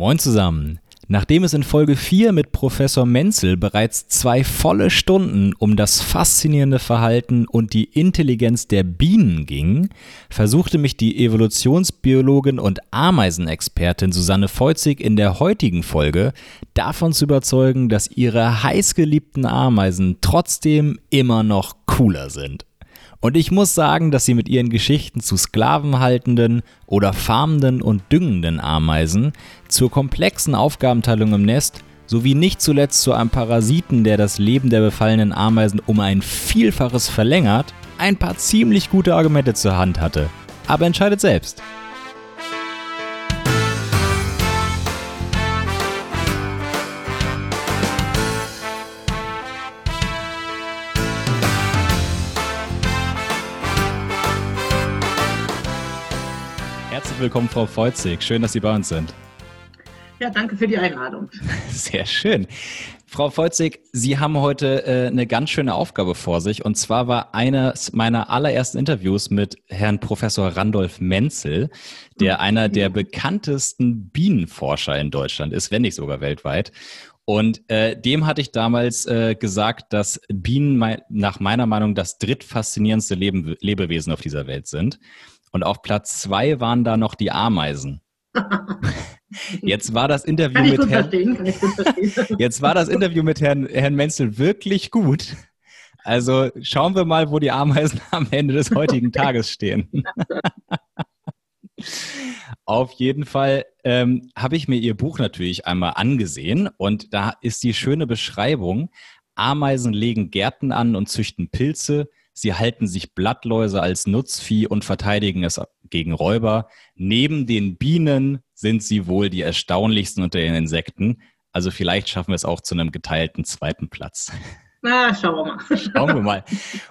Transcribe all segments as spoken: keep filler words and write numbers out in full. Moin zusammen! Nachdem es in Folge vier mit Professor Menzel bereits zwei volle Stunden um das faszinierende Verhalten und die Intelligenz der Bienen ging, versuchte mich die Evolutionsbiologin und Ameisenexpertin Susanne Foitzik in der heutigen Folge davon zu überzeugen, dass ihre heißgeliebten Ameisen trotzdem immer noch cooler sind. Und ich muss sagen, dass sie mit ihren Geschichten zu sklavenhaltenden oder farmenden und düngenden Ameisen, zur komplexen Aufgabenteilung im Nest sowie nicht zuletzt zu einem Parasiten, der das Leben der befallenen Ameisen um ein Vielfaches verlängert, ein paar ziemlich gute Argumente zur Hand hatte. Aber entscheidet selbst. Willkommen, Frau Foitzik. Schön, dass Sie bei uns sind. Ja, danke für die Einladung. Sehr schön. Frau Foitzik, Sie haben heute äh, eine ganz schöne Aufgabe vor sich. Und zwar war eines meiner allerersten Interviews mit Herrn Professor Randolph Menzel, der mhm. einer der bekanntesten Bienenforscher in Deutschland ist, wenn nicht sogar weltweit. Und äh, dem hatte ich damals äh, gesagt, dass Bienen mei- nach meiner Meinung das drittfaszinierendste Leben- Lebewesen auf dieser Welt sind. Und auf Platz zwei waren da noch die Ameisen. Jetzt war das Interview mit Herrn Jetzt war das Interview mit Herrn, Herrn Menzel wirklich gut. Also schauen wir mal, wo die Ameisen am Ende des heutigen Tages stehen. Auf jeden Fall ähm, habe ich mir Ihr Buch natürlich einmal angesehen und da ist die schöne Beschreibung: Ameisen legen Gärten an und züchten Pilze. Sie halten sich Blattläuse als Nutzvieh und verteidigen es gegen Räuber. Neben den Bienen sind sie wohl die erstaunlichsten unter den Insekten. Also vielleicht schaffen wir es auch zu einem geteilten zweiten Platz. Na, schauen wir mal. Schauen wir mal.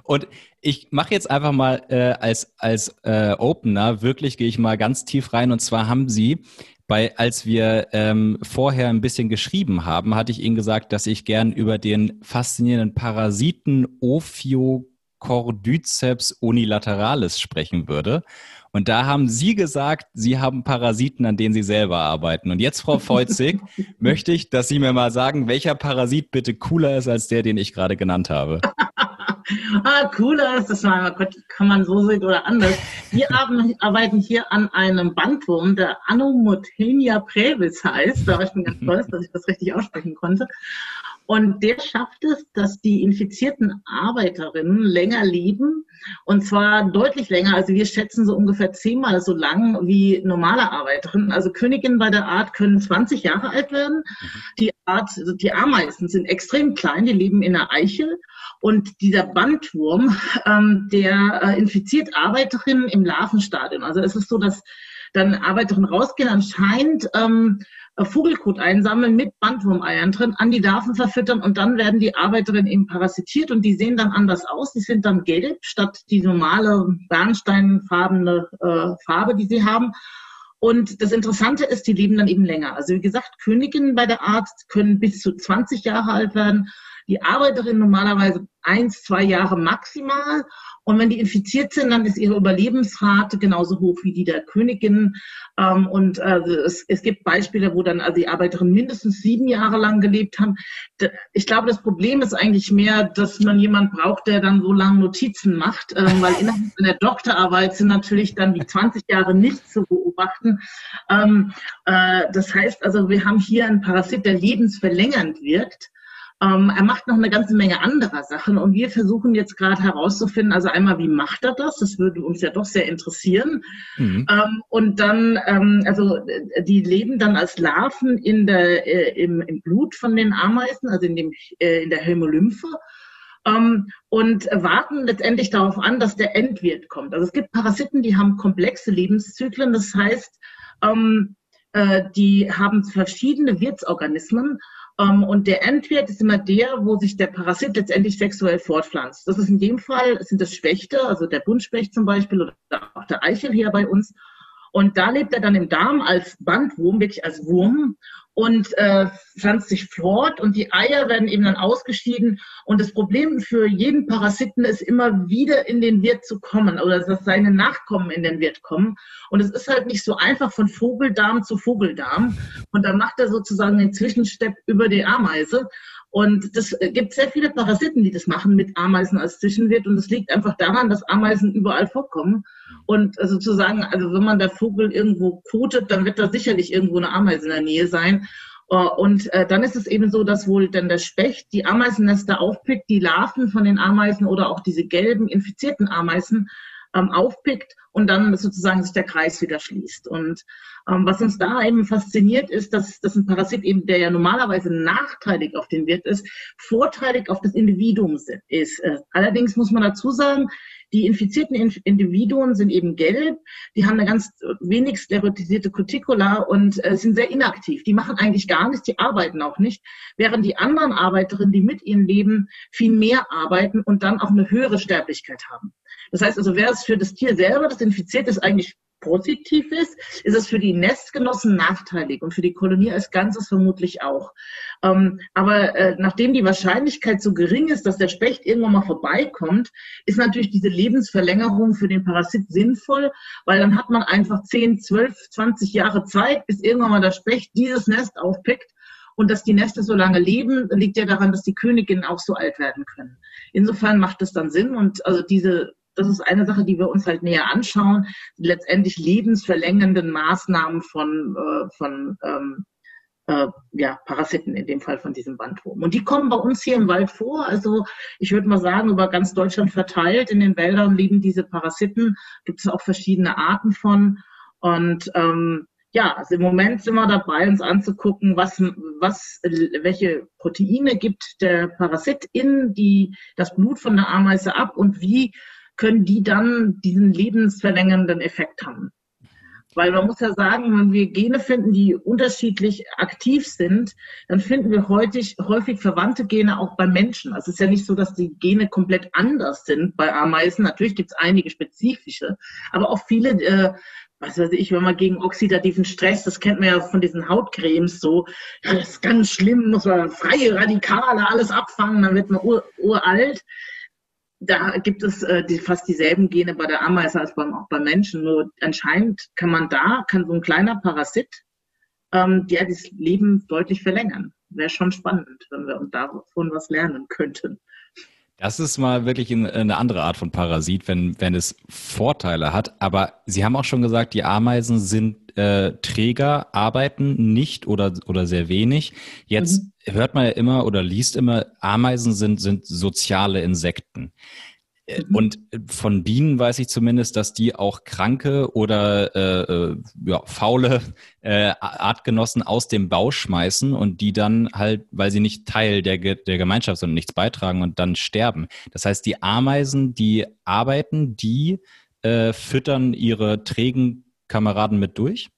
Und ich mache jetzt einfach mal äh, als, als äh, Opener, wirklich gehe ich mal ganz tief rein. Und zwar haben Sie, bei, als wir ähm, vorher ein bisschen geschrieben haben, hatte ich Ihnen gesagt, dass ich gern über den faszinierenden Parasiten Ophiocordyceps unilateralis sprechen würde. Und da haben Sie gesagt, Sie haben Parasiten, an denen Sie selber arbeiten. Und jetzt, Frau Foitzik, möchte ich, dass Sie mir mal sagen, welcher Parasit bitte cooler ist als der, den ich gerade genannt habe. ah, cooler ist das mal, Gott, kann man so sehen oder anders. Wir arbeiten hier an einem Bandwurm, der Anomotaenia brevis heißt. Da war ich ganz stolz, dass ich das richtig aussprechen konnte. Und der schafft es, dass die infizierten Arbeiterinnen länger leben, und zwar deutlich länger. Also wir schätzen so ungefähr zehnmal so lang wie normale Arbeiterinnen. Also Königinnen bei der Art können zwanzig Jahre alt werden. Die Art, die Ameisen sind extrem klein, die leben in der Eiche. Und dieser Bandwurm, ähm, der äh, infiziert Arbeiterinnen im Larvenstadium. Also es ist so, dass dann Arbeiterinnen rausgehen, anscheinend ähm, Vogelkot einsammeln mit Bandwurmeiern drin, an die Larven verfüttern und dann werden die Arbeiterinnen eben parasitiert und die sehen dann anders aus. Die sind dann gelb statt die normale bernsteinfarbene äh, Farbe, die sie haben. Und das Interessante ist, die leben dann eben länger. Also wie gesagt, Königinnen bei der Art können bis zu zwanzig Jahre alt werden. Die Arbeiterinnen normalerweise eins, zwei Jahre maximal. Und wenn die infiziert sind, dann ist ihre Überlebensrate genauso hoch wie die der Königin. Ähm, und äh, es, es gibt Beispiele, wo dann also die Arbeiterinnen mindestens sieben Jahre lang gelebt haben. Ich glaube, das Problem ist eigentlich mehr, dass man jemanden braucht, der dann so lange Notizen macht, ähm, weil innerhalb der Doktorarbeit sind natürlich dann die zwanzig Jahre nicht zu beobachten. Ähm, äh, das heißt also, wir haben hier einen Parasit, der lebensverlängernd wirkt. Ähm, er macht noch eine ganze Menge anderer Sachen und wir versuchen jetzt gerade herauszufinden, also einmal, wie macht er das? Das würde uns ja doch sehr interessieren. Mhm. Ähm, und dann, ähm, also die leben dann als Larven in der, äh, im, im Blut von den Ameisen, also in, dem, äh, in der Hämolymphe. Um, und warten letztendlich darauf an, dass der Endwirt kommt. Also es gibt Parasiten, die haben komplexe Lebenszyklen. Das heißt, um, äh, die haben verschiedene Wirtsorganismen. Um, und der Endwirt ist immer der, wo sich der Parasit letztendlich sexuell fortpflanzt. Das ist in dem Fall, sind das Spechte, also der Buntspecht zum Beispiel oder auch der Eichelhäher bei uns. Und da lebt er dann im Darm als Bandwurm, wirklich als Wurm. und äh, pflanzt sich fort und die Eier werden eben dann ausgeschieden. Und das Problem für jeden Parasiten ist immer wieder in den Wirt zu kommen oder dass seine Nachkommen in den Wirt kommen. Und es ist halt nicht so einfach von Vogeldarm zu Vogeldarm. Und dann macht er sozusagen den Zwischenstepp über die Ameise. Und das gibt sehr viele Parasiten, die das machen mit Ameisen als Zwischenwirt. Und das liegt einfach daran, dass Ameisen überall vorkommen. Und sozusagen, also wenn man der Vogel irgendwo kotet, dann wird da sicherlich irgendwo eine Ameise in der Nähe sein. Und dann ist es eben so, dass wohl dann der Specht die Ameisennester aufpickt, die Larven von den Ameisen oder auch diese gelben, infizierten Ameisen aufpickt und dann sozusagen sich der Kreis wieder schließt. Und ähm, was uns da eben fasziniert ist, dass, dass ein Parasit eben, der ja normalerweise nachteilig auf den Wirt ist, vorteilig auf das Individuum ist. Allerdings muss man dazu sagen, die infizierten Individuen sind eben gelb, die haben eine ganz wenig sklerotisierte Cuticula und äh, sind sehr inaktiv. Die machen eigentlich gar nichts, die arbeiten auch nicht, während die anderen Arbeiterinnen, die mit ihnen leben, viel mehr arbeiten und dann auch eine höhere Sterblichkeit haben. Das heißt also, wäre es für das Tier selber, das infiziert ist, eigentlich positiv ist, ist es für die Nestgenossen nachteilig und für die Kolonie als Ganzes vermutlich auch. Ähm, aber äh, nachdem die Wahrscheinlichkeit so gering ist, dass der Specht irgendwann mal vorbeikommt, ist natürlich diese Lebensverlängerung für den Parasit sinnvoll, weil dann hat man einfach zehn, zwölf, zwanzig Jahre Zeit, bis irgendwann mal der Specht dieses Nest aufpickt. Und dass die Nester so lange leben, liegt ja daran, dass die Königinnen auch so alt werden können. Insofern macht das dann Sinn und also diese Das ist eine Sache, die wir uns halt näher anschauen, die letztendlich lebensverlängernden Maßnahmen von, äh, von ähm, äh, ja, Parasiten, in dem Fall von diesem Bandwurm. Und die kommen bei uns hier im Wald vor. Also ich würde mal sagen, über ganz Deutschland verteilt in den Wäldern leben diese Parasiten. Gibt es auch verschiedene Arten von. Und ähm, ja, also im Moment sind wir dabei, uns anzugucken, was, was, welche Proteine gibt der Parasit in die, das Blut von der Ameise ab und wie können die dann diesen lebensverlängernden Effekt haben. Weil man muss ja sagen, wenn wir Gene finden, die unterschiedlich aktiv sind, dann finden wir häufig, häufig verwandte Gene auch bei Menschen. Also es ist ja nicht so, dass die Gene komplett anders sind bei Ameisen. Natürlich gibt es einige spezifische, aber auch viele, äh, was weiß ich, wenn man gegen oxidativen Stress, das kennt man ja von diesen Hautcremes so, ja, das ist ganz schlimm, muss man freie Radikale alles abfangen, dann wird man ur, uralt. Da gibt es äh, die, fast dieselben Gene bei der Ameise als beim, auch beim Menschen. Nur anscheinend kann man da, kann so ein kleiner Parasit, ähm, ja, das Leben deutlich verlängern. Wäre schon spannend, wenn wir davon was lernen könnten. Das ist mal wirklich eine andere Art von Parasit, wenn, wenn es Vorteile hat. Aber Sie haben auch schon gesagt, die Ameisen sind äh, Träger, arbeiten nicht oder, oder sehr wenig. Jetzt mhm. hört man ja immer oder liest immer, Ameisen sind, sind soziale Insekten. Mhm. Und von Bienen weiß ich zumindest, dass die auch kranke oder äh, ja, faule äh, Artgenossen aus dem Bau schmeißen und die dann halt, weil sie nicht Teil der, der Gemeinschaft sind und nichts beitragen und dann sterben. Das heißt, die Ameisen, die arbeiten, die äh, füttern ihre trägen Kameraden mit durch?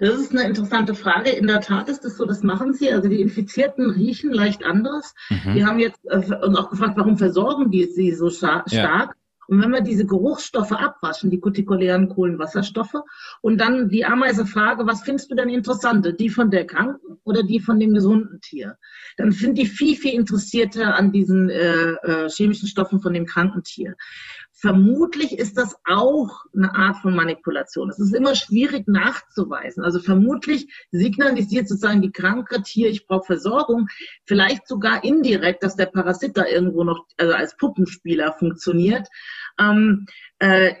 Das ist eine interessante Frage. In der Tat ist es so, das machen sie. Also die Infizierten riechen leicht anders. Mhm. Wir haben jetzt äh, uns auch gefragt, warum versorgen die sie so stark? Ja. Und wenn wir diese Geruchsstoffe abwaschen, die kutikulären Kohlenwasserstoffe, und dann die Ameise frage, was findest du denn interessante, die von der kranken oder die von dem gesunden Tier? Dann sind die viel, viel interessierter an diesen äh, äh, chemischen Stoffen von dem kranken Tier. Vermutlich ist das auch eine Art von Manipulation. Es ist immer schwierig nachzuweisen. Also vermutlich signalisiert sozusagen die kranke Tier, ich brauche Versorgung, vielleicht sogar indirekt, dass der Parasit da irgendwo noch also als Puppenspieler funktioniert. Ähm, äh,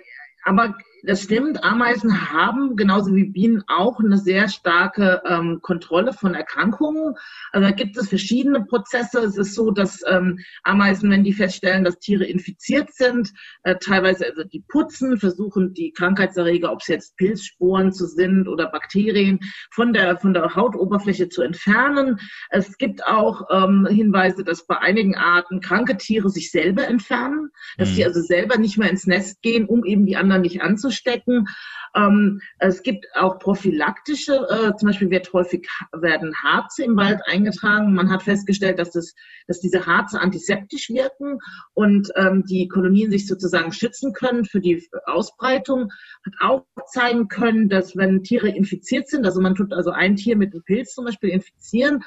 aber das stimmt, Ameisen haben genauso wie Bienen auch eine sehr starke ähm, Kontrolle von Erkrankungen. Also da gibt es verschiedene Prozesse. Es ist so, dass ähm, Ameisen, wenn die feststellen, dass Tiere infiziert sind, äh, teilweise also die putzen, versuchen die Krankheitserreger, ob es jetzt Pilzsporen zu sind oder Bakterien, von der von der Hautoberfläche zu entfernen. Es gibt auch ähm, Hinweise, dass bei einigen Arten kranke Tiere sich selber entfernen, dass sie mhm. also selber nicht mehr ins Nest gehen, um eben die anderen nicht anzuschauen. anzustecken. Ähm, es gibt auch prophylaktische, äh, zum Beispiel wird häufig werden Harze im Wald eingetragen. Man hat festgestellt, dass, das, dass diese Harze antiseptisch wirken und ähm, die Kolonien sich sozusagen schützen können für die Ausbreitung. Hat auch zeigen können, dass wenn Tiere infiziert sind, also man tut also ein Tier mit einem Pilz zum Beispiel infizieren,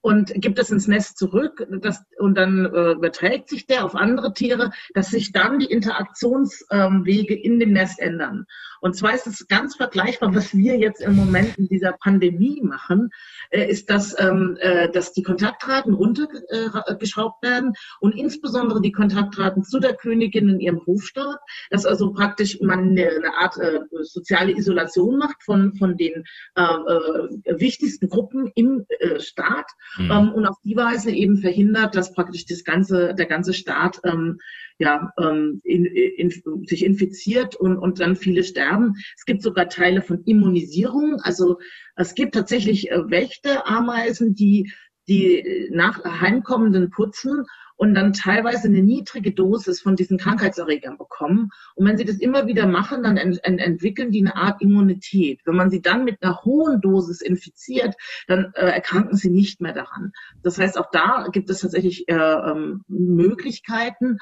und gibt es ins Nest zurück, das, und dann äh, überträgt sich der auf andere Tiere, dass sich dann die Interaktionswege ähm, in dem Nest ändern. Und zwar ist es ganz vergleichbar, was wir jetzt im Moment in dieser Pandemie machen, äh, ist, dass, ähm, äh, dass die Kontaktraten runtergeschraubt werden und insbesondere die Kontaktraten zu der Königin in ihrem Hofstaat, dass also praktisch man eine, eine Art äh, soziale Isolation macht von, von den äh, äh, wichtigsten Gruppen im äh, Staat. Mhm. Und auf die Weise eben verhindert, dass praktisch das ganze, der ganze Staat ähm, ja, ähm, in, in, sich infiziert und, und dann viele sterben. Es gibt sogar Teile von Immunisierung. Also es gibt tatsächlich äh, Wächterameisen, die die nach Heimkommenden putzen und dann teilweise eine niedrige Dosis von diesen Krankheitserregern bekommen. Und wenn sie das immer wieder machen, dann ent ent entwickeln die eine Art Immunität. Wenn man sie dann mit einer hohen Dosis infiziert, dann äh, erkranken sie nicht mehr daran. Das heißt, auch da gibt es tatsächlich äh, ähm, Möglichkeiten.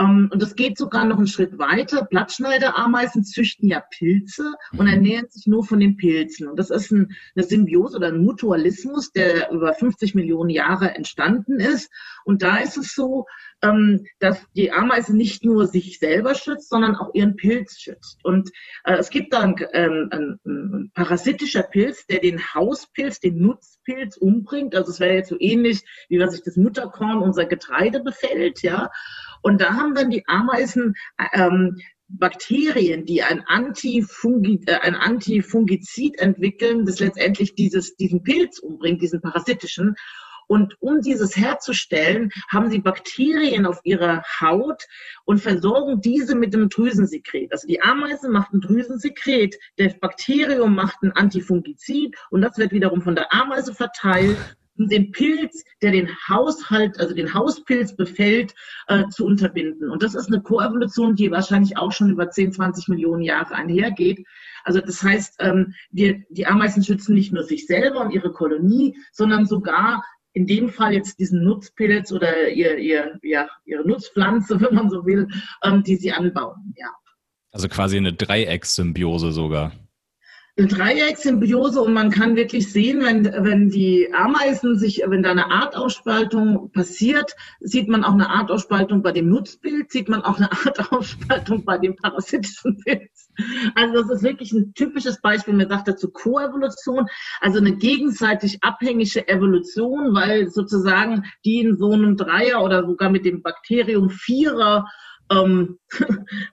Ähm, und das geht sogar noch einen Schritt weiter. Blattschneiderameisen züchten ja Pilze und ernähren sich nur von den Pilzen. Und das ist ein, eine Symbiose oder ein Mutualismus, der über fünfzig Millionen Jahre entstanden ist. Und da ist es so, ähm, dass die Ameise nicht nur sich selber schützt, sondern auch ihren Pilz schützt. Und äh, es gibt da einen, ähm, einen, einen parasitischer Pilz, der den Hauspilz, den Nutzpilz umbringt. Also es wäre jetzt so ähnlich, wie wenn sich das Mutterkorn unser Getreide befällt, ja. Und da haben dann die Ameisen ähm, Bakterien, die ein, Antifungi, äh, ein Antifungizid entwickeln, das letztendlich dieses, diesen Pilz umbringt, diesen parasitischen. Und um dieses herzustellen, haben sie Bakterien auf ihrer Haut und versorgen diese mit dem Drüsensekret. Also die Ameise macht ein Drüsensekret, das Bakterium macht ein Antifungizid und das wird wiederum von der Ameise verteilt, um den Pilz, der den Haushalt, also den Hauspilz befällt, äh, zu unterbinden. Und das ist eine Koevolution, die wahrscheinlich auch schon über zehn, zwanzig Millionen Jahre einhergeht. Also das heißt, ähm, wir, die Ameisen schützen nicht nur sich selber und ihre Kolonie, sondern sogar in dem Fall jetzt diesen Nutzpilz oder ihr, ihr, ja, ihre Nutzpflanze, wenn man so will, ähm, die sie anbauen. Ja. Also quasi eine Dreieckssymbiose sogar. Eine Dreiecksymbiose, und man kann wirklich sehen, wenn, wenn die Ameisen sich, wenn da eine Artausspaltung passiert, sieht man auch eine Artausspaltung bei dem Nutzpilz, sieht man auch eine Artausspaltung bei dem parasitischen Pilz. Also das ist wirklich ein typisches Beispiel, man sagt dazu Koevolution, also eine gegenseitig abhängige Evolution, weil sozusagen die in so einem Dreier oder sogar mit dem Bakterium Vierer Ähm,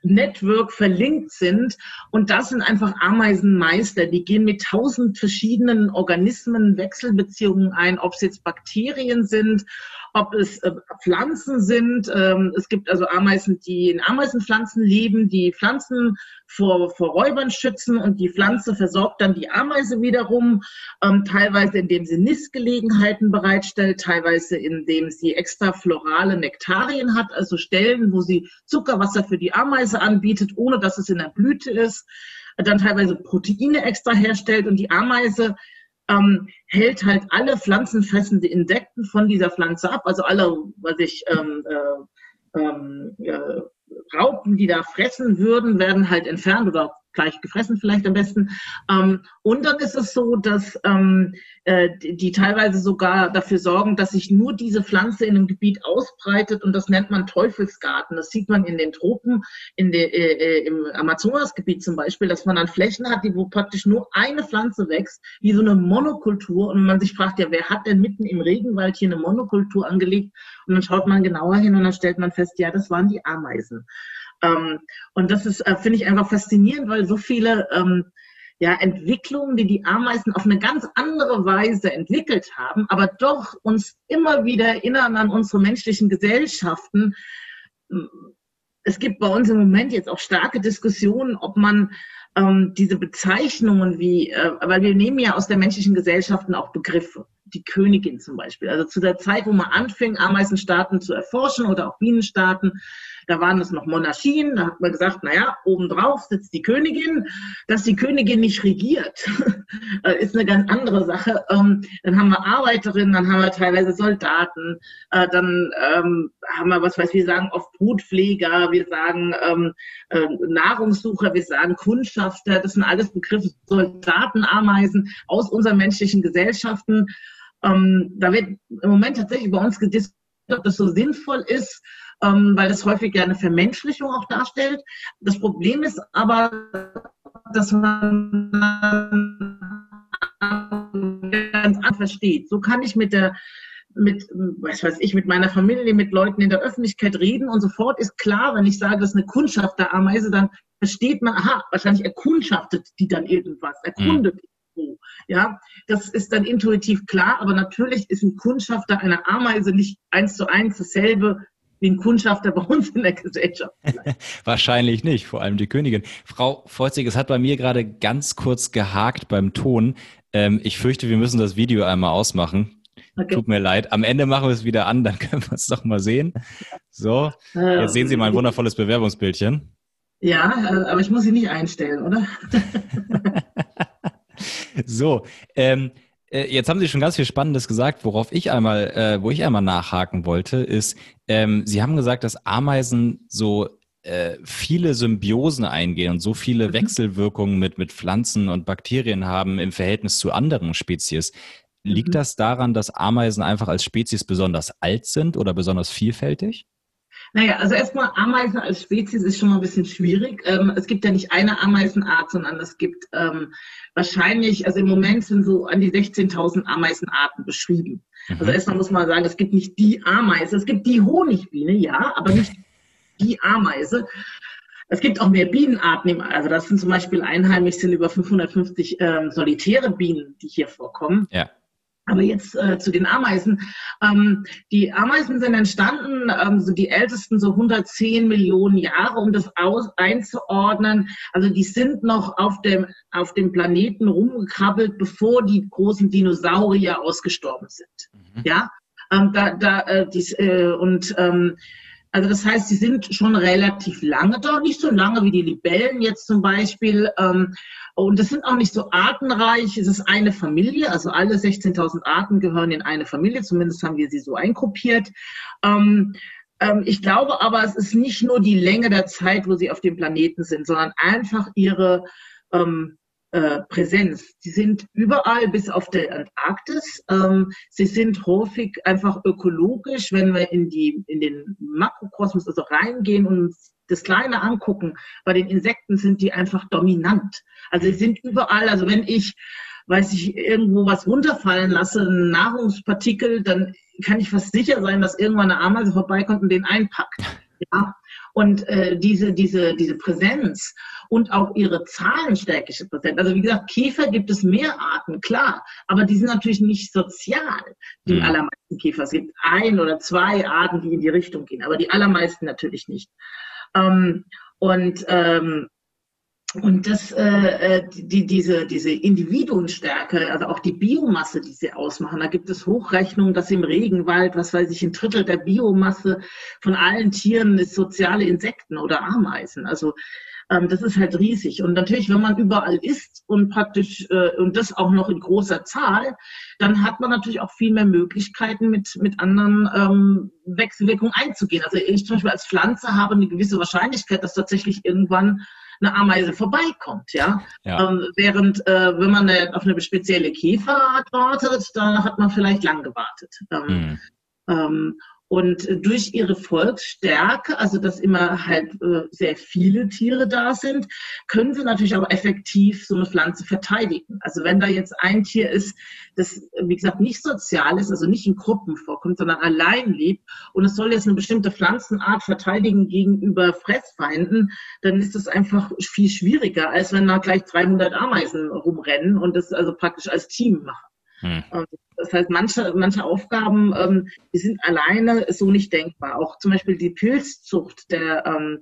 Network verlinkt sind, und das sind einfach Ameisenmeister, die gehen mit tausend verschiedenen Organismen Wechselbeziehungen ein, ob es jetzt Bakterien sind, ob es äh, Pflanzen sind. Ähm, es gibt also Ameisen, die in Ameisenpflanzen leben, die Pflanzen vor, vor Räubern schützen, und die Pflanze versorgt dann die Ameise wiederum, ähm, teilweise indem sie Nistgelegenheiten bereitstellt, teilweise indem sie extra florale Nektarien hat, also Stellen, wo sie Zuckerwasser für die Ameise anbietet, ohne dass es in der Blüte ist, dann teilweise Proteine extra herstellt, und die Ameise Ähm, hält halt alle pflanzenfressende Insekten von dieser Pflanze ab, also alle, was ich, ähm, äh, äh, Raupen, die da fressen würden, werden halt entfernt oder gleich gefressen vielleicht am besten. Ähm, und dann ist es so, dass ähm, äh, die, die teilweise sogar dafür sorgen, dass sich nur diese Pflanze in einem Gebiet ausbreitet, und das nennt man Teufelsgarten. Das sieht man in den Tropen, in de, äh, im Amazonasgebiet zum Beispiel, dass man dann Flächen hat, die, wo praktisch nur eine Pflanze wächst, wie so eine Monokultur, und man sich fragt, ja, wer hat denn mitten im Regenwald hier eine Monokultur angelegt? Und dann schaut man genauer hin und dann stellt man fest, ja, das waren die Ameisen. Ähm, und das ist, äh, finde ich einfach faszinierend, weil so viele ähm, ja, Entwicklungen, die die Ameisen auf eine ganz andere Weise entwickelt haben, aber doch uns immer wieder erinnern an unsere menschlichen Gesellschaften. Es gibt bei uns im Moment jetzt auch starke Diskussionen, ob man ähm, diese Bezeichnungen wie, äh, weil wir nehmen ja aus der menschlichen Gesellschaften auch Begriffe. Die Königin zum Beispiel. Also zu der Zeit, wo man anfing, Ameisenstaaten zu erforschen oder auch Bienenstaaten, Da waren es noch Monarchien, da hat man gesagt, naja, obendrauf sitzt die Königin. Dass die Königin nicht regiert, ist eine ganz andere Sache. Dann haben wir Arbeiterinnen, dann haben wir teilweise Soldaten, dann haben wir, was weiß ich, wir sagen oft Brutpfleger, wir sagen Nahrungssucher, wir sagen Kundschafter, das sind alles Begriffe, Soldatenameisen aus unseren menschlichen Gesellschaften. Ähm, da wird im Moment tatsächlich bei uns gediskutiert, ob das so sinnvoll ist, ähm, weil das häufig ja eine Vermenschlichung auch darstellt. Das Problem ist aber, dass man ganz anders versteht. So kann ich mit der mit, was weiß ich, mit meiner Familie, mit Leuten in der Öffentlichkeit reden und sofort ist klar, wenn ich sage, das ist eine Kundschafterameise, dann versteht man, aha, wahrscheinlich erkundschaftet die dann irgendwas, erkundet. Mhm. Ja, das ist dann intuitiv klar, aber natürlich ist ein Kundschafter einer Ameise nicht eins zu eins dasselbe wie ein Kundschafter bei uns in der Gesellschaft. Wahrscheinlich nicht, vor allem die Königin. Frau Foitzik, es hat bei mir gerade ganz kurz gehakt beim Ton. Ähm, ich fürchte, wir müssen das Video einmal ausmachen. Okay. Tut mir leid. Am Ende machen wir es wieder an, dann können wir es doch mal sehen. So, jetzt sehen Sie mein wundervolles Bewerbungsbildchen. Ja, aber ich muss Sie nicht einstellen, oder? So, ähm, äh, jetzt haben Sie schon ganz viel Spannendes gesagt, worauf ich einmal, äh, wo ich einmal nachhaken wollte, ist, ähm, Sie haben gesagt, dass Ameisen so äh, viele Symbiosen eingehen und so viele mhm. Wechselwirkungen mit, mit Pflanzen und Bakterien haben im Verhältnis zu anderen Spezies. Liegt mhm. das daran, dass Ameisen einfach als Spezies besonders alt sind oder besonders vielfältig? Naja, also erstmal Ameisen als Spezies ist schon mal ein bisschen schwierig. Ähm, es gibt ja nicht eine Ameisenart, sondern es gibt ähm, wahrscheinlich, also im Moment sind so an die sechzehntausend Ameisenarten beschrieben. Mhm. Also erstmal muss man sagen, es gibt nicht die Ameise, es gibt die Honigbiene, ja, aber nicht die Ameise. Es gibt auch mehr Bienenarten, also das sind zum Beispiel einheimisch, sind über fünfhundertfünfzig ähm, solitäre Bienen, die hier vorkommen. Ja. Aber jetzt äh, zu den Ameisen. Ähm, die Ameisen sind entstanden, ähm, so die ältesten so hundertzehn Millionen Jahre, um das aus, einzuordnen. Also die sind noch auf dem, auf dem Planeten rumgekrabbelt, bevor die großen Dinosaurier ausgestorben sind. Mhm. Ja, ähm, da, da, äh, dies, äh, und ähm, also das heißt, sie sind schon relativ lange, doch nicht so lange wie die Libellen jetzt zum Beispiel. Ähm, und das sind auch nicht so artenreich. Es ist eine Familie, also alle sechzehntausend Arten gehören in eine Familie. Zumindest haben wir sie so eingruppiert. Ähm, ähm, ich glaube aber, es ist nicht nur die Länge der Zeit, wo sie auf dem Planeten sind, sondern einfach ihre ähm, äh, Präsenz. Sie sind überall bis auf der Antarktis. Ähm, sie sind häufig einfach ökologisch, wenn wir in die, in den Makrokosmos also reingehen und das Kleine angucken. Bei den Insekten sind die einfach dominant. Also sie sind überall, also wenn ich, weiß ich, irgendwo was runterfallen lasse, ein Nahrungspartikel, dann kann ich fast sicher sein, dass irgendwann eine Ameise vorbeikommt und den einpackt. Ja. Und äh, diese, diese, diese Präsenz und auch ihre zahlenstärkische Präsenz. Also wie gesagt, Käfer gibt es mehr Arten, klar, aber die sind natürlich nicht sozial, die mhm. allermeisten Käfer. Es gibt ein oder zwei Arten, die in die Richtung gehen, aber die allermeisten natürlich nicht. Ähm, und ähm, und das, äh, die, diese, diese Individuenstärke, also auch die Biomasse, die sie ausmachen, da gibt es Hochrechnungen, dass im Regenwald, was weiß ich, ein Drittel der Biomasse von allen Tieren ist soziale Insekten oder Ameisen. Also ähm, das ist halt riesig. Und natürlich, wenn man überall isst und praktisch äh, und das auch noch in großer Zahl, dann hat man natürlich auch viel mehr Möglichkeiten, mit mit anderen ähm, Wechselwirkungen einzugehen. Also ich zum Beispiel als Pflanze habe eine gewisse Wahrscheinlichkeit, dass tatsächlich irgendwann eine Ameise vorbeikommt, ja. ja. Ähm, während, äh, wenn man eine, auf eine spezielle Käferart wartet, da hat man vielleicht lang gewartet. Ähm, mhm. ähm, und durch ihre Volksstärke, also dass immer halt äh, sehr viele Tiere da sind, können sie natürlich auch effektiv so eine Pflanze verteidigen. Also wenn da jetzt ein Tier ist, das, wie gesagt, nicht sozial ist, also nicht in Gruppen vorkommt, sondern allein lebt und es soll jetzt eine bestimmte Pflanzenart verteidigen gegenüber Fressfeinden, dann ist das einfach viel schwieriger, als wenn da gleich dreihundert Ameisen rumrennen und das also praktisch als Team machen. Hm. Das heißt, manche, manche Aufgaben, ähm, die sind alleine so nicht denkbar. Auch zum Beispiel die Pilzzucht der ähm,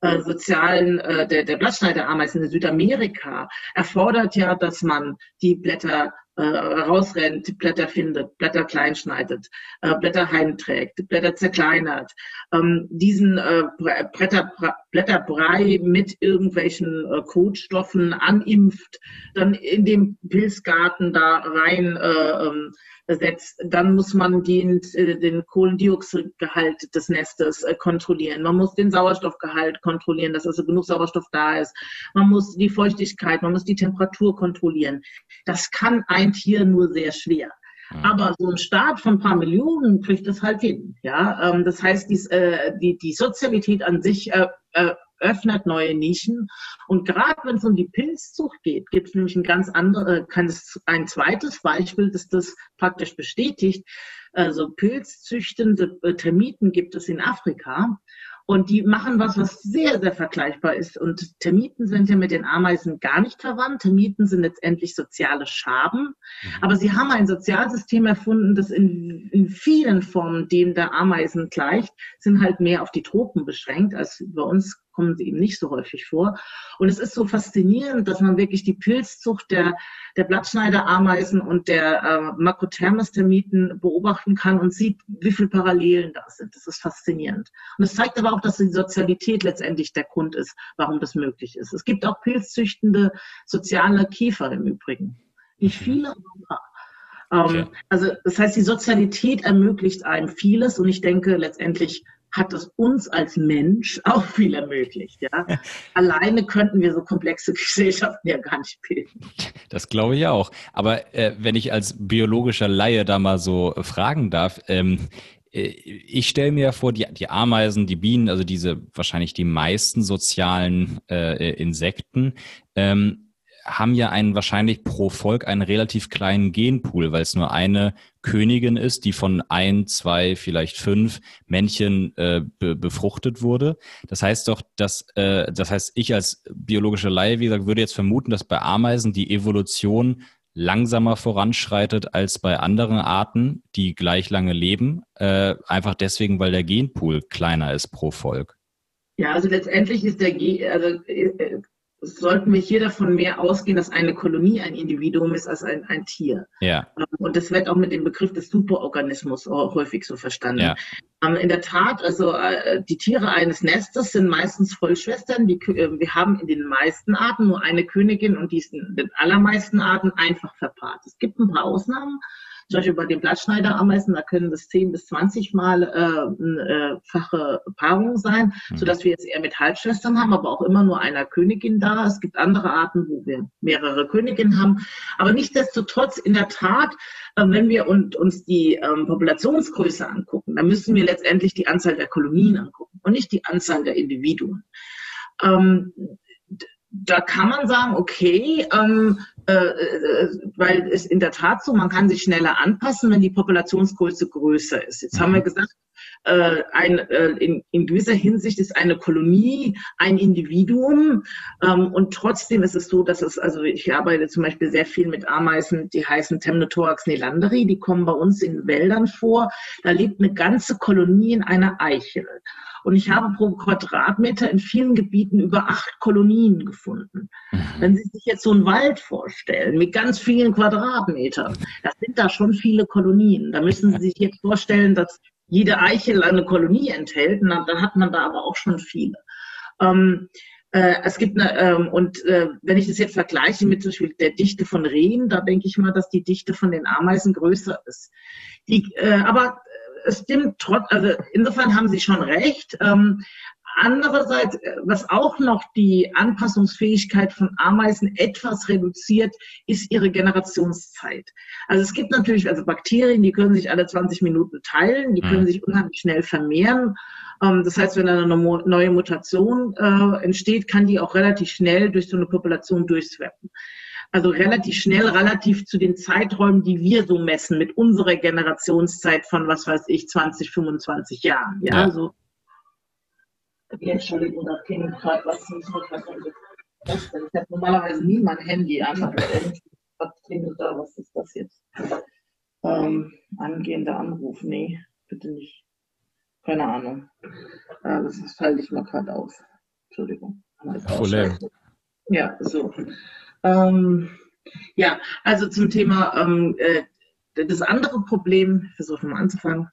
äh, sozialen, äh, der, der Blattschneiderameisen in Südamerika erfordert ja, dass man die Blätter äh, rausrennt, die Blätter findet, Blätter kleinschneidet, äh, Blätter heimträgt, Blätter zerkleinert, ähm, diesen äh, Bretter, Blätterbrei mit irgendwelchen äh, Kotstoffen animpft, dann in den Pilzgarten da rein äh, ähm, setzt, dann muss man den, den Kohlendioxidgehalt des Nestes kontrollieren. Man muss den Sauerstoffgehalt kontrollieren, dass also genug Sauerstoff da ist. Man muss die Feuchtigkeit, man muss die Temperatur kontrollieren. Das kann ein Tier nur sehr schwer. Aber so ein Staat von ein paar Millionen kriegt das halt hin. Ja? Das heißt, dies, die, die Sozialität an sich öffnet neue Nischen. Und gerade wenn es um die Pilzzucht geht, gibt es nämlich ein ganz anderes, ein zweites Beispiel, das das praktisch bestätigt. Also pilzzüchtende Termiten gibt es in Afrika. Und die machen was, was sehr, sehr vergleichbar ist. Und Termiten sind ja mit den Ameisen gar nicht verwandt. Termiten sind letztendlich soziale Schaben. Aber sie haben ein Sozialsystem erfunden, das in, in vielen Formen dem der Ameisen gleicht, sind halt mehr auf die Tropen beschränkt als bei uns. Kommen sie eben nicht so häufig vor. Und es ist so faszinierend, dass man wirklich die Pilzzucht der, der Blattschneiderameisen und der äh, Makrotermes-Termiten beobachten kann und sieht, wie viele Parallelen da sind. Das ist faszinierend. Und es zeigt aber auch, dass die Sozialität letztendlich der Grund ist, warum das möglich ist. Es gibt auch pilzzüchtende soziale Käfer im Übrigen. Nicht viele, aber ein paar. Ähm, okay. Also das heißt, die Sozialität ermöglicht einem vieles und ich denke letztendlich, hat es uns als Mensch auch viel ermöglicht. Ja? Alleine könnten wir so komplexe Gesellschaften ja gar nicht bilden. Das glaube ich auch. Aber äh, wenn ich als biologischer Laie da mal so fragen darf, ähm, äh, ich stelle mir ja vor, die, die Ameisen, die Bienen, also diese wahrscheinlich die meisten sozialen äh, Insekten, ähm, haben ja einen wahrscheinlich pro Volk einen relativ kleinen Genpool, weil es nur eine Königin ist, die von ein, zwei, vielleicht fünf Männchen äh, be befruchtet wurde. Das heißt doch, dass äh, das heißt, ich als biologischer Laie, wie gesagt, würde jetzt vermuten, dass bei Ameisen die Evolution langsamer voranschreitet als bei anderen Arten, die gleich lange leben, äh, einfach deswegen, weil der Genpool kleiner ist pro Volk. Ja, also letztendlich ist der Gen... Also, äh, sollten wir hier davon mehr ausgehen, dass eine Kolonie ein Individuum ist als ein, ein Tier. Ja. Und das wird auch mit dem Begriff des Superorganismus häufig so verstanden. Ja. In der Tat, also die Tiere eines Nestes sind meistens Vollschwestern. Die, wir haben in den meisten Arten nur eine Königin und die ist in den allermeisten Arten einfach verpaart. Es gibt ein paar Ausnahmen. Zum Beispiel bei den Blattschneiderameisen, da können das zehn bis zwanzig Mal äh, äh, fache Paarung sein, mhm. sodass wir jetzt eher mit Halbschwestern haben, aber auch immer nur einer Königin da. Es gibt andere Arten, wo wir mehrere Königinnen haben. Aber nichtsdestotrotz, in der Tat, äh, wenn wir und, uns die ähm, Populationsgröße angucken, dann müssen wir letztendlich die Anzahl der Kolonien angucken und nicht die Anzahl der Individuen. Ähm, da kann man sagen, okay, ähm, äh, äh, weil es in der Tat so, man kann sich schneller anpassen, wenn die Populationsgröße größer ist. Jetzt haben wir gesagt, äh, ein, äh, in, in gewisser Hinsicht ist eine Kolonie ein Individuum ähm, und trotzdem ist es so, dass es, also ich arbeite zum Beispiel sehr viel mit Ameisen, die heißen Temnothorax nylanderi, die kommen bei uns in Wäldern vor, da lebt eine ganze Kolonie in einer Eichel. Und ich habe pro Quadratmeter in vielen Gebieten über acht Kolonien gefunden. Wenn Sie sich jetzt so einen Wald vorstellen, mit ganz vielen Quadratmetern, das sind da schon viele Kolonien. Da müssen Sie sich jetzt vorstellen, dass jede Eichel eine Kolonie enthält. Na, dann hat man da aber auch schon viele. Ähm, äh, es gibt eine, ähm, und äh, wenn ich das jetzt vergleiche mit zum Beispiel der Dichte von Rehen, da denke ich mal, dass die Dichte von den Ameisen größer ist. Die, äh, aber es stimmt trotz, also insofern haben Sie schon recht. Ähm, andererseits, was auch noch die Anpassungsfähigkeit von Ameisen etwas reduziert, ist ihre Generationszeit. Also es gibt natürlich also Bakterien, die können sich alle zwanzig Minuten teilen, die können sich unheimlich schnell vermehren. Ähm, das heißt, wenn eine neue Mutation äh, entsteht, kann die auch relativ schnell durch so eine Population durchswappen. Also relativ schnell, relativ zu den Zeiträumen, die wir so messen, mit unserer Generationszeit von, was weiß ich, zwanzig, fünfundzwanzig Jahren. Ja, ja. So. Entschuldigung, da ging gerade was zum Verständnis. Ich habe normalerweise nie mein Handy an, aber irgendwie, was klingelt da, was ist das jetzt? Ähm, angehender Anruf, nee, bitte nicht. Keine Ahnung. Äh, das falle ich mal gerade auf. Entschuldigung. Ja, so. Ähm, Ja, also zum Thema, ähm, das andere Problem, ich versuche mal anzufangen,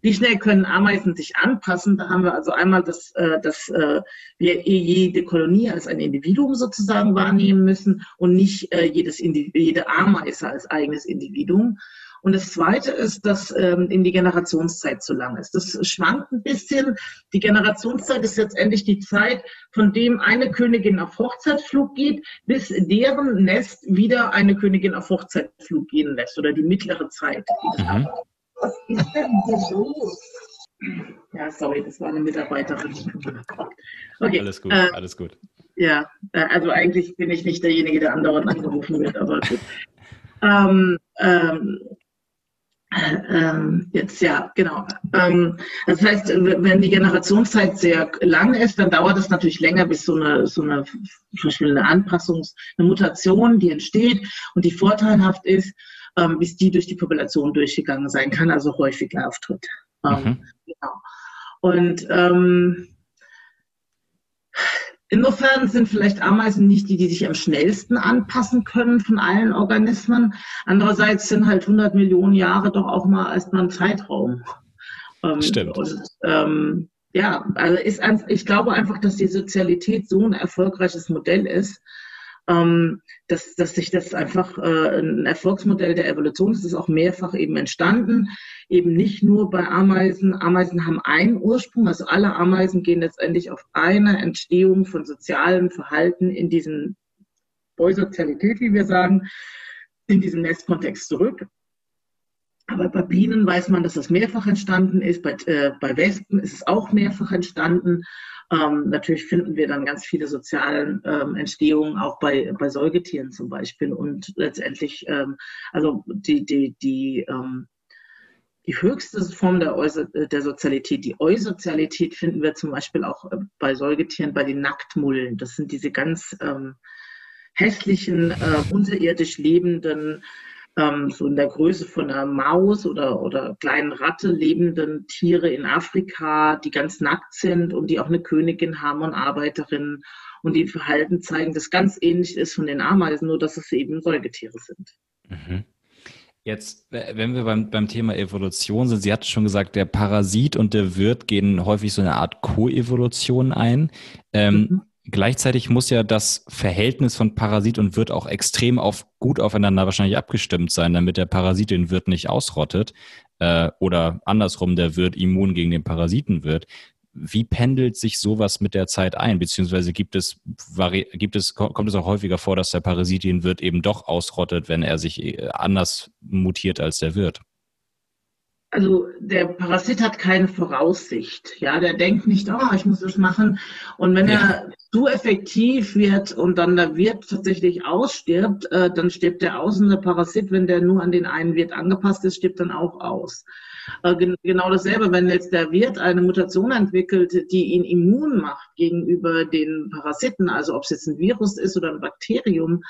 wie schnell können Ameisen sich anpassen? Da haben wir also einmal, dass, dass wir jede Kolonie als ein Individuum sozusagen wahrnehmen müssen und nicht jedes, jede Ameise als eigenes Individuum. Und das Zweite ist, dass ähm, in die Generationszeit zu lang ist. Das schwankt ein bisschen. Die Generationszeit ist letztendlich die Zeit, von dem eine Königin auf Hochzeitsflug geht, bis deren Nest wieder eine Königin auf Hochzeitsflug gehen lässt. Oder die mittlere Zeit. Mhm. Was ist denn so? Ja, sorry, das war eine Mitarbeiterin. Okay. Alles gut, äh, alles gut. Ja, äh, also eigentlich bin ich nicht derjenige, der andauernd angerufen wird, aber gut. ähm, ähm, Ähm, jetzt, ja, genau. Ähm, das heißt, wenn die Generationszeit sehr lang ist, dann dauert es natürlich länger, bis so eine, so eine, zum Beispiel eine Anpassungs-, eine Mutation, die entsteht und die vorteilhaft ist, ähm, bis die durch die Population durchgegangen sein kann, also häufiger auftritt. Ähm, mhm. Genau. Und ähm, insofern sind vielleicht Ameisen nicht die, die sich am schnellsten anpassen können von allen Organismen. Andererseits sind halt hundert Millionen Jahre doch auch mal erstmal ein Zeitraum. Stimmt. Und, ähm, ja, also ist, ich glaube einfach, dass die Sozialität so ein erfolgreiches Modell ist, ähm, dass, dass sich das einfach äh, ein Erfolgsmodell der Evolution ist. Das ist auch mehrfach eben entstanden. Eben nicht nur bei Ameisen. Ameisen haben einen Ursprung, also alle Ameisen gehen letztendlich auf eine Entstehung von sozialem Verhalten in diesen Eusozialität, wie wir sagen, in diesem Nestkontext zurück. Aber bei Bienen weiß man, dass das mehrfach entstanden ist, bei, äh, bei Wespen ist es auch mehrfach entstanden. Ähm, natürlich finden wir dann ganz viele soziale ähm, Entstehungen auch bei, bei Säugetieren zum Beispiel. Und letztendlich, ähm, also die, die, die ähm, Die höchste Form der, der Sozialität, die Eusozialität, finden wir zum Beispiel auch bei Säugetieren, bei den Nacktmullen. Das sind diese ganz ähm, hässlichen, äh, unterirdisch lebenden, ähm, so in der Größe von einer Maus oder, oder kleinen Ratte lebenden Tiere in Afrika, die ganz nackt sind und die auch eine Königin haben und Arbeiterinnen und die Verhalten zeigen, das ganz ähnlich ist von den Ameisen, nur dass es eben Säugetiere sind. Mhm. Jetzt, wenn wir beim, beim Thema Evolution sind, Sie hatten schon gesagt, der Parasit und der Wirt gehen häufig so eine Art Koevolution ein. Ähm, mhm. Gleichzeitig muss ja das Verhältnis von Parasit und Wirt auch extrem auf, gut aufeinander wahrscheinlich abgestimmt sein, damit der Parasit den Wirt nicht ausrottet äh, oder andersrum, der Wirt immun gegen den Parasiten wird. Wie pendelt sich sowas mit der Zeit ein? Beziehungsweise gibt es, gibt es, kommt es auch häufiger vor, dass der Parasit den Wirt eben doch ausrottet, wenn er sich anders mutiert als der Wirt? Also der Parasit hat keine Voraussicht. Ja, der denkt nicht, oh, ich muss das machen. Und wenn ja. er so effektiv wird und dann der Wirt tatsächlich ausstirbt, äh, dann stirbt der aus und der Parasit, wenn der nur an den einen Wirt angepasst ist, stirbt dann auch aus. Genau dasselbe, wenn jetzt der Wirt eine Mutation entwickelt, die ihn immun macht gegenüber den Parasiten, also ob es jetzt ein Virus ist oder ein Bakterium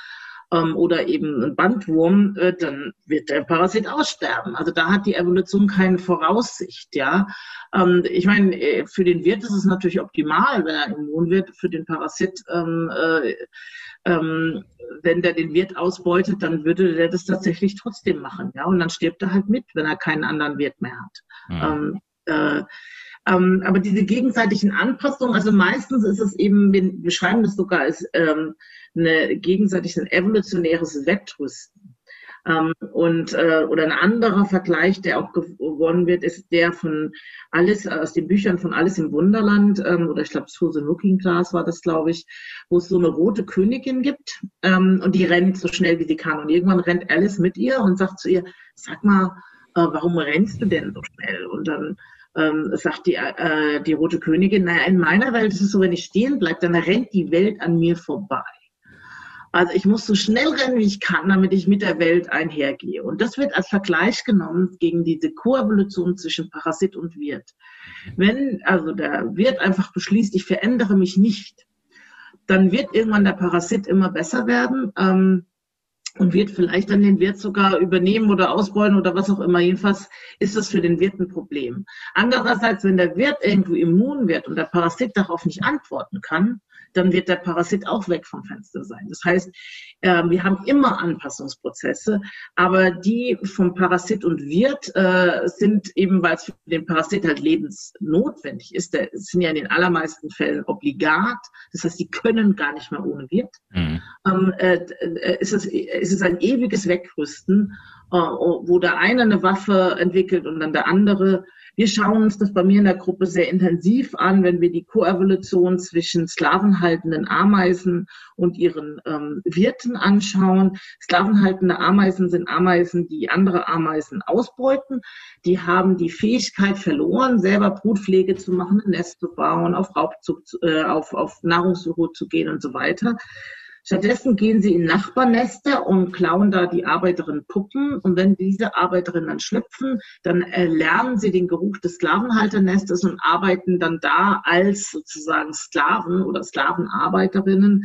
ähm, oder eben ein Bandwurm, äh, dann wird der Parasit aussterben. Also da hat die Evolution keine Voraussicht. Ja, ähm, ich meine, für den Wirt ist es natürlich optimal, wenn er immun wird, für den Parasit ähm, äh, Ähm, wenn der den Wirt ausbeutet, dann würde der das tatsächlich trotzdem machen. Ja? Und dann stirbt er halt mit, wenn er keinen anderen Wirt mehr hat. Mhm. Ähm, äh, ähm, aber diese gegenseitigen Anpassungen, also meistens ist es eben, wir beschreiben das sogar als ähm, eine gegenseitig ein evolutionäres Wettrüsten. Ähm, und, äh, oder ein anderer Vergleich, der auch gewonnen wird, ist der von Alice, aus den Büchern von Alice im Wunderland, ähm, oder ich glaube, Looking Glass war das, glaube ich, wo es so eine rote Königin gibt, ähm, und die rennt so schnell, wie sie kann. Und irgendwann rennt Alice mit ihr und sagt zu ihr, sag mal, äh, warum rennst du denn so schnell? Und dann ähm, sagt die, äh, die rote Königin, naja, in meiner Welt ist es so, wenn ich stehen bleibe, dann rennt die Welt an mir vorbei. Also ich muss so schnell rennen, wie ich kann, damit ich mit der Welt einhergehe. Und das wird als Vergleich genommen gegen diese Koevolution zwischen Parasit und Wirt. Wenn also der Wirt einfach beschließt, ich verändere mich nicht, dann wird irgendwann der Parasit immer besser werden ähm, und wird vielleicht dann den Wirt sogar übernehmen oder ausbeuten oder was auch immer. Jedenfalls ist das für den Wirt ein Problem. Andererseits, wenn der Wirt irgendwo immun wird und der Parasit darauf nicht antworten kann, dann wird der Parasit auch weg vom Fenster sein. Das heißt, äh, wir haben immer Anpassungsprozesse, aber die vom Parasit und Wirt äh, sind eben, weil es für den Parasit halt lebensnotwendig ist, der sind ja in den allermeisten Fällen obligat, das heißt, die können gar nicht mehr ohne Wirt, mhm. ähm, äh, ist es, ist es ein ewiges Wegrüsten, äh, wo der eine eine Waffe entwickelt und dann der andere. Wir schauen uns das bei mir in der Gruppe sehr intensiv an, wenn wir die Koevolution zwischen sklavenhaltenden Ameisen und ihren ähm, Wirten anschauen. Sklavenhaltende Ameisen sind Ameisen, die andere Ameisen ausbeuten. Die haben die Fähigkeit verloren, selber Brutpflege zu machen, ein Nest zu bauen, auf Raubzug, äh, auf, auf Nahrungssuche zu gehen und so weiter. Stattdessen gehen sie in Nachbarnester und klauen da die Arbeiterinnen Puppen. Und wenn diese Arbeiterinnen dann schlüpfen, dann erlernen sie den Geruch des Sklavenhalternestes und arbeiten dann da als sozusagen Sklaven oder Sklavenarbeiterinnen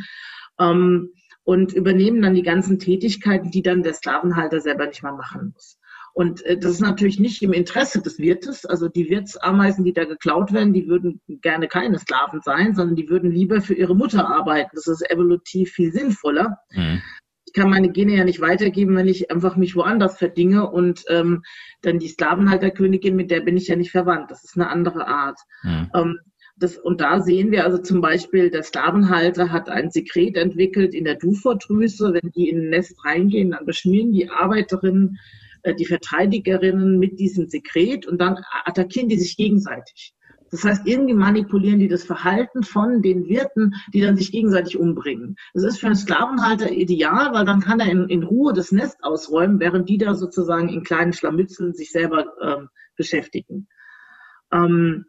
ähm, und übernehmen dann die ganzen Tätigkeiten, die dann der Sklavenhalter selber nicht mehr machen muss. Und das ist natürlich nicht im Interesse des Wirtes, also die Wirtsameisen, die da geklaut werden, die würden gerne keine Sklaven sein, sondern die würden lieber für ihre Mutter arbeiten. Das ist evolutiv viel sinnvoller. Mhm. Ich kann meine Gene ja nicht weitergeben, wenn ich einfach mich woanders verdinge und ähm, dann die Sklavenhalterkönigin, mit der bin ich ja nicht verwandt. Das ist eine andere Art. Mhm. Ähm, Das, und da sehen wir also zum Beispiel, der Sklavenhalter hat ein Sekret entwickelt in der Duphor-Drüse. Wenn die in ein Nest reingehen, dann beschmieren die Arbeiterinnen, äh, die Verteidigerinnen mit diesem Sekret und dann attackieren die sich gegenseitig. Das heißt, irgendwie manipulieren die das Verhalten von den Wirten, die dann sich gegenseitig umbringen. Das ist für einen Sklavenhalter ideal, weil dann kann er in, in Ruhe das Nest ausräumen, während die da sozusagen in kleinen Schlammützen sich selber ähm, beschäftigen. Ähm,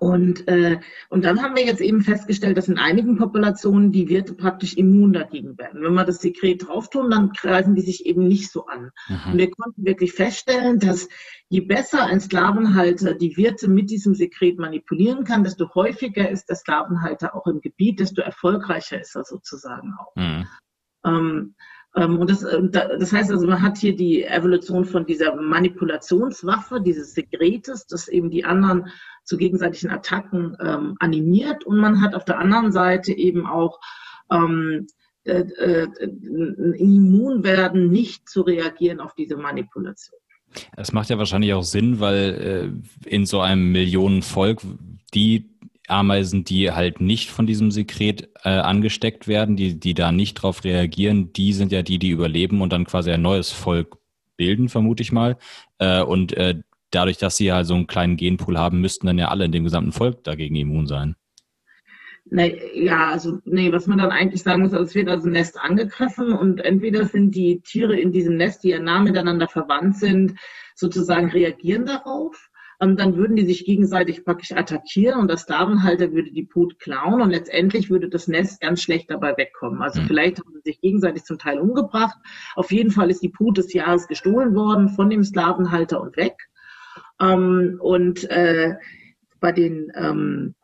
Und, äh, und dann haben wir jetzt eben festgestellt, dass in einigen Populationen die Wirte praktisch immun dagegen werden. Wenn wir das Sekret drauf tun, dann greifen die sich eben nicht so an. Mhm. Und wir konnten wirklich feststellen, dass je besser ein Sklavenhalter die Wirte mit diesem Sekret manipulieren kann, desto häufiger ist der Sklavenhalter auch im Gebiet, desto erfolgreicher ist er sozusagen auch. Mhm. Ähm, Und das, das heißt also, man hat hier die Evolution von dieser Manipulationswaffe, dieses Sekretes, das eben die anderen zu gegenseitigen Attacken ähm, animiert. Und man hat auf der anderen Seite eben auch ähm, äh, äh, Immunwerden, nicht zu reagieren auf diese Manipulation. Das macht ja wahrscheinlich auch Sinn, weil äh, in so einem Millionenvolk die Ameisen, die halt nicht von diesem Sekret äh, angesteckt werden, die, die da nicht drauf reagieren, die sind ja die, die überleben und dann quasi ein neues Volk bilden, vermute ich mal. Äh, und äh, dadurch, dass sie halt so einen kleinen Genpool haben, müssten dann ja alle in dem gesamten Volk dagegen immun sein. Nee, ja, also nee, was man dann eigentlich sagen muss, also es wird also ein Nest angegriffen und entweder sind die Tiere in diesem Nest, die ja nah miteinander verwandt sind, sozusagen reagieren darauf. Und dann würden die sich gegenseitig praktisch attackieren und der Sklavenhalter würde die Brut klauen und letztendlich würde das Nest ganz schlecht dabei wegkommen. Also mhm. vielleicht haben sie sich gegenseitig zum Teil umgebracht. Auf jeden Fall ist die Brut des Jahres gestohlen worden von dem Sklavenhalter und weg. Ähm, und äh, bei den, ähm,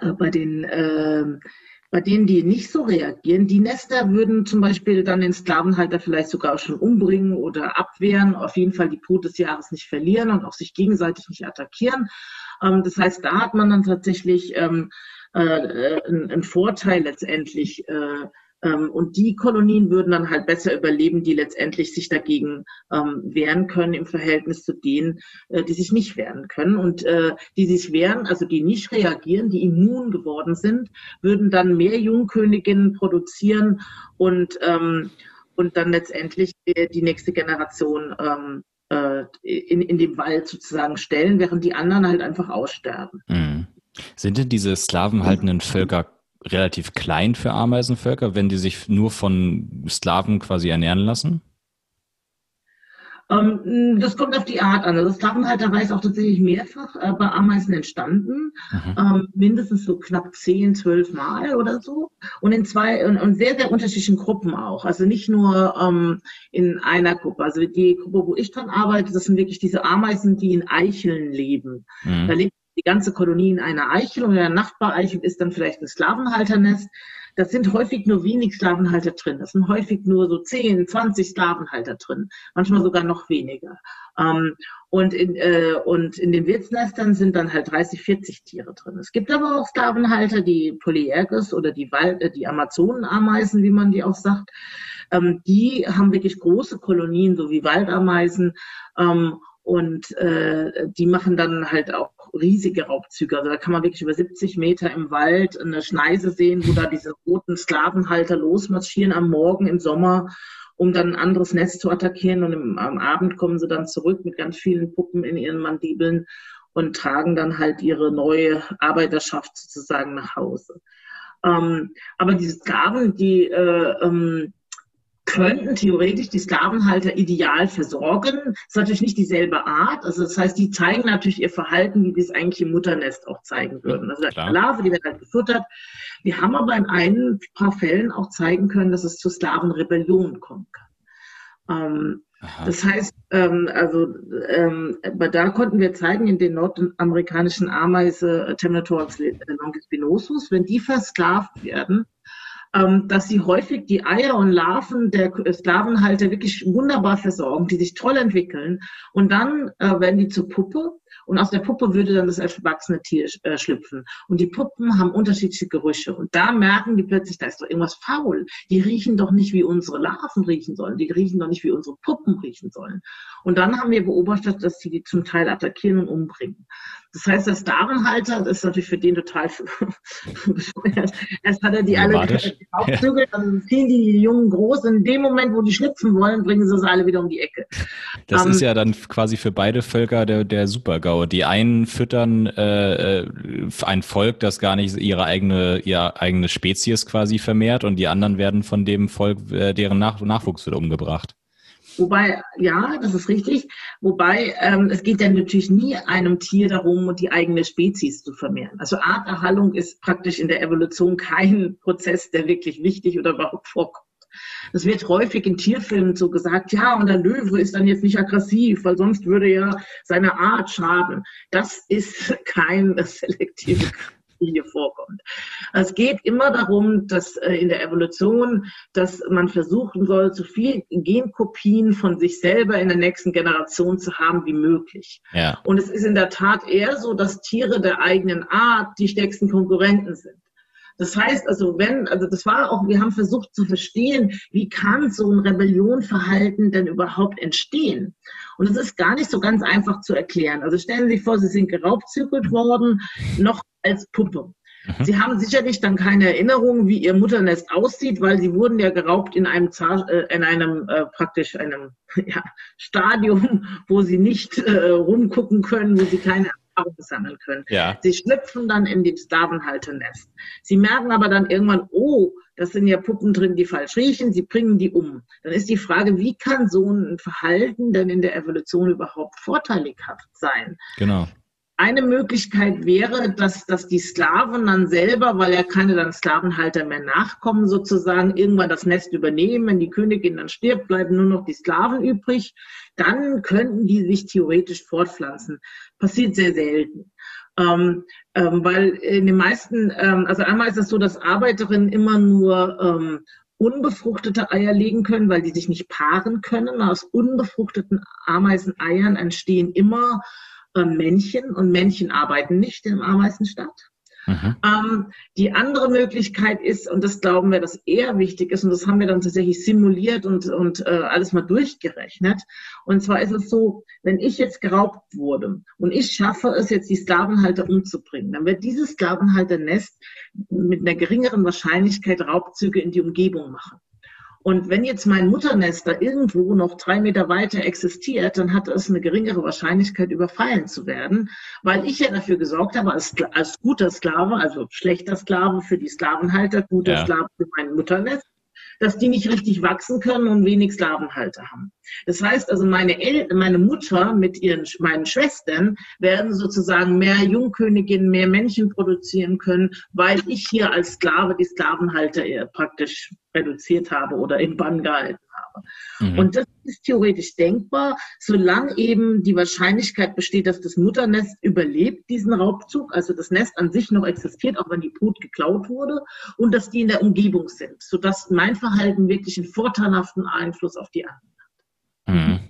äh, bei den äh, Bei denen, die nicht so reagieren, die Nester würden zum Beispiel dann den Sklavenhalter vielleicht sogar schon umbringen oder abwehren, auf jeden Fall die Brut des Jahres nicht verlieren und auch sich gegenseitig nicht attackieren. Das heißt, da hat man dann tatsächlich einen Vorteil letztendlich. Und die Kolonien würden dann halt besser überleben, die letztendlich sich dagegen wehren können im Verhältnis zu denen, die sich nicht wehren können. Und die sich wehren, also die nicht reagieren, die immun geworden sind, würden dann mehr Jungköniginnen produzieren und, und dann letztendlich die nächste Generation in, in den Wald sozusagen stellen, während die anderen halt einfach aussterben. Mhm. Sind denn diese sklavenhaltenden Völker relativ klein für Ameisenvölker, wenn die sich nur von Sklaven quasi ernähren lassen? Um, das kommt auf die Art an. Also Sklavenhalterei ist auch tatsächlich mehrfach äh, bei Ameisen entstanden. Mhm. Ähm, mindestens so knapp zehn, zwölf Mal oder so. Und in zwei, und, und sehr, sehr unterschiedlichen Gruppen auch. Also nicht nur ähm, in einer Gruppe. Also die Gruppe, wo ich dran arbeite, das sind wirklich diese Ameisen, die in Eicheln leben. Mhm. Da lebt die ganze Kolonie in einer Eichel und der Nachbareichel ist dann vielleicht ein Sklavenhalternest. Das sind häufig nur wenig Sklavenhalter drin. Das sind häufig nur so zehn, zwanzig Sklavenhalter drin. Manchmal sogar noch weniger. Und in, äh, und in den Wirtsnestern sind dann halt dreißig, vierzig Tiere drin. Es gibt aber auch Sklavenhalter, die Polyergus oder die, Wald, äh, die Amazonenameisen, wie man die auch sagt. Ähm, die haben wirklich große Kolonien, so wie Waldameisen. Ähm, und äh, die machen dann halt auch riesige Raubzüge. Also da kann man wirklich über siebzig Meter im Wald eine Schneise sehen, wo da diese roten Sklavenhalter losmarschieren am Morgen im Sommer, um dann ein anderes Nest zu attackieren. Und im, am Abend kommen sie dann zurück mit ganz vielen Puppen in ihren Mandibeln und tragen dann halt ihre neue Arbeiterschaft sozusagen nach Hause. Ähm, aber diese Sklaven, die äh, ähm, könnten theoretisch die Sklavenhalter ideal versorgen. Das ist natürlich nicht dieselbe Art. Also das heißt, die zeigen natürlich ihr Verhalten, wie die es eigentlich im Mutternest auch zeigen würden. Also die Larve, die wird halt gefuttert. Wir haben aber in ein paar Fällen auch zeigen können, dass es zu Sklavenrebellion kommen kann. Ähm, das heißt, ähm, also ähm, aber da konnten wir zeigen, in den nordamerikanischen Ameise Temnothorax longipinosus, wenn die versklavt werden, dass sie häufig die Eier und Larven der Sklavenhalter wirklich wunderbar versorgen, die sich toll entwickeln. Und dann äh, werden die zur Puppe und aus der Puppe würde dann das erwachsene Tier äh, schlüpfen. Und die Puppen haben unterschiedliche Gerüche. Und da merken die plötzlich, da ist doch irgendwas faul. Die riechen doch nicht, wie unsere Larven riechen sollen. Die riechen doch nicht, wie unsere Puppen riechen sollen. Und dann haben wir beobachtet, dass sie die zum Teil attackieren und umbringen. Das heißt, der Sklavenhalter, das ist natürlich für den total bescheuert. Erst hat er die alle aufzügelt, ja. Dann ziehen die, die Jungen groß. In dem Moment, wo die schlüpfen wollen, bringen sie sie alle wieder um die Ecke. Das um, ist ja dann quasi für beide Völker der, der Super-GAU. Die einen füttern äh, ein Volk, das gar nicht ihre eigene, ihre eigene Spezies quasi vermehrt, und die anderen werden von dem Volk, äh, deren Nach- Nachwuchs wird umgebracht. Wobei, ja, das ist richtig. Wobei, ähm, es geht ja natürlich nie einem Tier darum, die eigene Spezies zu vermehren. Also Arterhaltung ist praktisch in der Evolution kein Prozess, der wirklich wichtig oder überhaupt vorkommt. Das wird häufig in Tierfilmen so gesagt, ja, und der Löwe ist dann jetzt nicht aggressiv, weil sonst würde ja seiner Art schaden. Das ist kein selektives, die hier vorkommt. Es geht immer darum, dass äh, in der Evolution, dass man versuchen soll, so viel Genkopien von sich selber in der nächsten Generation zu haben wie möglich. Ja. Und es ist in der Tat eher so, dass Tiere der eigenen Art die stärksten Konkurrenten sind. Das heißt also, wenn, also das war auch, wir haben versucht zu verstehen, wie kann so ein Rebellionverhalten denn überhaupt entstehen? Und es ist gar nicht so ganz einfach zu erklären. Also stellen Sie sich vor, Sie sind geraubzügelt worden, noch als Puppe. Mhm. Sie haben sicherlich dann keine Erinnerung, wie Ihr Mutternest aussieht, weil Sie wurden ja geraubt in einem, äh, in einem äh, praktisch einem ja, Stadium, wo Sie nicht äh, rumgucken können, wo Sie keine sammeln können. Ja. Sie schlüpfen dann in die Sklavenhalternest. Sie merken aber dann irgendwann, oh, das sind ja Puppen drin, die falsch riechen, sie bringen die um. Dann ist die Frage, wie kann so ein Verhalten denn in der Evolution überhaupt vorteilhaft sein? Genau. Eine Möglichkeit wäre, dass, dass die Sklaven dann selber, weil ja keine dann Sklavenhalter mehr nachkommen sozusagen, irgendwann das Nest übernehmen. Wenn die Königin dann stirbt, bleiben nur noch die Sklaven übrig. Dann könnten die sich theoretisch fortpflanzen. Passiert sehr selten. Ähm, ähm, weil in den meisten, ähm, also einmal ist es so, dass Arbeiterinnen immer nur ähm, unbefruchtete Eier legen können, weil die sich nicht paaren können. Aus unbefruchteten Ameiseneiern entstehen immer Männchen, und Männchen arbeiten nicht im Ameisenstaat. Ähm, die andere Möglichkeit ist, und das glauben wir, dass eher wichtig ist, und das haben wir dann tatsächlich simuliert und, und äh, alles mal durchgerechnet, und zwar ist es so, wenn ich jetzt geraubt wurde und ich schaffe es jetzt, die Sklavenhalter umzubringen, dann wird dieses Sklavenhalternest mit einer geringeren Wahrscheinlichkeit Raubzüge in die Umgebung machen. Und wenn jetzt mein Mutternest da irgendwo noch drei Meter weiter existiert, dann hat es eine geringere Wahrscheinlichkeit, überfallen zu werden, weil ich ja dafür gesorgt habe, als, als guter Sklave, also schlechter Sklave für die Sklavenhalter, guter ja. Sklave für mein Mutternest, dass die nicht richtig wachsen können und wenig Sklavenhalter haben. Das heißt also, meine, El meine Mutter mit ihren meinen Schwestern werden sozusagen mehr Jungköniginnen, mehr Männchen produzieren können, weil ich hier als Sklave die Sklavenhalter praktisch reduziert habe oder im Bann gehalten habe. Mhm. Und das ist theoretisch denkbar, solange eben die Wahrscheinlichkeit besteht, dass das Mutternest überlebt, diesen Raubzug, also das Nest an sich noch existiert, auch wenn die Brut geklaut wurde, und dass die in der Umgebung sind, sodass mein Verhalten wirklich einen vorteilhaften Einfluss auf die anderen hat. Mhm.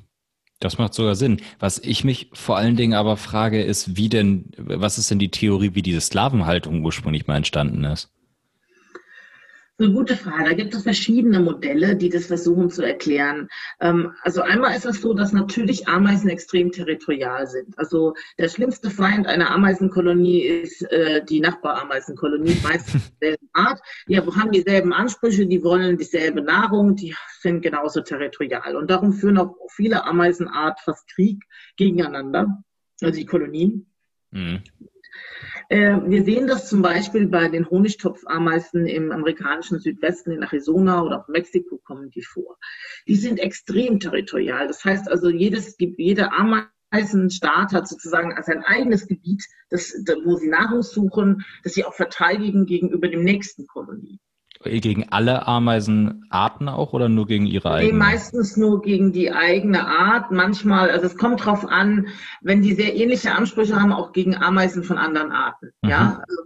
Das macht sogar Sinn. Was ich mich vor allen Dingen aber frage, ist, wie denn, was ist denn die Theorie, wie diese Sklavenhaltung ursprünglich mal entstanden ist? Eine gute Frage. Da gibt es verschiedene Modelle, die das versuchen zu erklären. Also einmal ist es so, dass natürlich Ameisen extrem territorial sind. Also der schlimmste Feind einer Ameisenkolonie ist die Nachbarameisenkolonie, meistens derselben Art. Die haben dieselben Ansprüche, die wollen dieselbe Nahrung, die sind genauso territorial. Und darum führen auch viele Ameisenarten fast Krieg gegeneinander, also die Kolonien. Mhm. Wir sehen das zum Beispiel bei den Honigtopfameisen im amerikanischen Südwesten, in Arizona oder auch Mexiko kommen die vor. Die sind extrem territorial. Das heißt also, jedes, jeder Ameisenstaat hat sozusagen sein eigenes Gebiet, das, wo sie Nahrung suchen, das sie auch verteidigen gegenüber dem nächsten Kolonie. Gegen alle Ameisenarten auch oder nur gegen ihre eigene? Nee, meistens nur gegen die eigene Art. Manchmal, also es kommt drauf an, wenn die sehr ähnliche Ansprüche haben, auch gegen Ameisen von anderen Arten. Mhm. Ja? Also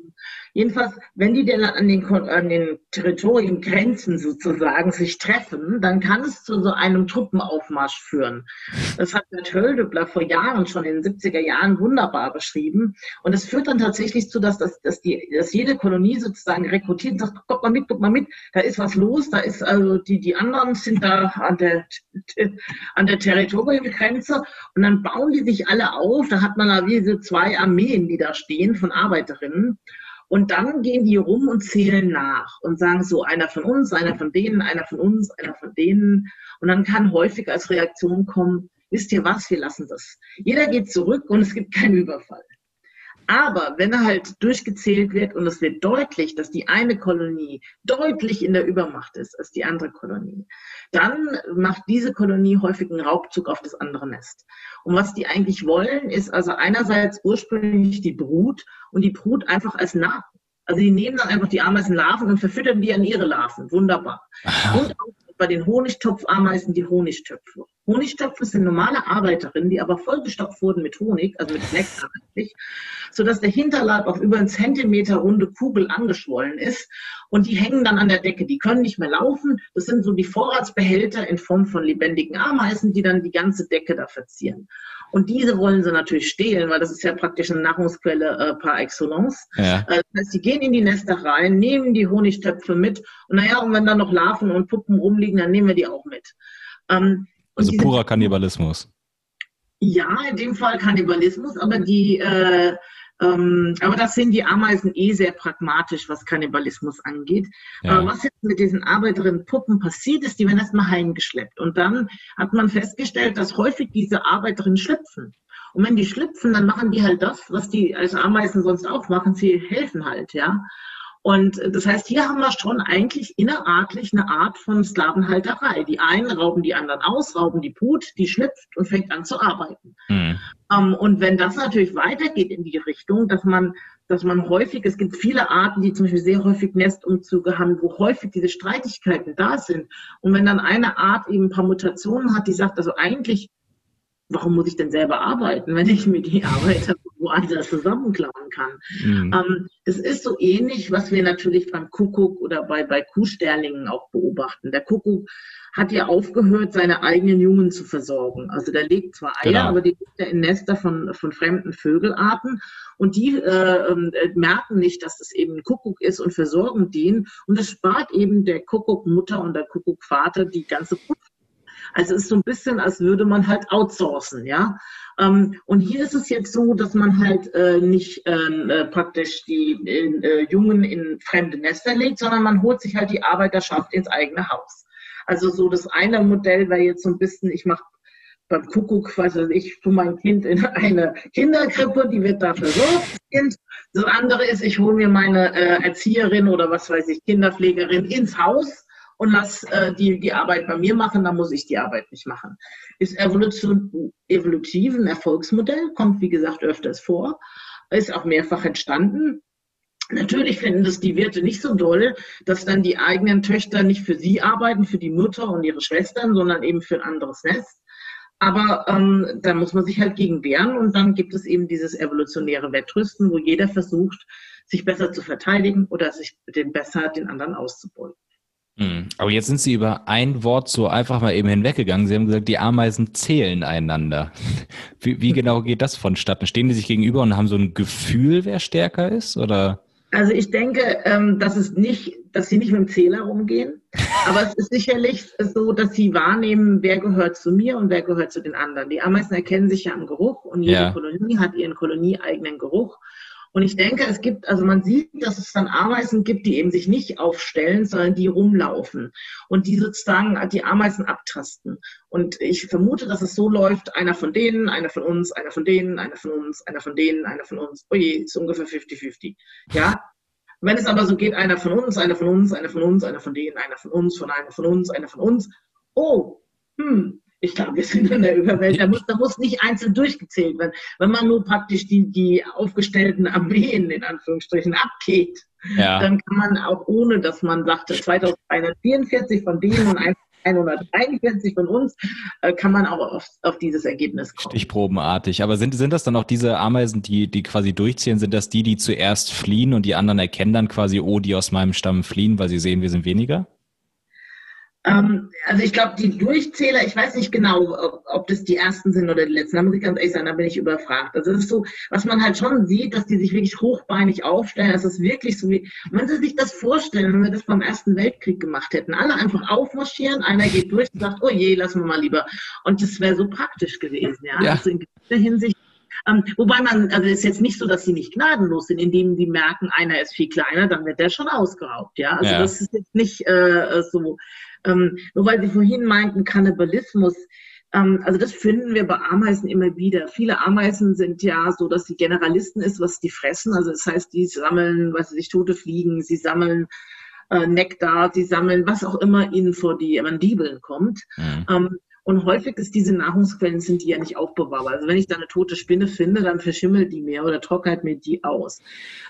jedenfalls, wenn die denn an den, an den Territoriengrenzen sozusagen sich treffen, dann kann es zu so einem Truppenaufmarsch führen. Das hat Bert Höldebler vor Jahren, schon in den siebziger Jahren, wunderbar beschrieben. Und es führt dann tatsächlich zu, dass, dass, dass, die, dass jede Kolonie sozusagen rekrutiert und sagt, guck mal mit, guck mal mit, da ist was los, da ist also die, die anderen sind da an der, an der Territoriengrenze. Und dann bauen die sich alle auf. Da hat man da wie so zwei Armeen, die da stehen von Arbeiterinnen. Und dann gehen die rum und zählen nach und sagen so, einer von uns, einer von denen, einer von uns, einer von denen. Und dann kann häufig als Reaktion kommen, wisst ihr was, wir lassen das. Jeder geht zurück und es gibt keinen Überfall. Aber wenn er halt durchgezählt wird und es wird deutlich, dass die eine Kolonie deutlich in der Übermacht ist als die andere Kolonie, dann macht diese Kolonie häufig einen Raubzug auf das andere Nest. Und was die eigentlich wollen, ist also einerseits ursprünglich die Brut und die Brut einfach als Nahrung. Also die nehmen dann einfach die Ameisenlarven und verfüttern die an ihre Larven. Wunderbar. Aha. Und auch bei den Honigtopfameisen die Honigtöpfe. Honigtöpfe sind normale Arbeiterinnen, die aber vollgestopft wurden mit Honig, also mit Nektar eigentlich, sodass der Hinterleib auf über einen Zentimeter runde Kugel angeschwollen ist und die hängen dann an der Decke. Die können nicht mehr laufen. Das sind so die Vorratsbehälter in Form von lebendigen Ameisen, die dann die ganze Decke da verzieren. Und diese wollen sie natürlich stehlen, weil das ist ja praktisch eine Nahrungsquelle äh, par excellence. Ja. Das heißt, die gehen in die Nester rein, nehmen die Honigtöpfe mit und naja, und wenn dann noch Larven und Puppen rumliegen, dann nehmen wir die auch mit. Ähm, Also purer Kannibalismus. Ja, in dem Fall Kannibalismus, aber die, äh, ähm, aber das sind die Ameisen eh sehr pragmatisch, was Kannibalismus angeht. Ja. Aber was jetzt mit diesen Arbeiterinnen-Puppen passiert ist, die werden erstmal heimgeschleppt. Und dann hat man festgestellt, dass häufig diese Arbeiterinnen schlüpfen. Und wenn die schlüpfen, dann machen die halt das, was die als Ameisen sonst auch machen. Sie helfen halt, ja. Und das heißt, hier haben wir schon eigentlich innerartlich eine Art von Sklavenhalterei. Die einen rauben die anderen aus, rauben die Brut, die schlüpft und fängt an zu arbeiten. Mhm. Um, und wenn das natürlich weitergeht in die Richtung, dass man, dass man häufig, es gibt viele Arten, die zum Beispiel sehr häufig Nestumzüge haben, wo häufig diese Streitigkeiten da sind. Und wenn dann eine Art eben ein paar Mutationen hat, die sagt, also eigentlich, warum muss ich denn selber arbeiten, wenn ich mir die Arbeit woanders zusammenklauen kann? Mhm. Ähm, das ist so ähnlich, was wir natürlich beim Kuckuck oder bei, bei Kuhsterlingen auch beobachten. Der Kuckuck hat ja aufgehört, seine eigenen Jungen zu versorgen. Also der legt zwar Eier, genau, aber die legt er in Nester von, von fremden Vögelarten und die äh, äh, merken nicht, dass das eben ein Kuckuck ist und versorgen den. Und das spart eben der Kuckuckmutter und der Kuckuckvater die ganze Brut. Also es ist so ein bisschen, als würde man halt outsourcen, ja. Und hier ist es jetzt so, dass man halt nicht praktisch die Jungen in fremde Nester legt, sondern man holt sich halt die Arbeiterschaft ins eigene Haus. Also so das eine Modell wäre jetzt so ein bisschen, ich mache beim Kuckuck, was weiß ich, tue mein Kind in eine Kinderkrippe, die wird dafür versorgt. Das andere ist, ich hole mir meine Erzieherin oder was weiß ich, Kinderpflegerin ins Haus. und lass äh, die, die Arbeit bei mir machen, dann muss ich die Arbeit nicht machen. Ist Evolution, evolutiv ein Erfolgsmodell, kommt wie gesagt öfters vor, ist auch mehrfach entstanden. Natürlich finden das die Wirte nicht so doll, dass dann die eigenen Töchter nicht für sie arbeiten, für die Mutter und ihre Schwestern, sondern eben für ein anderes Nest. Aber ähm, da muss man sich halt gegen wehren und dann gibt es eben dieses evolutionäre Wettrüsten, wo jeder versucht, sich besser zu verteidigen oder sich den besser den anderen auszubeuten. Mhm. Aber jetzt sind Sie über ein Wort so einfach mal eben hinweggegangen. Sie haben gesagt, die Ameisen zählen einander. Wie, wie genau geht das vonstatten? Stehen die sich gegenüber und haben so ein Gefühl, wer stärker ist, oder? Also ich denke, ähm, dass es nicht, dass sie nicht mit dem Zähler rumgehen, aber es ist sicherlich so, dass sie wahrnehmen, wer gehört zu mir und wer gehört zu den anderen. Die Ameisen erkennen sich ja am Geruch und jede ja. Kolonie hat ihren kolonieeigenen Geruch. Und ich denke, es gibt, also man sieht, dass es dann Ameisen gibt, die eben sich nicht aufstellen, sondern die rumlaufen und die sozusagen die Ameisen abtasten. Und ich vermute, dass es so läuft, einer von denen, einer von uns, einer von denen, einer von uns, einer von denen, einer von uns. Oje, ist ungefähr fünfzig fünfzig. Ja? Wenn es aber so geht, einer von uns, einer von uns, einer von uns, einer von denen, einer von uns, von einer von uns, einer von uns. Oh, hm. Ich glaube, wir sind in der Überwelt. Da muss, da muss nicht einzeln durchgezählt werden. Wenn man nur praktisch die, die aufgestellten Armeen, in Anführungsstrichen, abgeht, ja. dann kann man auch ohne, dass man sagt, zweitausenddreihundertvierundvierzig von denen und eintausendeinhundertdreiundvierzig von uns, kann man auch auf, auf dieses Ergebnis kommen. Stichprobenartig. Aber sind, sind das dann auch diese Ameisen, die, die quasi durchziehen, sind das die, die zuerst fliehen und die anderen erkennen dann quasi, oh, die aus meinem Stamm fliehen, weil sie sehen, wir sind weniger? Also ich glaube, die Durchzähler, ich weiß nicht genau, ob, ob das die ersten sind oder die letzten, da muss ich ganz ehrlich sein, da bin ich überfragt. Also es ist so, was man halt schon sieht, dass die sich wirklich hochbeinig aufstellen, das ist wirklich so wie, wenn Sie sich das vorstellen, wenn wir das beim Ersten Weltkrieg gemacht hätten, alle einfach aufmarschieren, einer geht durch und sagt, oh je, lassen wir mal lieber. Und das wäre so praktisch gewesen, ja, ja. Also in gewisser Hinsicht. Ähm, wobei man, also es ist jetzt nicht so, dass sie nicht gnadenlos sind, indem die merken, einer ist viel kleiner, dann wird der schon ausgeraubt, ja. Also ja. das ist jetzt nicht äh, so... Ähm, nur weil Sie vorhin meinten, Kannibalismus, ähm, also das finden wir bei Ameisen immer wieder. Viele Ameisen sind ja so, dass sie Generalisten ist, was die fressen. Also das heißt, die sammeln, was weiß ich, tote Fliegen, sie sammeln äh, Nektar, sie sammeln, was auch immer ihnen vor die Mandibeln kommt. Mhm. Ähm, und häufig ist diese Nahrungsquellen, sind die ja nicht aufbewahrt. Also wenn ich da eine tote Spinne finde, dann verschimmelt die mir oder trocknet mir die aus.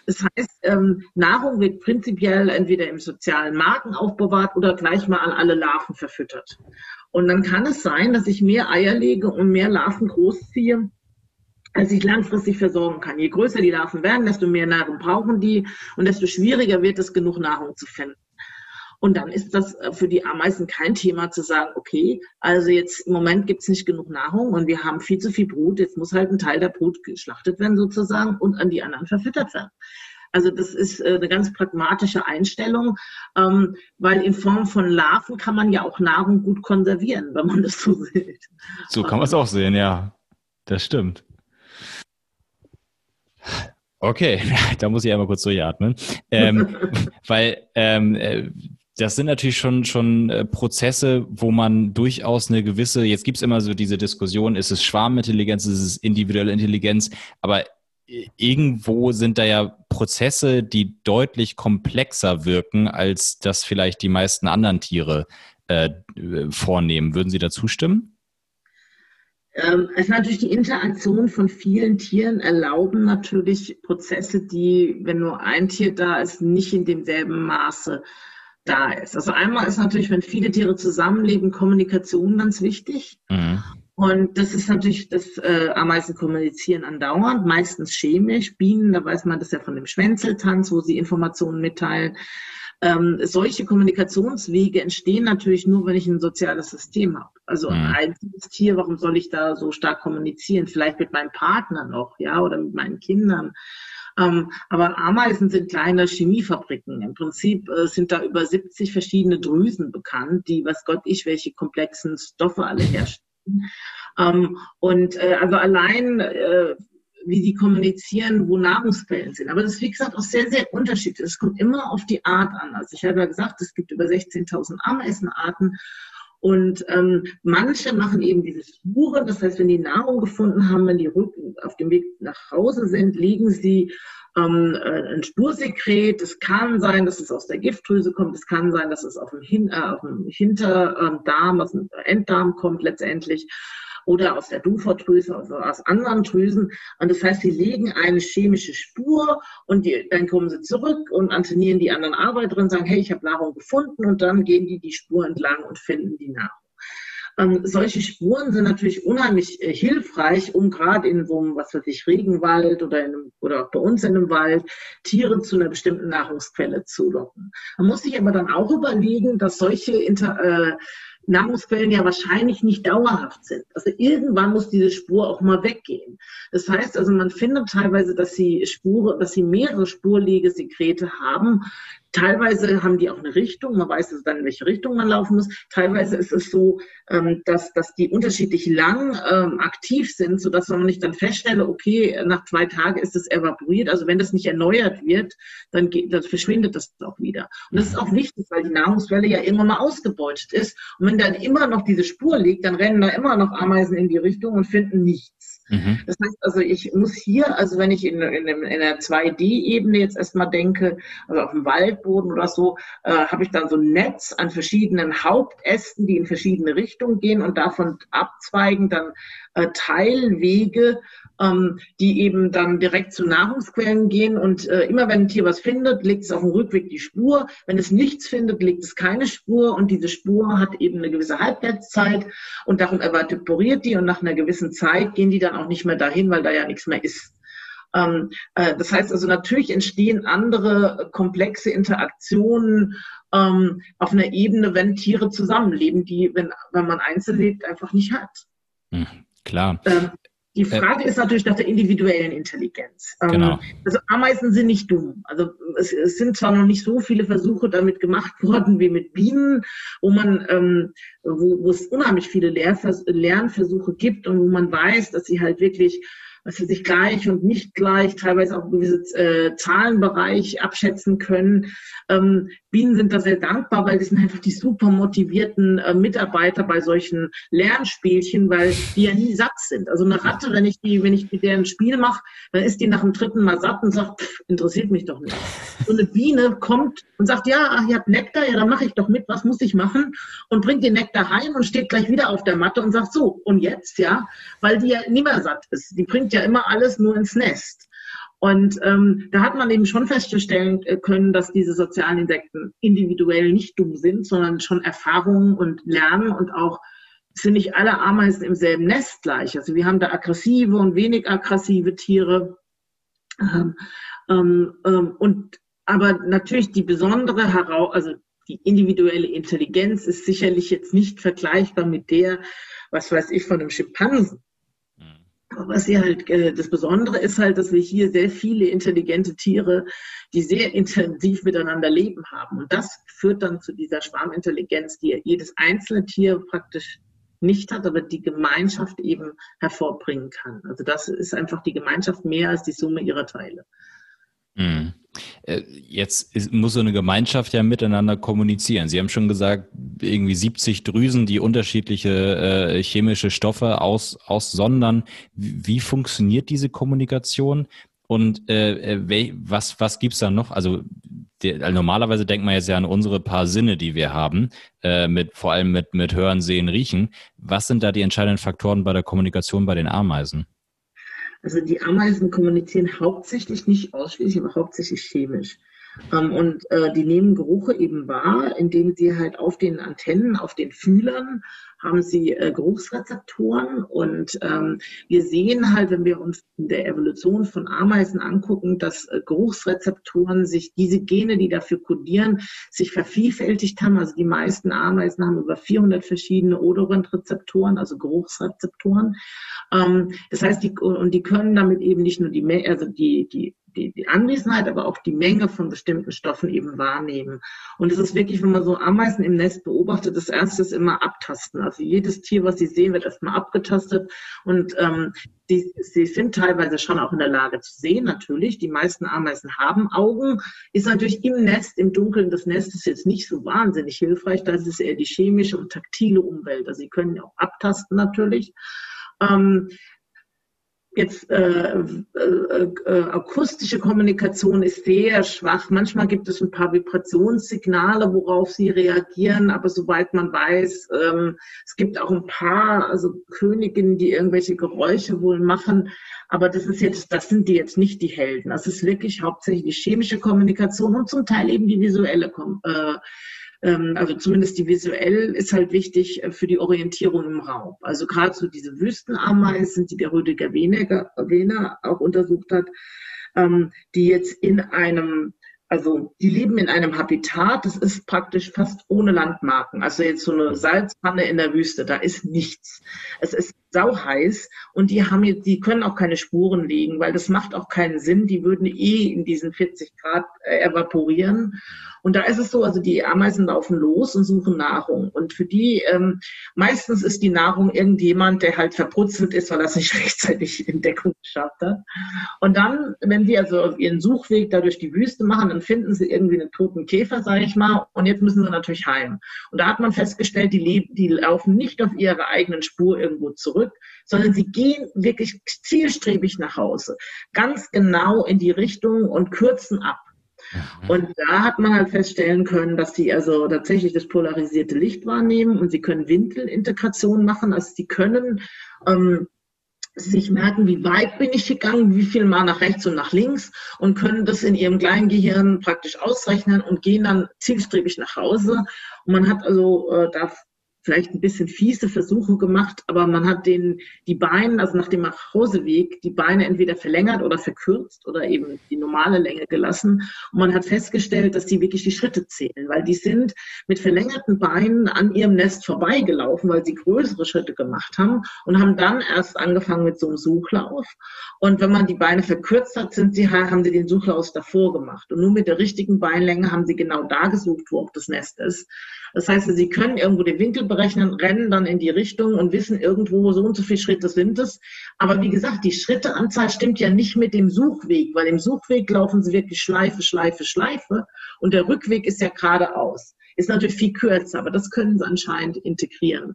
Das heißt, ähm, Nahrung wird prinzipiell entweder im sozialen Magen aufbewahrt oder gleich mal an alle Larven verfüttert. Und dann kann es sein, dass ich mehr Eier lege und mehr Larven großziehe, als ich langfristig versorgen kann. Je größer die Larven werden, desto mehr Nahrung brauchen die und desto schwieriger wird es, genug Nahrung zu finden. Und dann ist das für die Ameisen kein Thema zu sagen, okay, also jetzt im Moment gibt es nicht genug Nahrung und wir haben viel zu viel Brut, jetzt muss halt ein Teil der Brut geschlachtet werden sozusagen und an die anderen verfüttert werden. Also das ist eine ganz pragmatische Einstellung, weil in Form von Larven kann man ja auch Nahrung gut konservieren, wenn man das so sieht. So kann man es auch sehen, ja. Das stimmt. Okay, da muss ich einmal kurz durchatmen, ähm, weil... Ähm, Das sind natürlich schon schon Prozesse, wo man durchaus eine gewisse, jetzt gibt's immer so diese Diskussion, ist es Schwarmintelligenz, ist es individuelle Intelligenz, aber irgendwo sind da ja Prozesse, die deutlich komplexer wirken, als das vielleicht die meisten anderen Tiere äh, vornehmen. Würden Sie dazu stimmen? Ähm, es also natürlich die Interaktion von vielen Tieren erlauben natürlich Prozesse, die, wenn nur ein Tier da ist, nicht in demselben Maße da ist. Also einmal ist natürlich, wenn viele Tiere zusammenleben, Kommunikation ganz wichtig. Mhm. Und das ist natürlich, dass äh, Ameisen kommunizieren andauernd, meistens chemisch. Bienen, da weiß man das ja von dem Schwänzeltanz, wo sie Informationen mitteilen. Ähm, solche Kommunikationswege entstehen natürlich nur, wenn ich ein soziales System habe. Also mhm. ein einzelnes Tier, warum soll ich da so stark kommunizieren? Vielleicht mit meinem Partner noch, ja, oder mit meinen Kindern. Ähm, aber Ameisen sind kleine Chemiefabriken. Im Prinzip äh, sind da über siebzig verschiedene Drüsen bekannt, die, was Gott ich, welche komplexen Stoffe alle herstellen. Ähm, und äh, also allein, äh, wie die kommunizieren, wo Nahrungsquellen sind. Aber das ist, wie gesagt, auch sehr, sehr unterschiedlich. Es kommt immer auf die Art an. Also ich habe ja gesagt, es gibt über sechzehntausend Ameisenarten. Und ähm, manche machen eben diese Spuren, das heißt, wenn die Nahrung gefunden haben, wenn die Rücken auf dem Weg nach Hause sind, liegen sie ähm, ein Spursekret. Es kann sein, dass es aus der Giftdrüse kommt. Es kann sein, dass es auf dem, Hin äh, auf dem Hinterdarm, aus dem Enddarm kommt letztendlich. Oder aus der Dupherdrüse, also aus anderen Drüsen. Und das heißt, sie legen eine chemische Spur und die, dann kommen sie zurück und antennieren die anderen Arbeiterinnen, sagen, hey, ich habe Nahrung gefunden, und dann gehen die die Spur entlang und finden die Nahrung. Ähm, solche Spuren sind natürlich unheimlich äh, hilfreich, um gerade in so einem, was weiß ich, Regenwald oder, in einem, oder auch bei uns in einem Wald Tiere zu einer bestimmten Nahrungsquelle zu locken. Man muss sich aber dann auch überlegen, dass solche Inter äh, Nahrungsquellen ja wahrscheinlich nicht dauerhaft sind. Also irgendwann muss diese Spur auch mal weggehen. Das heißt also, man findet teilweise, dass sie Spuren, dass sie mehrere Spurlegesekrete haben. Teilweise haben die auch eine Richtung, man weiß also dann, in welche Richtung man laufen muss. Teilweise ist es so, dass, dass die unterschiedlich lang aktiv sind, sodass man nicht dann feststelle, okay, nach zwei Tagen ist es evaporiert. Also wenn das nicht erneuert wird, dann, geht, dann verschwindet das auch wieder. Und das ist auch wichtig, weil die Nahrungsquelle ja immer mal ausgebeutet ist. Und wenn dann immer noch diese Spur liegt, dann rennen da immer noch Ameisen in die Richtung und finden nichts. Mhm. Das heißt also, ich muss hier, also wenn ich in, in, in der zwei D-Ebene jetzt erstmal denke, also auf dem Wald, Boden oder so, äh, habe ich dann so ein Netz an verschiedenen Hauptästen, die in verschiedene Richtungen gehen, und davon abzweigen dann äh, Teilwege, ähm, die eben dann direkt zu Nahrungsquellen gehen, und äh, immer wenn ein Tier was findet, legt es auf dem Rückweg die Spur, wenn es nichts findet, legt es keine Spur, und diese Spur hat eben eine gewisse Halbwertszeit und darum evaporiert die, und nach einer gewissen Zeit gehen die dann auch nicht mehr dahin, weil da ja nichts mehr ist. Ähm, äh, das heißt also, natürlich entstehen andere äh, komplexe Interaktionen ähm, auf einer Ebene, wenn Tiere zusammenleben, die, wenn, wenn man einzeln lebt, einfach nicht hat. Hm, klar. Ähm, die Frage äh, ist natürlich nach der individuellen Intelligenz. Ähm, genau. Also Ameisen sind nicht dumm. Also es, es sind zwar noch nicht so viele Versuche damit gemacht worden wie mit Bienen, wo man ähm, wo, wo es unheimlich viele Lehrvers- Lernversuche gibt und wo man weiß, dass sie halt wirklich, was sie sich gleich und nicht gleich, teilweise auch gewisse äh, Zahlenbereich abschätzen können. Ähm, Bienen sind da sehr dankbar, weil die sind einfach die super motivierten äh, Mitarbeiter bei solchen Lernspielchen, weil die ja nie satt sind. Also eine Ratte, wenn ich die, wenn ich mit der ein Spiel mache, dann ist die nach dem dritten Mal satt und sagt, pff, interessiert mich doch nicht. So eine Biene kommt und sagt, ja, ach, ihr habt Nektar, ja, dann mache ich doch mit, was muss ich machen? Und bringt den Nektar heim und steht gleich wieder auf der Matte und sagt, so, und jetzt, ja, weil die ja nie mehr satt ist. Die bringt ja immer alles nur ins Nest. Und ähm, da hat man eben schon feststellen können, dass diese sozialen Insekten individuell nicht dumm sind, sondern schon Erfahrungen und Lernen, und auch sind nicht alle Ameisen im selben Nest gleich. Also wir haben da aggressive und wenig aggressive Tiere. Ähm, ähm, und, aber natürlich die besondere Heraus-, also die individuelle Intelligenz ist sicherlich jetzt nicht vergleichbar mit der, was weiß ich, von einem Schimpansen. Was hier halt äh, das Besondere ist halt, dass wir hier sehr viele intelligente Tiere, die sehr intensiv miteinander leben haben. Und das führt dann zu dieser Schwarmintelligenz, die jedes einzelne Tier praktisch nicht hat, aber die Gemeinschaft eben hervorbringen kann. Also das ist einfach die Gemeinschaft mehr als die Summe ihrer Teile. Mhm. Jetzt ist, muss so eine Gemeinschaft ja miteinander kommunizieren. Sie haben schon gesagt, irgendwie siebzig Drüsen, die unterschiedliche äh, chemische Stoffe aus, aussondern. Wie, wie funktioniert diese Kommunikation? Und äh, wel, was, was gibt es da noch? Also, der, also normalerweise denkt man jetzt ja an unsere paar Sinne, die wir haben, äh, mit, vor allem mit, mit Hören, Sehen, Riechen. Was sind da die entscheidenden Faktoren bei der Kommunikation bei den Ameisen? Also die Ameisen kommunizieren hauptsächlich, nicht ausschließlich, aber hauptsächlich chemisch. Ähm, und äh, die nehmen Gerüche eben wahr, indem sie halt auf den Antennen, auf den Fühlern haben sie äh, Geruchsrezeptoren. Und ähm, wir sehen halt, wenn wir uns in der Evolution von Ameisen angucken, dass äh, Geruchsrezeptoren sich, diese Gene, die dafür kodieren, sich vervielfältigt haben. Also die meisten Ameisen haben über vierhundert verschiedene Odorant-Rezeptoren, also Geruchsrezeptoren. Ähm, das heißt, die, und die können damit eben nicht nur die, also die, die, Die, die Anwesenheit, aber auch die Menge von bestimmten Stoffen eben wahrnehmen. Und es ist wirklich, wenn man so Ameisen im Nest beobachtet, das Erste ist immer abtasten. Also jedes Tier, was sie sehen, wird erstmal abgetastet. Und ähm, die, sie sind teilweise schon auch in der Lage zu sehen, natürlich. Die meisten Ameisen haben Augen. Ist natürlich im Nest, im Dunkeln des Nestes jetzt nicht so wahnsinnig hilfreich. Das ist eher die chemische und taktile Umwelt. Also sie können auch abtasten natürlich. Ähm, jetzt äh, äh, äh, akustische Kommunikation ist sehr schwach. Manchmal gibt es ein paar Vibrationssignale, worauf sie reagieren, aber soweit man weiß, ähm, es gibt auch ein paar, also Königinnen, die irgendwelche Geräusche wohl machen, aber das ist jetzt, das sind die jetzt nicht die Helden. Das ist wirklich hauptsächlich die chemische Kommunikation und zum Teil eben die visuelle Kommunikation. Äh, Also zumindest die visuell ist halt wichtig für die Orientierung im Raum. Also gerade so diese Wüstenameisen, die der Rüdiger Wehner auch untersucht hat, die jetzt in einem, also die leben in einem Habitat, das ist praktisch fast ohne Landmarken. Also jetzt so eine Salzpanne in der Wüste, da ist nichts. Es ist sauheiß und die haben jetzt, die können auch keine Spuren legen, weil das macht auch keinen Sinn. Die würden eh in diesen vierzig Grad äh, evaporieren. Und da ist es so, also die Ameisen laufen los und suchen Nahrung. Und für die, ähm, meistens ist die Nahrung irgendjemand, der halt verputzelt ist, weil er es nicht rechtzeitig in Deckung geschafft hat. Und dann, wenn sie also auf ihren Suchweg da durch die Wüste machen, dann finden sie irgendwie einen toten Käfer, sage ich mal. Und jetzt müssen sie natürlich heim. Und da hat man festgestellt, die, leben, die laufen nicht auf ihre eigenen Spur irgendwo zurück, sondern sie gehen wirklich zielstrebig nach Hause, ganz genau in die Richtung und kürzen ab. Und da hat man halt feststellen können, dass sie also tatsächlich das polarisierte Licht wahrnehmen und sie können Windelintegration machen, also sie können ähm, sich merken, wie weit bin ich gegangen, wie viel mal nach rechts und nach links und können das in ihrem kleinen Gehirn praktisch ausrechnen und gehen dann zielstrebig nach Hause. Und man hat also äh, da vielleicht ein bisschen fiese Versuche gemacht, aber man hat den, die Beine, also nach dem Nachhauseweg, die Beine entweder verlängert oder verkürzt oder eben die normale Länge gelassen. Und man hat festgestellt, dass die wirklich die Schritte zählen, weil die sind mit verlängerten Beinen an ihrem Nest vorbeigelaufen, weil sie größere Schritte gemacht haben und haben dann erst angefangen mit so einem Suchlauf. Und wenn man die Beine verkürzt hat, sind sie, haben sie den Suchlauf davor gemacht. Und nur mit der richtigen Beinlänge haben sie genau da gesucht, wo auch das Nest ist. Das heißt, sie können irgendwo den Winkel berechnen, rennen dann in die Richtung und wissen irgendwo, so und so viele Schritte sind es. Aber wie gesagt, die Schritteanzahl stimmt ja nicht mit dem Suchweg, weil im Suchweg laufen sie wirklich Schleife, Schleife, Schleife und der Rückweg ist ja geradeaus. Ist natürlich viel kürzer, aber das können sie anscheinend integrieren.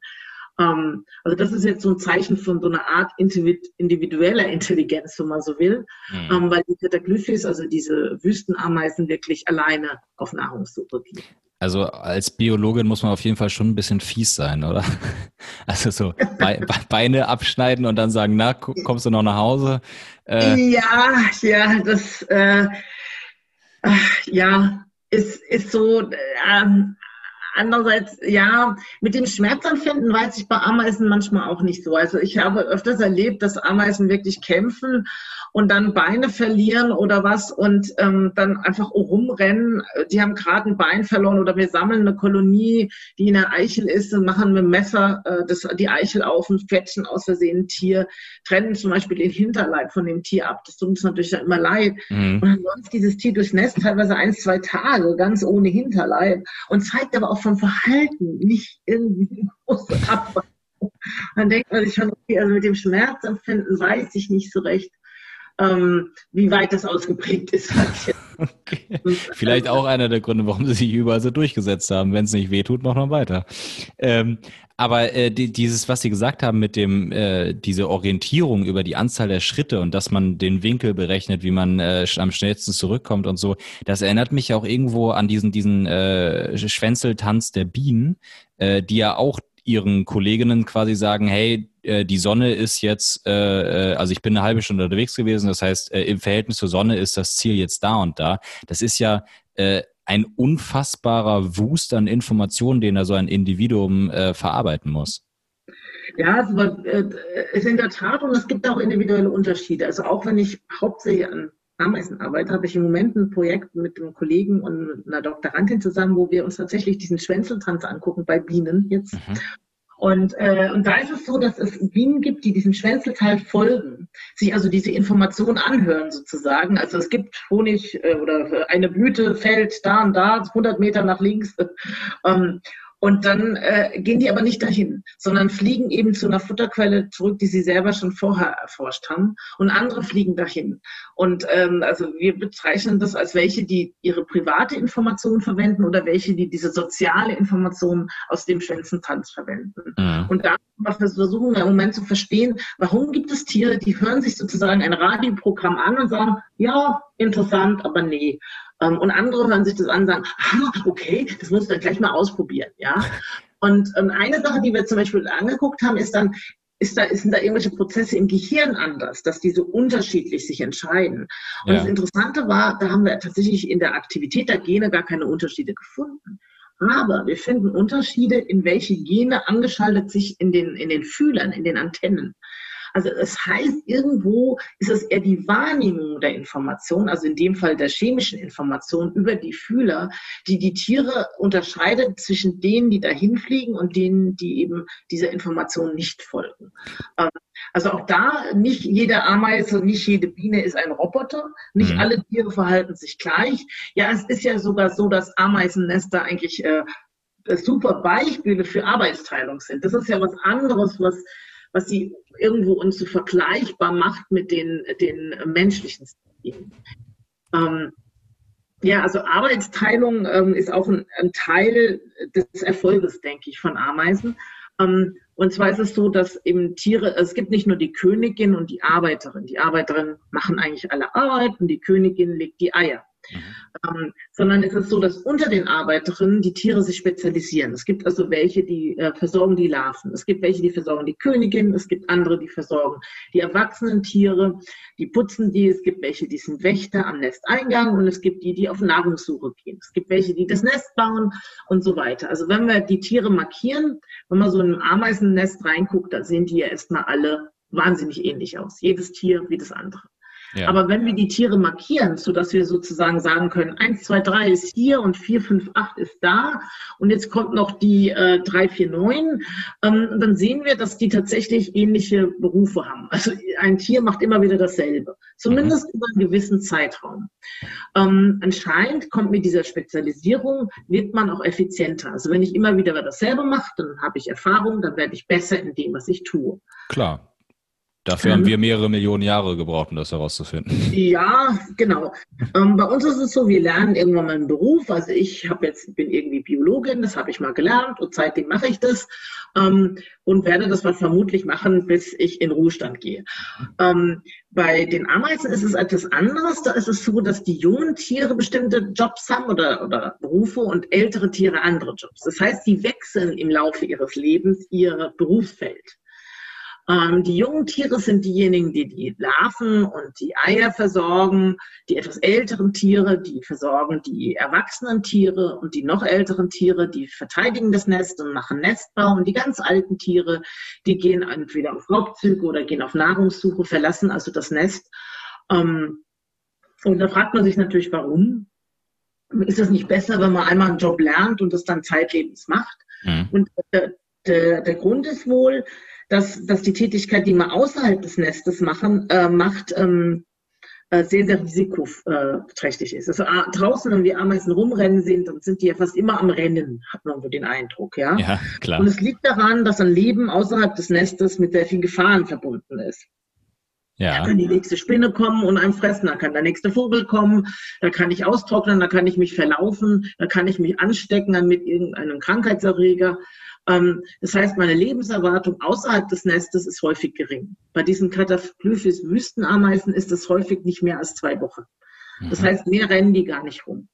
Ähm, also das ist jetzt so ein Zeichen von so einer Art individueller Intelligenz, wenn man so will, mhm. ähm, weil die Peterglyphis, also diese Wüstenameisen, wirklich alleine auf Nahrungssuche gehen. Also als Biologin muss man auf jeden Fall schon ein bisschen fies sein, oder? Also so Be Beine abschneiden und dann sagen, na, kommst du noch nach Hause? Äh, ja, ja, das äh, ach, ja, ist, ist so. Ähm, andererseits, ja, mit dem Schmerzempfinden weiß ich bei Ameisen manchmal auch nicht so. Also ich habe öfters erlebt, dass Ameisen wirklich kämpfen und dann Beine verlieren oder was und ähm, dann einfach rumrennen. Die haben gerade ein Bein verloren oder wir sammeln eine Kolonie, die in der Eichel ist und machen mit dem Messer äh, das, die Eichel auf und quetschen aus Versehen ein Tier, trennen zum Beispiel den Hinterleib von dem Tier ab. Das tut uns natürlich dann immer leid. Mhm. Und ansonsten dieses Tier durchnässt teilweise ein, zwei Tage, ganz ohne Hinterleib und zeigt aber auch vom Verhalten nicht irgendwie große Abweichung. Dann denkt man sich schon, okay, also mit dem Schmerzempfinden weiß ich nicht so recht, Ähm, wie weit das ausgeprägt ist. Okay. Vielleicht auch einer der Gründe, warum sie sich überall so durchgesetzt haben. Wenn es nicht wehtut, machen wir weiter. Ähm, aber äh, die, dieses, was Sie gesagt haben mit dem, äh, diese Orientierung über die Anzahl der Schritte und dass man den Winkel berechnet, wie man äh, am schnellsten zurückkommt und so, das erinnert mich auch irgendwo an diesen, diesen äh, Schwänzeltanz der Bienen, äh, die ja auch ihren Kolleginnen quasi sagen, hey, die Sonne ist jetzt, also ich bin eine halbe Stunde unterwegs gewesen, das heißt, im Verhältnis zur Sonne ist das Ziel jetzt da und da. Das ist ja ein unfassbarer Wust an Informationen, den da so ein Individuum verarbeiten muss. Ja, es ist in der Tat und es gibt auch individuelle Unterschiede. Also auch wenn ich hauptsächlich an Ameisenarbeit habe ich im Moment ein Projekt mit einem Kollegen und einer Doktorandin zusammen, wo wir uns tatsächlich diesen Schwänzeltanz angucken bei Bienen jetzt. Mhm. Und, äh, und da ist es so, dass es Bienen gibt, die diesem Schwänzelteil folgen, sich also diese Information anhören sozusagen. Also es gibt Honig äh, oder eine Blüte fällt da und da, hundert Meter nach links. Ähm, Und dann äh, gehen die aber nicht dahin, sondern fliegen eben zu einer Futterquelle zurück, die sie selber schon vorher erforscht haben. Und andere fliegen dahin. Und ähm, also wir bezeichnen das als welche, die ihre private Information verwenden oder welche, die diese soziale Information aus dem Schwänzeltanz verwenden. Mhm. Und da versuchen wir im Moment zu verstehen, warum gibt es Tiere, die hören sich sozusagen ein Radioprogramm an und sagen, ja, interessant, aber nee. Und andere hören sich das an und sagen, ah, okay, das muss ich dann gleich mal ausprobieren. Ja? Und eine Sache, die wir zum Beispiel angeguckt haben, ist dann, ist da, sind da irgendwelche Prozesse im Gehirn anders, dass die so unterschiedlich sich entscheiden. Und ja. Das Interessante war, da haben wir tatsächlich in der Aktivität der Gene gar keine Unterschiede gefunden. Aber wir finden Unterschiede, in welche Gene angeschaltet sich in den, in den Fühlern, in den Antennen. Also das heißt, irgendwo ist es eher die Wahrnehmung der Information, also in dem Fall der chemischen Information über die Fühler, die die Tiere unterscheidet zwischen denen, die dahin fliegen und denen, die eben dieser Information nicht folgen. Also auch da, nicht jede Ameise, nicht jede Biene ist ein Roboter, nicht mhm. alle Tiere verhalten sich gleich. Ja, es ist ja sogar so, dass Ameisennester eigentlich äh, super Beispiele für Arbeitsteilung sind. Das ist ja was anderes, was... was sie irgendwo uns so vergleichbar macht mit den, den menschlichen Systemen. Ähm, ja, also Arbeitsteilung ähm, ist auch ein, ein Teil des Erfolges, denke ich, von Ameisen. Ähm, und zwar ist es so, dass eben Tiere, es gibt nicht nur die Königin und die Arbeiterin. Die Arbeiterinnen machen eigentlich alle Arbeit und die Königin legt die Eier. Mhm. Ähm, sondern es ist so, dass unter den Arbeiterinnen die Tiere sich spezialisieren. Es gibt also welche, die äh, versorgen die Larven. Es gibt welche, die versorgen die Königin. Es gibt andere, die versorgen die erwachsenen Tiere. Die putzen die. Es gibt welche, die sind Wächter am Nesteingang. Und es gibt die, die auf Nahrungssuche gehen. Es gibt welche, die das Nest bauen und so weiter. Also wenn wir die Tiere markieren, wenn man so in ein Ameisennest reinguckt, da sehen die ja erstmal alle wahnsinnig ähnlich aus. Jedes Tier wie das andere. Ja. Aber wenn wir die Tiere markieren, sodass wir sozusagen sagen können, eins, zwei, drei ist hier und vier, fünf, acht ist da und jetzt kommt noch die äh, drei, vier, neun, ähm, dann sehen wir, dass die tatsächlich ähnliche Berufe haben. Also ein Tier macht immer wieder dasselbe, zumindest mhm. über einen gewissen Zeitraum. Ähm, anscheinend kommt mit dieser Spezialisierung, wird man auch effizienter. Also wenn ich immer wieder dasselbe mache, dann habe ich Erfahrung, dann werde ich besser in dem, was ich tue. Klar. Dafür haben wir mehrere Millionen Jahre gebraucht, um das herauszufinden. Ja, genau. Ähm, bei uns ist es so, wir lernen irgendwann mal einen Beruf. Also ich habe jetzt, bin irgendwie Biologin, das habe ich mal gelernt und seitdem mache ich das ähm, und werde das mal vermutlich machen, bis ich in Ruhestand gehe. Ähm, bei den Ameisen ist es etwas anderes. Da ist es so, dass die jungen Tiere bestimmte Jobs haben oder, oder Berufe und ältere Tiere andere Jobs. Das heißt, die wechseln im Laufe ihres Lebens ihr Berufsfeld. Die jungen Tiere sind diejenigen, die die Larven und die Eier versorgen, die etwas älteren Tiere, die versorgen die erwachsenen Tiere und die noch älteren Tiere, die verteidigen das Nest und machen Nestbau. Und die ganz alten Tiere, die gehen entweder auf Raubzüge oder gehen auf Nahrungssuche, verlassen also das Nest. Und da fragt man sich natürlich, warum? Ist das nicht besser, wenn man einmal einen Job lernt und das dann zeitlebens macht? Mhm. Und der, der, der Grund ist wohl, dass, dass die Tätigkeit, die man außerhalb des Nestes machen, äh, macht, ähm, äh, sehr, sehr risikoträchtig ist. Also a, draußen, wenn die Ameisen rumrennen sind, dann sind die ja fast immer am Rennen, hat man so den Eindruck. Ja, ja klar. Und es liegt daran, dass ein Leben außerhalb des Nestes mit sehr vielen Gefahren verbunden ist. Ja. Da kann die nächste Spinne kommen und einem fressen, da kann der nächste Vogel kommen, da kann ich austrocknen, da kann ich mich verlaufen, da kann ich mich anstecken mit irgendeinem Krankheitserreger. Das heißt, meine Lebenserwartung außerhalb des Nestes ist häufig gering. Bei diesen Cataplyphis-Wüstenameisen ist das häufig nicht mehr als zwei Wochen. Das heißt, mehr rennen die gar nicht rum.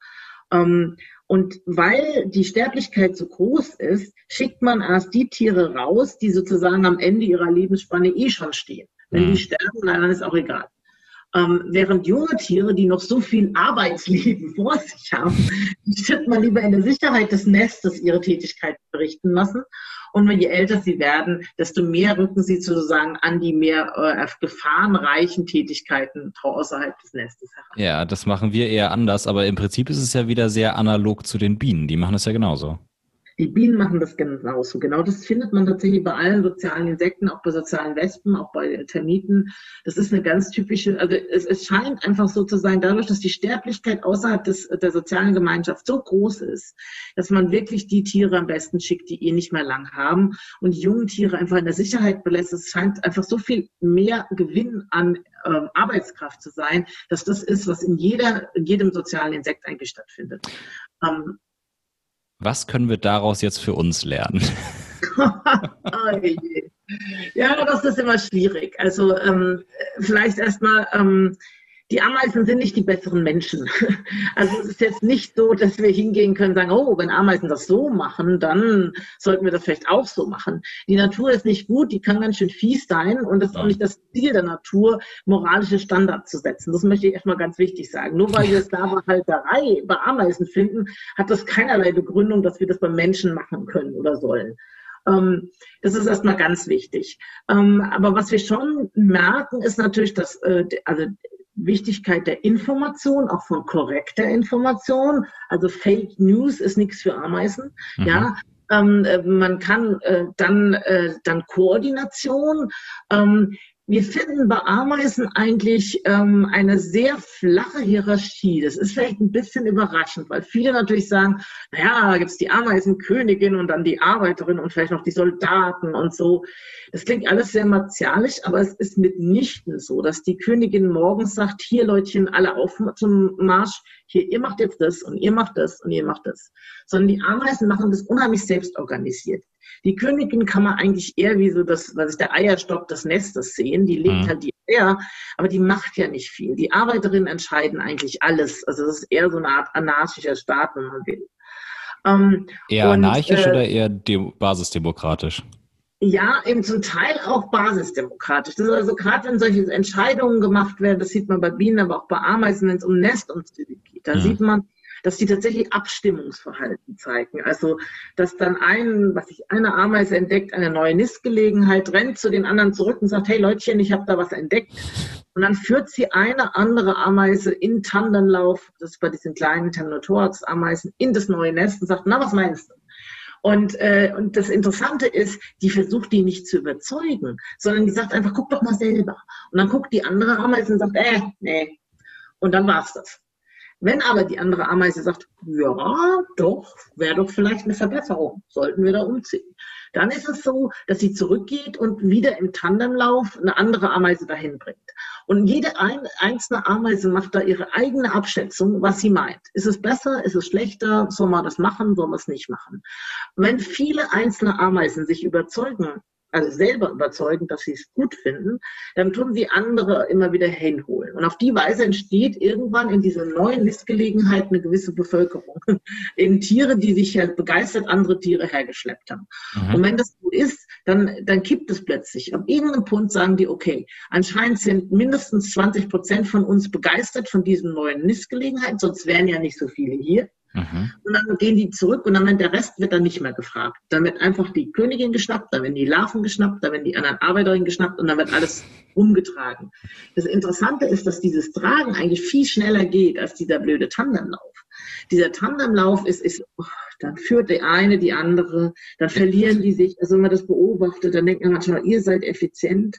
Und weil die Sterblichkeit so groß ist, schickt man erst die Tiere raus, die sozusagen am Ende ihrer Lebensspanne eh schon stehen. Wenn die sterben, dann ist auch egal. Ähm, während junge Tiere, die noch so viel Arbeitsleben vor sich haben, die schickt man lieber in der Sicherheit des Nestes ihre Tätigkeit verrichten lassen. Und je älter sie werden, desto mehr rücken sie sozusagen an die mehr äh, gefahrenreichen Tätigkeiten außerhalb des Nestes heran. Ja, das machen wir eher anders, aber im Prinzip ist es ja wieder sehr analog zu den Bienen. Die machen das ja genauso. Die Bienen machen das genauso. Genau das findet man tatsächlich bei allen sozialen Insekten, auch bei sozialen Wespen, auch bei Termiten. Das ist eine ganz typische, also es, es scheint einfach so zu sein, dadurch, dass die Sterblichkeit außerhalb des, der sozialen Gemeinschaft so groß ist, dass man wirklich die Tiere am besten schickt, die eh nicht mehr lang haben und die jungen Tiere einfach in der Sicherheit belässt. Es scheint einfach so viel mehr Gewinn an ähm, Arbeitskraft zu sein, dass das ist, was in, jeder, in jedem sozialen Insekt eigentlich stattfindet. Ähm, Was können wir daraus jetzt für uns lernen? Ja, das ist immer schwierig. Also ähm, vielleicht erstmal, ähm, die Ameisen sind nicht die besseren Menschen. Also es ist jetzt nicht so, dass wir hingehen können und sagen, oh, wenn Ameisen das so machen, dann sollten wir das vielleicht auch so machen. Die Natur ist nicht gut, die kann ganz schön fies sein und das ist auch nicht das Ziel der Natur, moralische Standards zu setzen. Das möchte ich erstmal ganz wichtig sagen. Nur weil wir Sklavenhalterei bei Ameisen finden, hat das keinerlei Begründung, dass wir das beim Menschen machen können oder sollen. Das ist erstmal ganz wichtig. Aber was wir schon merken, ist natürlich, dass also Wichtigkeit der Information, auch von korrekter Information. Also Fake News ist nichts für Ameisen. Mhm. Ja, ähm, man kann äh, dann, äh, dann Koordination. Ähm, wir finden bei Ameisen eigentlich ähm, eine sehr flache Hierarchie. Das ist vielleicht ein bisschen überraschend, weil viele natürlich sagen, naja, da gibt es die Ameisenkönigin und dann die Arbeiterin und vielleicht noch die Soldaten und so. Das klingt alles sehr martialisch, aber es ist mitnichten so, dass die Königin morgens sagt, hier Leutchen, alle auf zum Marsch, hier, ihr macht jetzt das und ihr macht das und ihr macht das. Sondern die Ameisen machen das unheimlich selbst organisiert. Die Königin kann man eigentlich eher wie so das, was ich der Eierstock des Nestes sehen, die legt halt die Eier, aber die macht ja nicht viel. Die Arbeiterinnen entscheiden eigentlich alles. Also das ist eher so eine Art anarchischer Staat, wenn man will. Ähm, eher und, anarchisch äh, oder eher basisdemokratisch? Ja, eben zum Teil auch basisdemokratisch. Das ist also gerade, wenn solche Entscheidungen gemacht werden, das sieht man bei Bienen, aber auch bei Ameisen, wenn es um Nest und so geht, da mhm. sieht man, dass die tatsächlich Abstimmungsverhalten zeigen. Also, dass dann ein, was ich, eine Ameise entdeckt, eine neue Nistgelegenheit, rennt zu den anderen zurück und sagt, hey Leutchen, ich habe da was entdeckt. Und dann führt sie eine andere Ameise in Tandemlauf, das ist bei diesen kleinen Temnothorax-Ameisen, in das neue Nest und sagt, na, was meinst du? Und, äh, und das Interessante ist, die versucht die nicht zu überzeugen, sondern die sagt einfach, guck doch mal selber. Und dann guckt die andere Ameise und sagt, äh, nee. Und dann war's das. Wenn aber die andere Ameise sagt, ja, doch, wäre doch vielleicht eine Verbesserung, sollten wir da umziehen, dann ist es so, dass sie zurückgeht und wieder im Tandemlauf eine andere Ameise dahin bringt. Und jede einzelne Ameise macht da ihre eigene Abschätzung, was sie meint. Ist es besser, ist es schlechter, soll man das machen, soll man es nicht machen? Wenn viele einzelne Ameisen sich überzeugen, also selber überzeugen, dass sie es gut finden, dann tun sie andere immer wieder hinholen. Und auf die Weise entsteht irgendwann in dieser neuen Nistgelegenheit eine gewisse Bevölkerung. Eben Tiere, die sich ja begeistert andere Tiere hergeschleppt haben. Mhm. Und wenn das so ist, dann, dann kippt es plötzlich. Ab irgendeinem Punkt sagen die, okay, anscheinend sind mindestens zwanzig Prozent von uns begeistert von diesen neuen Nistgelegenheiten, sonst wären ja nicht so viele hier. Mhm. Und dann gehen die zurück und dann der Rest wird dann nicht mehr gefragt. Dann wird einfach die Königin geschnappt, dann werden die Larven geschnappt, dann werden die anderen Arbeiterinnen geschnappt und dann wird alles umgetragen. Das Interessante ist, dass dieses Tragen eigentlich viel schneller geht als dieser blöde Tandemlauf. Dieser Tandemlauf ist, ist oh, dann führt die eine die andere, dann verlieren die sich. Also wenn man das beobachtet, dann denkt man manchmal, ihr seid effizient.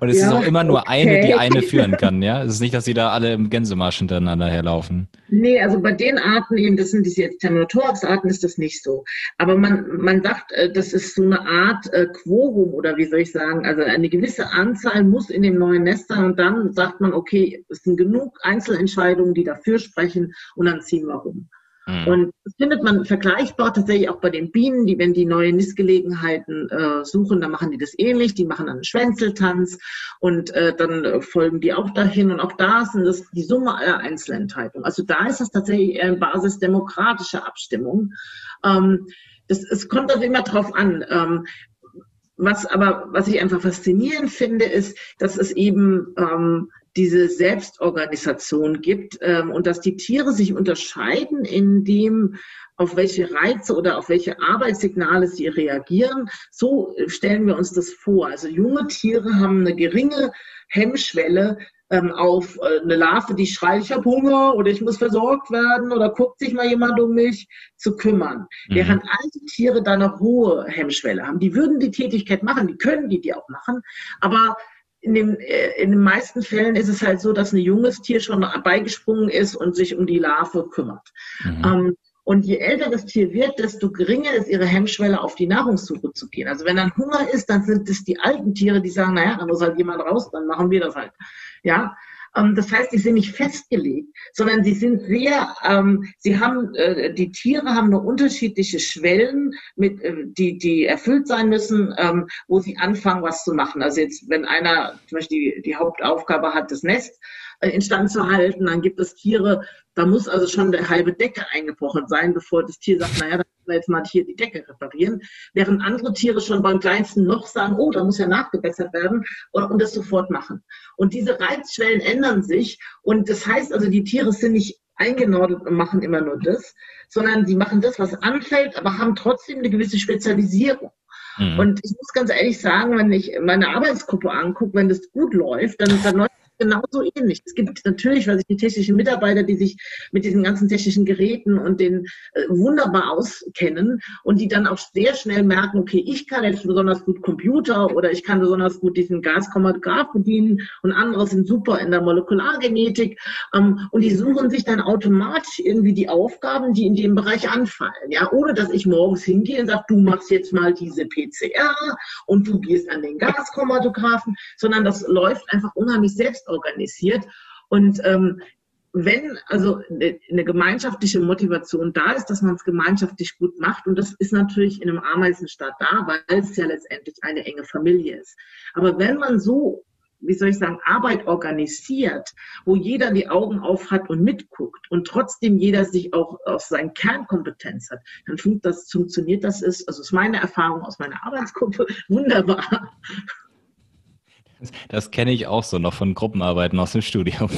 Und es ja, ist auch immer nur okay. eine, die eine führen kann, ja? Es ist nicht, dass sie da alle im Gänsemarsch hintereinander herlaufen. Nee, also bei den Arten eben, das sind diese jetzt Temnothorax-Arten, ist das nicht so. Aber man, man sagt, das ist so eine Art äh, Quorum oder wie soll ich sagen, also eine gewisse Anzahl muss in dem neuen Nest sein und dann sagt man, okay, es sind genug Einzelentscheidungen, die dafür sprechen und dann ziehen wir rum. Und das findet man vergleichbar tatsächlich auch bei den Bienen, die, wenn die neue Nistgelegenheiten äh, suchen, dann machen die das ähnlich, die machen einen Schwänzeltanz und äh, dann folgen die auch dahin und auch da sind das die Summe aller Einzelentscheidungen. Also da ist das tatsächlich eher eine basisdemokratische Abstimmung. Ähm, das, es kommt also immer drauf an. Ähm, was aber, was ich einfach faszinierend finde, ist, dass es eben ähm, diese Selbstorganisation gibt ähm, und dass die Tiere sich unterscheiden in dem, auf welche Reize oder auf welche Arbeitssignale sie reagieren. So stellen wir uns das vor. Also junge Tiere haben eine geringe Hemmschwelle, ähm, auf eine Larve, die schreit, ich habe Hunger oder ich muss versorgt werden oder guckt sich mal jemand um mich, zu kümmern. Mhm. Während alte Tiere da eine hohe Hemmschwelle haben. Die würden die Tätigkeit machen, die können die die auch machen, aber In, dem, in den meisten Fällen ist es halt so, dass ein junges Tier schon beigesprungen ist und sich um die Larve kümmert. Mhm. Ähm, und je älter das Tier wird, desto geringer ist ihre Hemmschwelle, auf die Nahrungssuche zu gehen. Also wenn dann Hunger ist, dann sind es die alten Tiere, die sagen, naja, da muss halt jemand raus, dann machen wir das halt. Ja. Das heißt, die sind nicht festgelegt, sondern sie sind sehr, ähm, sie haben, äh, die Tiere haben nur unterschiedliche Schwellen, mit, äh, die, die erfüllt sein müssen, ähm, wo sie anfangen, was zu machen. Also jetzt, wenn einer zum Beispiel die, die Hauptaufgabe hat, das Nest äh, instand zu halten, dann gibt es Tiere, da muss also schon der halbe Decke eingebrochen sein, bevor das Tier sagt, naja, dann müssen wir jetzt mal hier die Decke reparieren. Während andere Tiere schon beim kleinsten noch sagen, oh, da muss ja nachgebessert werden und das sofort machen. Und diese Reizschwellen ändern sich und das heißt also, die Tiere sind nicht eingenordet und machen immer nur das, sondern sie machen das, was anfällt, aber haben trotzdem eine gewisse Spezialisierung. Mhm. Und ich muss ganz ehrlich sagen, wenn ich meine Arbeitsgruppe angucke, wenn das gut läuft, dann ist da neun genauso ähnlich. Es gibt natürlich, weil sich die technischen Mitarbeiter, die sich mit diesen ganzen technischen Geräten und den äh, wunderbar auskennen und die dann auch sehr schnell merken, okay, ich kann jetzt besonders gut Computer oder ich kann besonders gut diesen Gaschromatograph bedienen und andere sind super in der Molekulargenetik ähm, und die suchen sich dann automatisch irgendwie die Aufgaben, die in dem Bereich anfallen. Ja, ohne dass ich morgens hingehe und sage, du machst jetzt mal diese P C R und du gehst an den Gaschromatographen, sondern das läuft einfach unheimlich selbst organisiert. Und ähm, wenn also eine gemeinschaftliche Motivation da ist, dass man es gemeinschaftlich gut macht, und das ist natürlich in einem Ameisenstaat da, weil es ja letztendlich eine enge Familie ist. Aber wenn man so, wie soll ich sagen, Arbeit organisiert, wo jeder die Augen auf hat und mitguckt und trotzdem jeder sich auch auf seine Kernkompetenz hat, dann funkt das, funktioniert das, ist, also ist meine Erfahrung aus meiner Arbeitsgruppe, wunderbar. Das kenne ich auch so noch von Gruppenarbeiten aus dem Studium.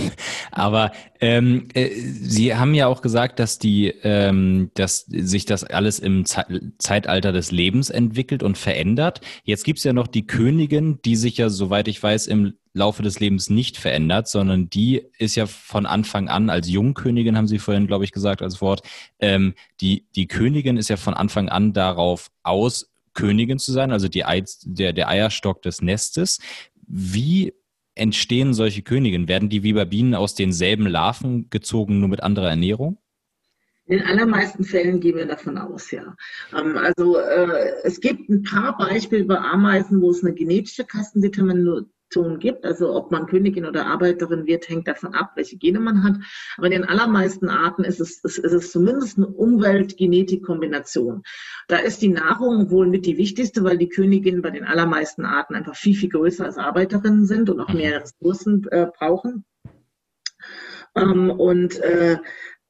Aber ähm, äh, Sie haben ja auch gesagt, dass die, ähm, dass sich das alles im Ze- Zeitalter des Lebens entwickelt und verändert. Jetzt gibt es ja noch die Königin, die sich ja, soweit ich weiß, im Laufe des Lebens nicht verändert, sondern die ist ja von Anfang an, als Jungkönigin haben Sie vorhin, glaube ich, gesagt als Wort, ähm, die, die Königin ist ja von Anfang an darauf aus, Königin zu sein, also die Ei- der, der Eierstock des Nestes. Wie entstehen solche Königinnen? Werden die wie bei Bienen aus denselben Larven gezogen, nur mit anderer Ernährung? In den allermeisten Fällen gehen wir davon aus, ja. Also es gibt ein paar Beispiele bei Ameisen, wo es eine genetische Kastendetermination gibt. Also ob man Königin oder Arbeiterin wird, hängt davon ab, welche Gene man hat. Aber in den allermeisten Arten ist es, ist es zumindest eine Umwelt-Genetik-Kombination. Da ist die Nahrung wohl mit die wichtigste, weil die Königinnen bei den allermeisten Arten einfach viel, viel größer als Arbeiterinnen sind und auch mehr Ressourcen äh, brauchen. Ähm, und äh,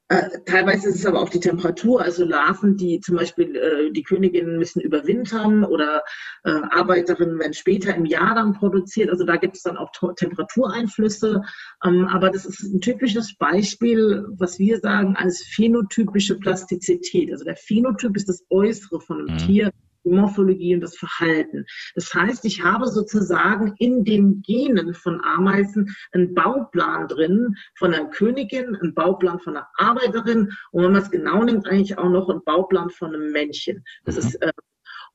Äh, teilweise ist es aber auch die Temperatur, also Larven, die zum Beispiel äh, die Königinnen müssen überwintern oder äh, Arbeiterinnen werden später im Jahr dann produziert, also da gibt es dann auch to- Temperatureinflüsse, ähm, aber das ist ein typisches Beispiel, was wir sagen, als phänotypische Plastizität, also der Phänotyp ist das Äußere von einem mhm. Tier, die Morphologie und das Verhalten. Das heißt, ich habe sozusagen in den Genen von Ameisen einen Bauplan drin, von einer Königin, einen Bauplan von einer Arbeiterin und wenn man es genau nimmt, eigentlich auch noch einen Bauplan von einem Männchen. Das ist, äh,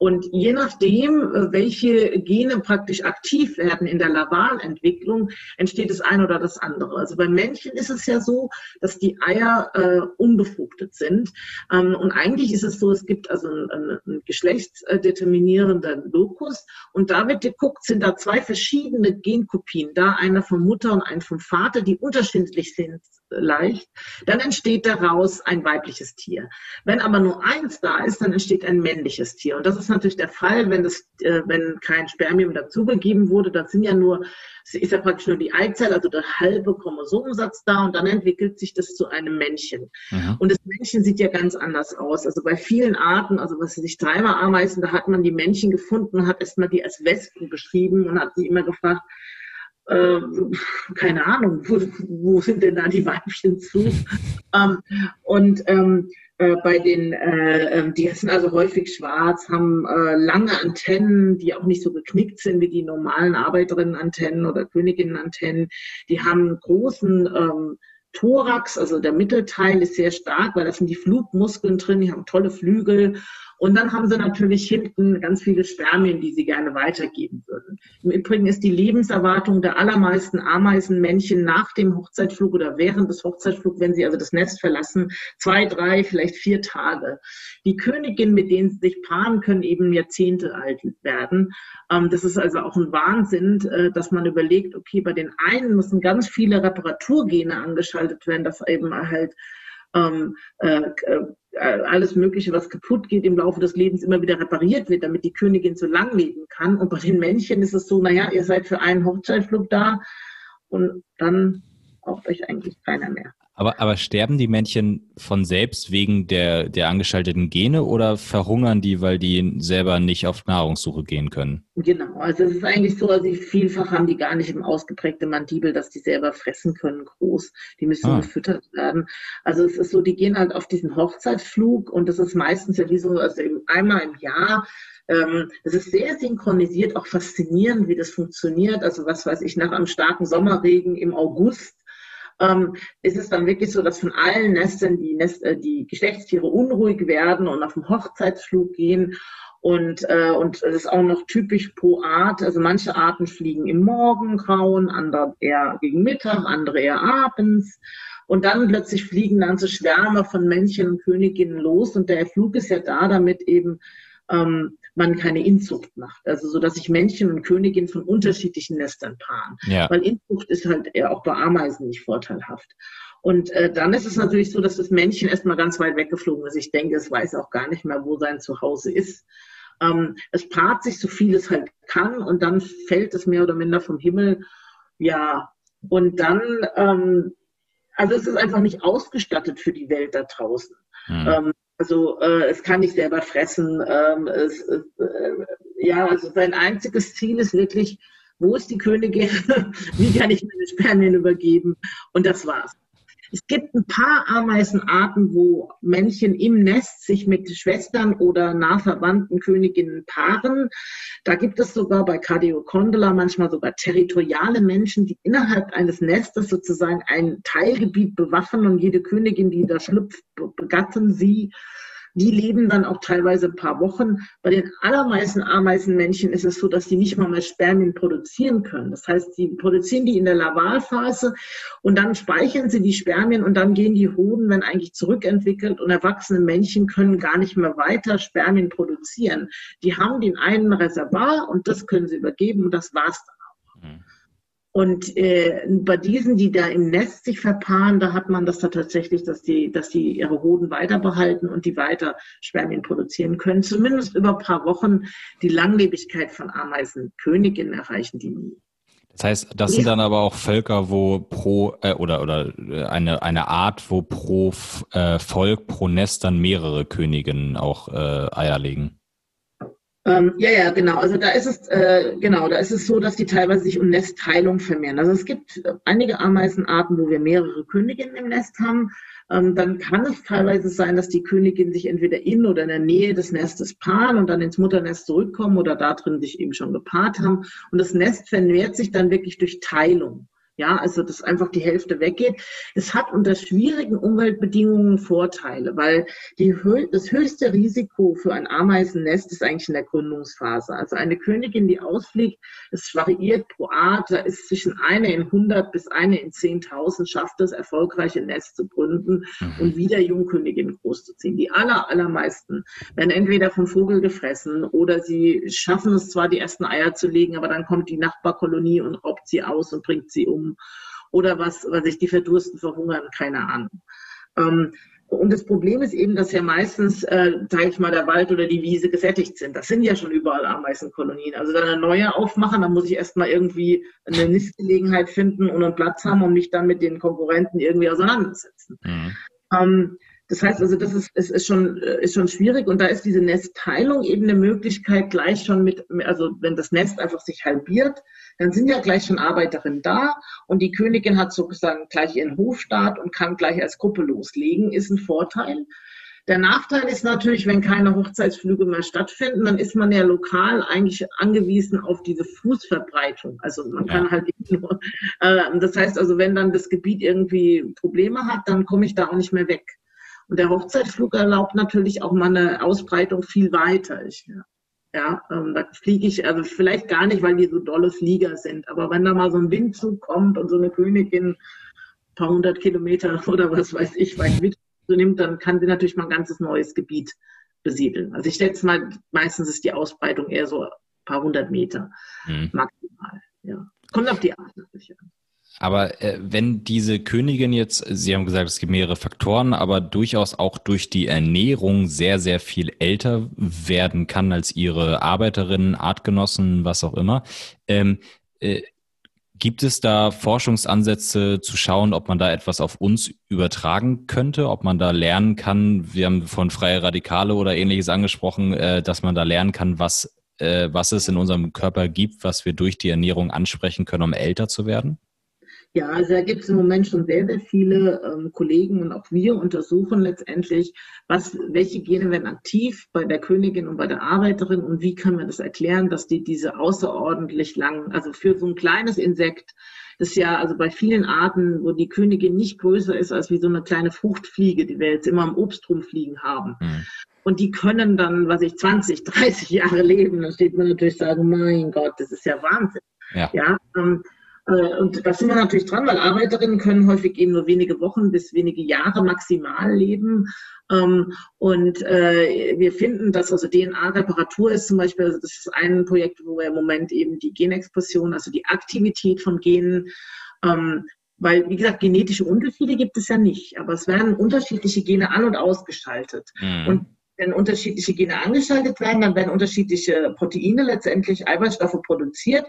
und je nachdem, welche Gene praktisch aktiv werden in der Larvalentwicklung, entsteht das eine oder das andere. Also bei Männchen ist es ja so, dass die Eier äh, unbefruchtet sind. Ähm, und eigentlich ist es so, es gibt also einen, einen geschlechtsdeterminierenden Locus. Und da wird geguckt, sind da zwei verschiedene Genkopien, da einer von Mutter und einen vom Vater, die unterschiedlich sind. Leicht, dann entsteht daraus ein weibliches Tier. Wenn aber nur eins da ist, dann entsteht ein männliches Tier. Und das ist natürlich der Fall, wenn, das, äh, wenn kein Spermium dazugegeben wurde, dann sind ja nur, ist ja praktisch nur die Eizelle, also der halbe Chromosomensatz da und dann entwickelt sich das zu einem Männchen. Ja. Und das Männchen sieht ja ganz anders aus. Also bei vielen Arten, also was weiß ich, Treiberameisen, da hat man die Männchen gefunden, hat erstmal die als Wespen beschrieben und hat sie immer gefragt, Ähm, keine Ahnung, wo, wo sind denn da die Weibchen zu? Ähm, und ähm, äh, bei den, äh, die sind also häufig schwarz, haben äh, lange Antennen, die auch nicht so geknickt sind wie die normalen Arbeiterinnenantennen oder Königinnenantennen. Die haben einen großen ähm, Thorax, also der Mittelteil ist sehr stark, weil da sind die Flugmuskeln drin, die haben tolle Flügel. Und dann haben sie natürlich hinten ganz viele Spermien, die sie gerne weitergeben würden. Im Übrigen ist die Lebenserwartung der allermeisten Ameisenmännchen nach dem Hochzeitflug oder während des Hochzeitflugs, wenn sie also das Nest verlassen, zwei, drei, vielleicht vier Tage. Die Königinnen, mit denen sie sich paaren, können eben Jahrzehnte alt werden. Das ist also auch ein Wahnsinn, dass man überlegt, okay, bei den einen müssen ganz viele Reparaturgene angeschaltet werden, dass eben halt Ähm, äh, alles Mögliche, was kaputt geht, im Laufe des Lebens immer wieder repariert wird, damit die Königin so lang leben kann. Und bei den Männchen ist es so, naja, ihr seid für einen Hochzeitflug da und dann braucht euch eigentlich keiner mehr. Aber, aber sterben die Männchen von selbst wegen der, der angeschalteten Gene oder verhungern die, weil die selber nicht auf Nahrungssuche gehen können? Genau, also es ist eigentlich so, also vielfach haben die gar nicht im ausgeprägte Mandibel, dass die selber fressen können, groß. Die müssen ah. gefüttert werden. Also es ist so, die gehen halt auf diesen Hochzeitsflug und das ist meistens ja wie so, also einmal im Jahr. Es ist sehr synchronisiert, auch faszinierend, wie das funktioniert. Also was weiß ich, nach einem starken Sommerregen im August Ähm, ist es dann wirklich so, dass von allen Nestern die, Nest, äh, die Geschlechtstiere unruhig werden und auf den Hochzeitsflug gehen. Und, äh, und das ist auch noch typisch pro Art. Also manche Arten fliegen im Morgengrauen, andere eher gegen Mittag, andere eher abends. Und dann plötzlich fliegen ganze Schwärme von Männchen und Königinnen los. Und der Flug ist ja da, damit eben ähm, man keine Inzucht macht. Also so, dass sich Männchen und Königin von unterschiedlichen Nestern paaren. Ja. Weil Inzucht ist halt eher auch bei Ameisen nicht vorteilhaft. Und äh, dann ist es natürlich so, dass das Männchen erstmal ganz weit weggeflogen ist. Ich denke, es weiß auch gar nicht mehr, wo sein Zuhause ist. Ähm, es paart sich so viel es halt kann und dann fällt es mehr oder minder vom Himmel. Ja, und dann, ähm, also es ist einfach nicht ausgestattet für die Welt da draußen. Mhm. Ähm, Also äh, es kann nicht selber fressen. Ähm, es, äh, ja, also sein einziges Ziel ist wirklich, wo ist die Königin? Wie kann ich meine Spermien übergeben? Und das war's. Es gibt ein paar Ameisenarten, wo Männchen im Nest sich mit Schwestern oder nah verwandten Königinnen paaren. Da gibt es sogar bei Cardiocondula manchmal sogar territoriale Menschen, die innerhalb eines Nestes sozusagen ein Teilgebiet bewachen und jede Königin, die da schlüpft, begatten sie. Die leben dann auch teilweise ein paar Wochen. Bei den allermeisten Ameisenmännchen ist es so, dass die nicht mal mehr Spermien produzieren können. Das heißt, die produzieren die in der Larvalphase und dann speichern sie die Spermien und dann gehen die Hoden, werden eigentlich zurückentwickelt und erwachsene Männchen können gar nicht mehr weiter Spermien produzieren. Die haben den einen Reservoir und das können sie übergeben und das war's dann auch. Mhm. Und äh, bei diesen, die da im Nest sich verpaaren, da hat man das da tatsächlich, dass die, dass die ihre Hoden weiter behalten und die weiter Spermien produzieren können. Zumindest über ein paar Wochen. Die Langlebigkeit von Ameisenköniginnen erreichen die nie. Das heißt, das sind ja. dann aber auch Völker, wo pro äh, oder oder eine eine Art, wo pro äh, Volk, pro Nest dann mehrere Königinnen auch äh, Eier legen. Ähm, ja, ja, genau. Also da ist es äh, genau, da ist es so, dass die teilweise sich um Nestteilung vermehren. Also es gibt einige Ameisenarten, wo wir mehrere Königinnen im Nest haben. Ähm, dann kann es teilweise sein, dass die Königinnen sich entweder in oder in der Nähe des Nestes paaren und dann ins Mutternest zurückkommen oder da drin sich eben schon gepaart haben. Und das Nest vermehrt sich dann wirklich durch Teilung. Ja, also dass einfach die Hälfte weggeht. Es hat unter schwierigen Umweltbedingungen Vorteile, weil die, das höchste Risiko für ein Ameisennest ist eigentlich in der Gründungsphase. Also eine Königin, die ausfliegt, es variiert pro Art, da ist zwischen einer in hundert bis einer in zehntausend schafft es, erfolgreiche Nest zu gründen und wieder Jungköniginnen großzuziehen. Die aller, allermeisten werden entweder vom Vogel gefressen oder sie schaffen es zwar, die ersten Eier zu legen, aber dann kommt die Nachbarkolonie und raubt sie aus und bringt sie um. Oder was, was ich die verdursten, verhungern, keine Ahnung. Ähm, und das Problem ist eben, dass ja meistens, äh, sage ich mal, der Wald oder die Wiese gesättigt sind. Das sind ja schon überall Ameisenkolonien. Also dann eine neue aufmachen, dann muss ich erstmal irgendwie eine Nistgelegenheit finden und einen Platz haben, um mich dann mit den Konkurrenten irgendwie auseinanderzusetzen. Mhm. Ähm, das heißt also, das ist, ist, ist, schon, ist schon schwierig und da ist diese Nestteilung eben eine Möglichkeit gleich schon mit, also wenn das Nest einfach sich halbiert, dann sind ja gleich schon Arbeiterinnen da und die Königin hat sozusagen gleich ihren Hofstaat und kann gleich als Gruppe loslegen, ist ein Vorteil. Der Nachteil ist natürlich, wenn keine Hochzeitsflüge mehr stattfinden, dann ist man ja lokal eigentlich angewiesen auf diese Fußverbreitung. Also man kann ja. halt nicht nur, äh, das heißt also, wenn dann das Gebiet irgendwie Probleme hat, dann komme ich da auch nicht mehr weg. Und der Hochzeitsflug erlaubt natürlich auch mal eine Ausbreitung viel weiter. Ich, ja, ja ähm, da fliege ich, also vielleicht gar nicht, weil die so dolle Flieger sind, aber wenn da mal so ein Windzug kommt und so eine Königin ein paar hundert Kilometer oder was weiß ich weit mit nimmt, dann kann sie natürlich mal ein ganzes neues Gebiet besiedeln. Also ich schätze mal, meistens ist die Ausbreitung eher so ein paar hundert Meter hm. maximal. Ja. Kommt auf die Art natürlich an. Aber äh, wenn diese Königin jetzt, Sie haben gesagt, es gibt mehrere Faktoren, aber durchaus auch durch die Ernährung sehr, sehr viel älter werden kann als ihre Arbeiterinnen, Artgenossen, was auch immer, ähm, äh, gibt es da Forschungsansätze zu schauen, ob man da etwas auf uns übertragen könnte, ob man da lernen kann, wir haben von freie Radikale oder Ähnliches angesprochen, dass man da lernen kann, was, was es in unserem Körper gibt, was wir durch die Ernährung ansprechen können, um älter zu werden? Ja, also da gibt es im Moment schon sehr, sehr viele ähm, Kollegen und auch wir untersuchen letztendlich, was, welche Gene werden aktiv bei der Königin und bei der Arbeiterin und wie kann man das erklären, dass die diese außerordentlich lang, also für so ein kleines Insekt, das ist ja also bei vielen Arten, wo die Königin nicht größer ist als wie so eine kleine Fruchtfliege, die wir jetzt immer im Obst rumfliegen haben. Mhm. Und die können dann, was ich, zwanzig, dreißig Jahre leben. Dann steht man natürlich sagen, mein Gott, das ist ja Wahnsinn. Ja, ja ähm, Und da sind wir natürlich dran, weil Arbeiterinnen können häufig eben nur wenige Wochen bis wenige Jahre maximal leben. Und wir finden, dass also D N A-Reparatur ist zum Beispiel, das ist ein Projekt, wo wir im Moment eben die Genexpression, also die Aktivität von Genen, weil, wie gesagt, genetische Unterschiede gibt es ja nicht, aber es werden unterschiedliche Gene an- und ausgeschaltet. Mhm. Und wenn unterschiedliche Gene angeschaltet werden, dann werden unterschiedliche Proteine, letztendlich Eiweißstoffe, produziert.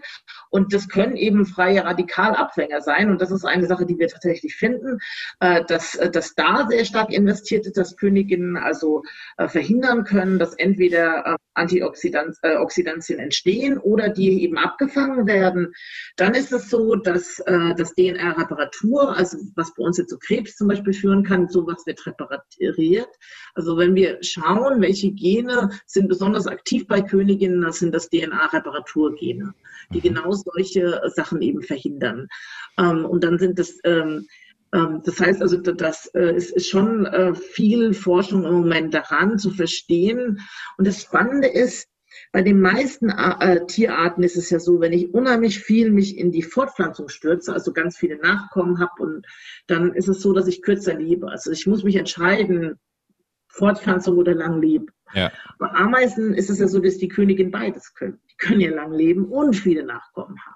Und das können eben freie Radikalabfänger sein. Und das ist eine Sache, die wir tatsächlich finden, dass, dass da sehr stark investiert ist, dass Königinnen also verhindern können, dass entweder Antioxidantien entstehen oder die eben abgefangen werden. Dann ist es so, dass das D N A-Reparatur, also was bei uns jetzt zu Krebs zum Beispiel führen kann, sowas wird repariert. Also wenn wir schauen, welche Gene sind besonders aktiv bei Königinnen, das sind das D N A-Reparaturgene, die genau solche Sachen eben verhindern. Und dann sind das, das heißt also, das ist schon viel Forschung im Moment daran zu verstehen. Und das Spannende ist, bei den meisten äh, Tierarten ist es ja so, wenn ich unheimlich viel mich in die Fortpflanzung stürze, also ganz viele Nachkommen habe, und dann ist es so, dass ich kürzer lebe. Also ich muss mich entscheiden, Fortpflanzung oder lang leben. Ja. Bei Ameisen ist es ja so, dass die Königin beides können. Die können ja lang leben und viele Nachkommen haben.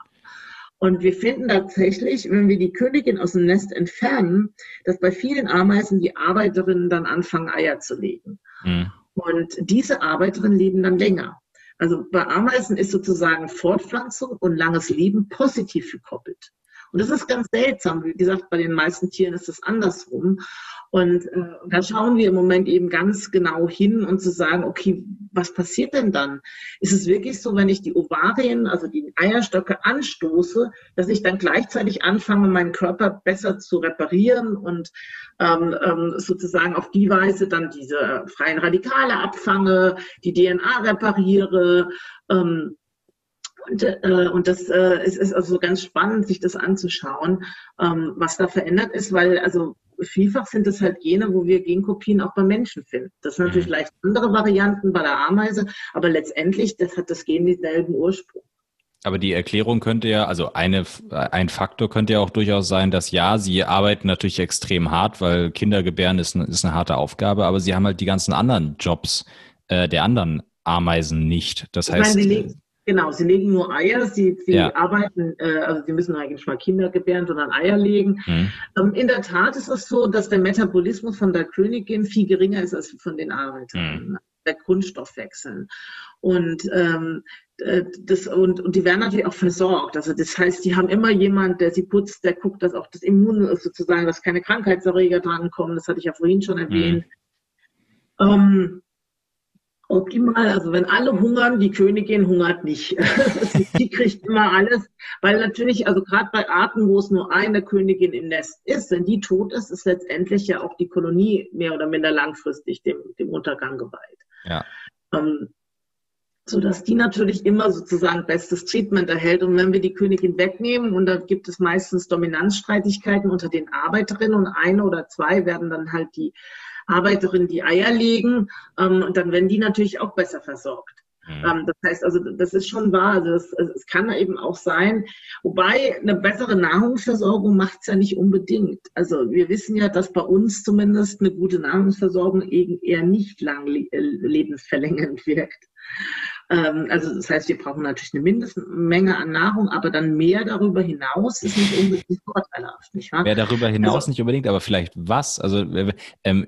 Und wir finden tatsächlich, wenn wir die Königin aus dem Nest entfernen, dass bei vielen Ameisen die Arbeiterinnen dann anfangen, Eier zu legen. Mhm. Und diese Arbeiterinnen leben dann länger. Also bei Ameisen ist sozusagen Fortpflanzung und langes Leben positiv gekoppelt. Und das ist ganz seltsam. Wie gesagt, bei den meisten Tieren ist das andersrum. Und äh, da schauen wir im Moment eben ganz genau hin und zu sagen, okay, was passiert denn dann? Ist es wirklich so, wenn ich die Ovarien, also die Eierstöcke anstoße, dass ich dann gleichzeitig anfange, meinen Körper besser zu reparieren und ähm, ähm, sozusagen auf die Weise dann diese freien Radikale abfange, die D N A repariere, ähm, Und, äh, und das äh, ist, ist also ganz spannend, sich das anzuschauen, ähm, was da verändert ist, weil also vielfach sind es halt Gene, wo wir Genkopien auch bei Menschen finden. Das sind natürlich leicht andere Varianten bei der Ameise, aber letztendlich das hat das Gen denselben Ursprung. Aber die Erklärung könnte ja, also eine, ein Faktor könnte ja auch durchaus sein, dass ja, sie arbeiten natürlich extrem hart, weil Kinder gebären ist, ist eine harte Aufgabe, aber sie haben halt die ganzen anderen Jobs äh, der anderen Ameisen nicht. Das heißt... Ich meine, Genau, sie legen nur Eier, sie, sie ja. arbeiten, äh, also sie müssen eigentlich mal Kinder gebären, sondern Eier legen. Mhm. Ähm, in der Tat ist es so, dass der Metabolismus von der Königin viel geringer ist als von den Arbeitern, mhm. der Grundstoffwechsel. Und, ähm, das, und, und die werden natürlich auch versorgt. Also das heißt, die haben immer jemand, der sie putzt, der guckt, dass auch das Immun ist, sozusagen, dass keine Krankheitserreger dran kommen. Das hatte ich ja vorhin schon erwähnt. Mhm. Ähm, Optimal, also wenn alle hungern, die Königin hungert nicht. Die kriegt immer alles, weil natürlich, also gerade bei Arten, wo es nur eine Königin im Nest ist, wenn die tot ist, ist letztendlich ja auch die Kolonie mehr oder minder langfristig dem, dem Untergang geweiht. Ja. Ähm, sodass die natürlich immer sozusagen bestes Treatment erhält. Und wenn wir die Königin wegnehmen, und da gibt es meistens Dominanzstreitigkeiten unter den Arbeiterinnen, und eine oder zwei werden dann halt die Arbeiterinnen, die Eier legen, ähm, und dann werden die natürlich auch besser versorgt. Mhm. Ähm, das heißt, also das ist schon wahr. Also es, also es kann eben auch sein, wobei eine bessere Nahrungsversorgung macht es ja nicht unbedingt. Also wir wissen ja, dass bei uns zumindest eine gute Nahrungsversorgung eben eher nicht lang le lebensverlängernd wirkt. Ähm, also das heißt, wir brauchen natürlich eine Mindestmenge an Nahrung, aber dann mehr darüber hinaus ist nicht unbedingt vorteilhaft, nicht wahr? Mehr darüber hinaus also, nicht unbedingt, aber vielleicht was? Also ähm,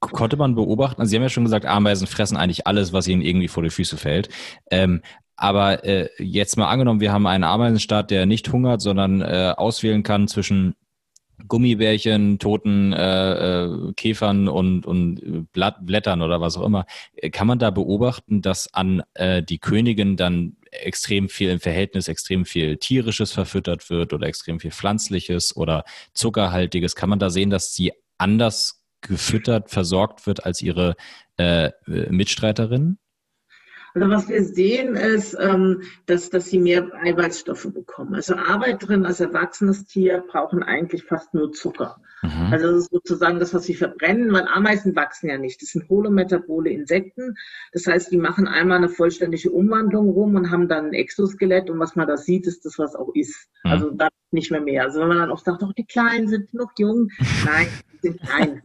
konnte man beobachten, also Sie haben ja schon gesagt, Ameisen fressen eigentlich alles, was ihnen irgendwie vor die Füße fällt. Ähm, aber äh, jetzt mal angenommen, wir haben einen Ameisenstaat, der nicht hungert, sondern äh, auswählen kann zwischen Gummibärchen, toten äh, Käfern und, und Blatt, Blättern oder was auch immer. Kann man da beobachten, dass an äh, die Königin dann extrem viel im Verhältnis, extrem viel Tierisches verfüttert wird oder extrem viel Pflanzliches oder Zuckerhaltiges? Kann man da sehen, dass sie anders gefüttert, versorgt wird als ihre äh, Mitstreiterinnen? Also was wir sehen ist, ähm, dass, dass sie mehr Eiweißstoffe bekommen. Also Arbeiterinnen als erwachsenes Tier brauchen eigentlich fast nur Zucker. Mhm. Also das ist sozusagen das, was sie verbrennen, weil Ameisen wachsen ja nicht. Das sind holometabole Insekten. Das heißt, die machen einmal eine vollständige Umwandlung rum und haben dann ein Exoskelett, und was man da sieht, ist das, was auch ist. Mhm. Also da nicht mehr mehr. Also wenn man dann auch sagt, doch, die Kleinen sind noch jung. Nein, die sind klein.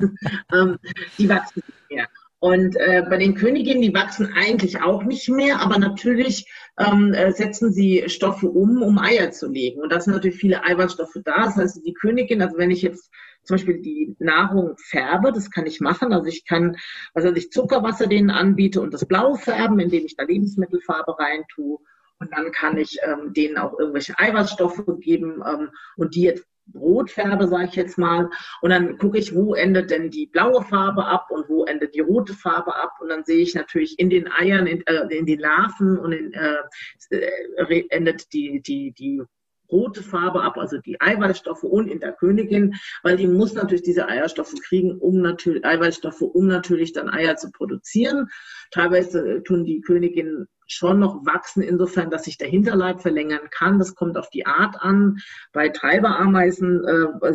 ähm, die wachsen nicht mehr. Und äh, bei den Königinnen, die wachsen eigentlich auch nicht mehr, aber natürlich ähm, setzen sie Stoffe um, um Eier zu legen. Und da sind natürlich viele Eiweißstoffe da. Das heißt, die Königin, also wenn ich jetzt zum Beispiel die Nahrung färbe, das kann ich machen. Also ich kann, also ich Zuckerwasser denen anbiete und das blau färben, indem ich da Lebensmittelfarbe rein tue. Und dann kann ich ähm, denen auch irgendwelche Eiweißstoffe geben ähm, und die jetzt Rotfärbe, sage ich jetzt mal, und dann gucke ich, wo endet denn die blaue Farbe ab und wo endet die rote Farbe ab, und dann sehe ich natürlich in den Eiern, in, äh, in den Larven, und in, äh, endet die, die, die rote Farbe ab, also die Eiweißstoffe, und in der Königin, weil die muss natürlich diese Eierstoffe kriegen, um natürlich Eiweißstoffe, um natürlich dann Eier zu produzieren. Teilweise tun die Königinnen schon noch wachsen, insofern, dass sich der Hinterleib verlängern kann. Das kommt auf die Art an. Bei Treiberameisen äh,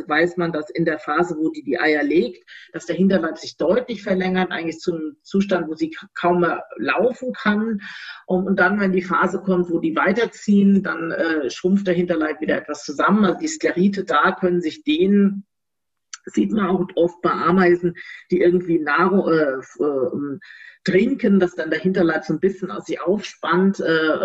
weiß man, dass in der Phase, wo die die Eier legt, dass der Hinterleib sich deutlich verlängert, eigentlich zu einem Zustand, wo sie kaum mehr laufen kann. Und, und dann, wenn die Phase kommt, wo die weiterziehen, dann äh, schrumpft der Hinterleib wieder etwas zusammen. Also die Sklerite da können sich dehnen. Das sieht man auch oft bei Ameisen, die irgendwie Nahrung äh, äh, trinken, dass dann der Hinterleib so ein bisschen aus sich aufspannt äh,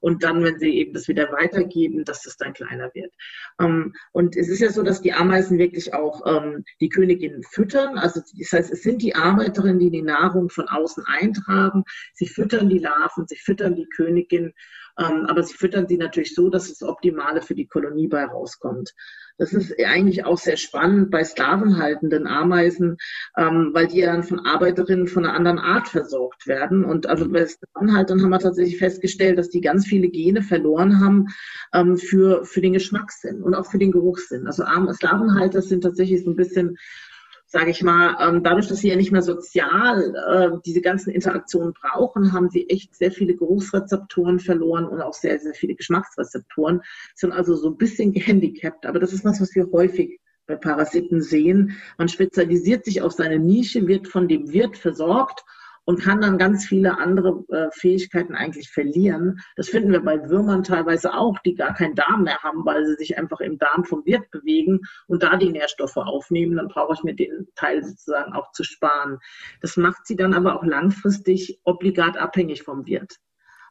und dann, wenn sie eben das wieder weitergeben, dass es dann kleiner wird. Ähm, und es ist ja so, dass die Ameisen wirklich auch ähm, die Königinnen füttern. Also das heißt, es sind die Arbeiterinnen, die die Nahrung von außen eintragen. Sie füttern die Larven, sie füttern die Königin, ähm, aber sie füttern sie natürlich so, dass das Optimale für die Kolonie bei rauskommt. Das ist eigentlich auch sehr spannend bei sklavenhaltenden Ameisen, ähm, weil die ja dann von Arbeiterinnen von einer anderen Art versorgt werden. Und also bei Sklavenhaltern haben wir tatsächlich festgestellt, dass die ganz viele Gene verloren haben ähm, für, für den Geschmackssinn und auch für den Geruchssinn. Also Sklavenhalter sind tatsächlich so ein bisschen, sage ich mal, ähm, dadurch, dass sie ja nicht mehr sozial äh, diese ganzen Interaktionen brauchen, haben sie echt sehr viele Geruchsrezeptoren verloren und auch sehr, sehr viele Geschmacksrezeptoren, sind also so ein bisschen gehandicapt. Aber das ist was, was wir häufig bei Parasiten sehen. Man spezialisiert sich auf seine Nische, wird von dem Wirt versorgt und kann dann ganz viele andere äh, Fähigkeiten eigentlich verlieren. Das finden wir bei Würmern teilweise auch, die gar keinen Darm mehr haben, weil sie sich einfach im Darm vom Wirt bewegen und da die Nährstoffe aufnehmen. Dann brauche ich mir den Teil sozusagen auch zu sparen. Das macht sie dann aber auch langfristig obligat abhängig vom Wirt.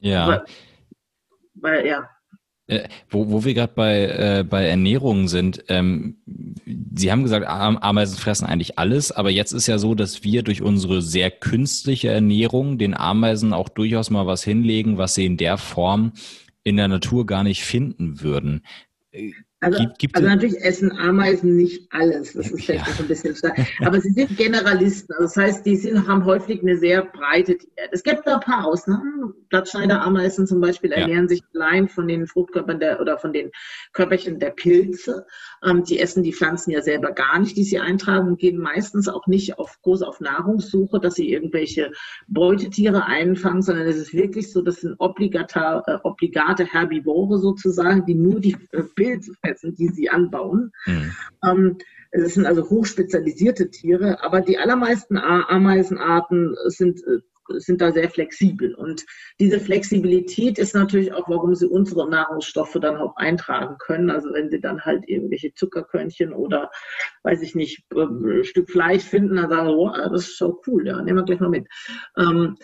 Ja. Weil, weil ja. Äh, wo, wo wir gerade bei, äh, bei Ernährung sind, ähm, Sie haben gesagt, Ameisen fressen eigentlich alles, aber jetzt ist ja so, dass wir durch unsere sehr künstliche Ernährung den Ameisen auch durchaus mal was hinlegen, was sie in der Form in der Natur gar nicht finden würden. Also, gibt, gibt also natürlich essen Ameisen nicht alles, das ist vielleicht ja. ein bisschen stark. Aber sie sind Generalisten, also das heißt, die sind, haben häufig eine sehr breite Diät. Es gibt da ein paar Ausnahmen. Blattschneiderameisen zum Beispiel ernähren ja. sich allein von den Fruchtkörpern der, oder von den Körperchen der Pilze. Ähm, die essen die Pflanzen ja selber gar nicht, die sie eintragen, und gehen meistens auch nicht auf, groß auf Nahrungssuche, dass sie irgendwelche Beutetiere einfangen, sondern es ist wirklich so, das sind obligata, äh, obligate Herbivore sozusagen, die nur die äh, Pilze die sie anbauen. Mhm. Ähm, das sind also hochspezialisierte Tiere, aber die allermeisten Ameisenarten sind, sind da sehr flexibel. Und diese Flexibilität ist natürlich auch, warum sie unsere Nahrungsstoffe dann auch eintragen können. Also wenn sie dann halt irgendwelche Zuckerkörnchen oder, weiß ich nicht, ein Stück Fleisch finden, dann sagen sie, oh, das ist schon cool, ja, nehmen wir gleich mal mit. Ähm,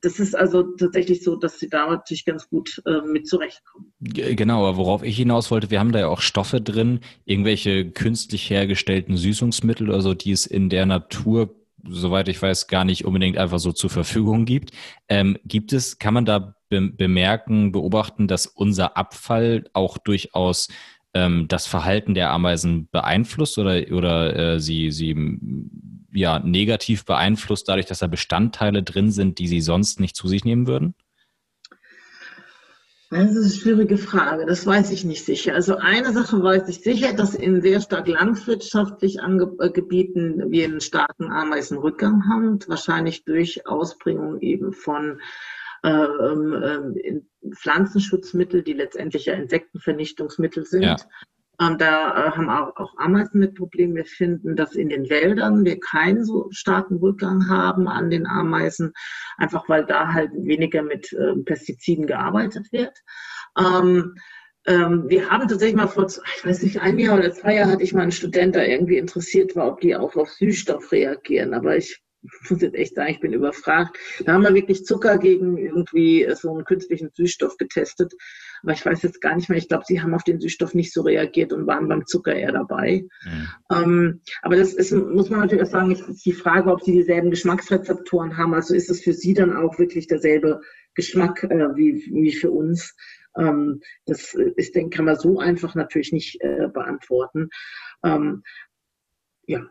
Das ist also tatsächlich so, dass sie da natürlich ganz gut äh, mit zurechtkommen. Genau, aber worauf ich hinaus wollte, wir haben da ja auch Stoffe drin, irgendwelche künstlich hergestellten Süßungsmittel oder so, die es in der Natur, soweit ich weiß, gar nicht unbedingt einfach so zur Verfügung gibt. Ähm, gibt es, kann man da be- bemerken, beobachten, dass unser Abfall auch durchaus ähm, das Verhalten der Ameisen beeinflusst oder, oder äh, sie... sie ja, negativ beeinflusst, dadurch, dass da Bestandteile drin sind, die sie sonst nicht zu sich nehmen würden? Das ist eine schwierige Frage, das weiß ich nicht sicher. Also eine Sache weiß ich sicher, dass in sehr stark landwirtschaftlich ange- Gebieten wir einen starken Ameisenrückgang haben, wahrscheinlich durch Ausbringung eben von ähm, ähm, Pflanzenschutzmitteln, die letztendlich ja Insektenvernichtungsmittel sind. Ja. Da haben auch Ameisen mit Problemen. Wir finden, dass in den Wäldern wir keinen so starken Rückgang haben an den Ameisen, einfach weil da halt weniger mit Pestiziden gearbeitet wird. Ähm, ähm, wir haben tatsächlich mal vor, ich weiß nicht, ein Jahr oder zwei Jahren hatte ich mal einen Student, der irgendwie interessiert war, ob die auch auf Süßstoff reagieren. Aber ich Ich muss jetzt echt sagen, ich bin überfragt. Da haben wir wirklich Zucker gegen irgendwie so einen künstlichen Süßstoff getestet. Aber ich weiß jetzt gar nicht mehr. Ich glaube, sie haben auf den Süßstoff nicht so reagiert und waren beim Zucker eher dabei. Mhm. Ähm, aber das ist, muss man natürlich auch sagen, ist die Frage, ob sie dieselben Geschmacksrezeptoren haben. Also ist es für sie dann auch wirklich derselbe Geschmack äh, wie, wie für uns? Ähm, das ist, denke ich, kann man so einfach natürlich nicht äh, beantworten. Ähm, ja.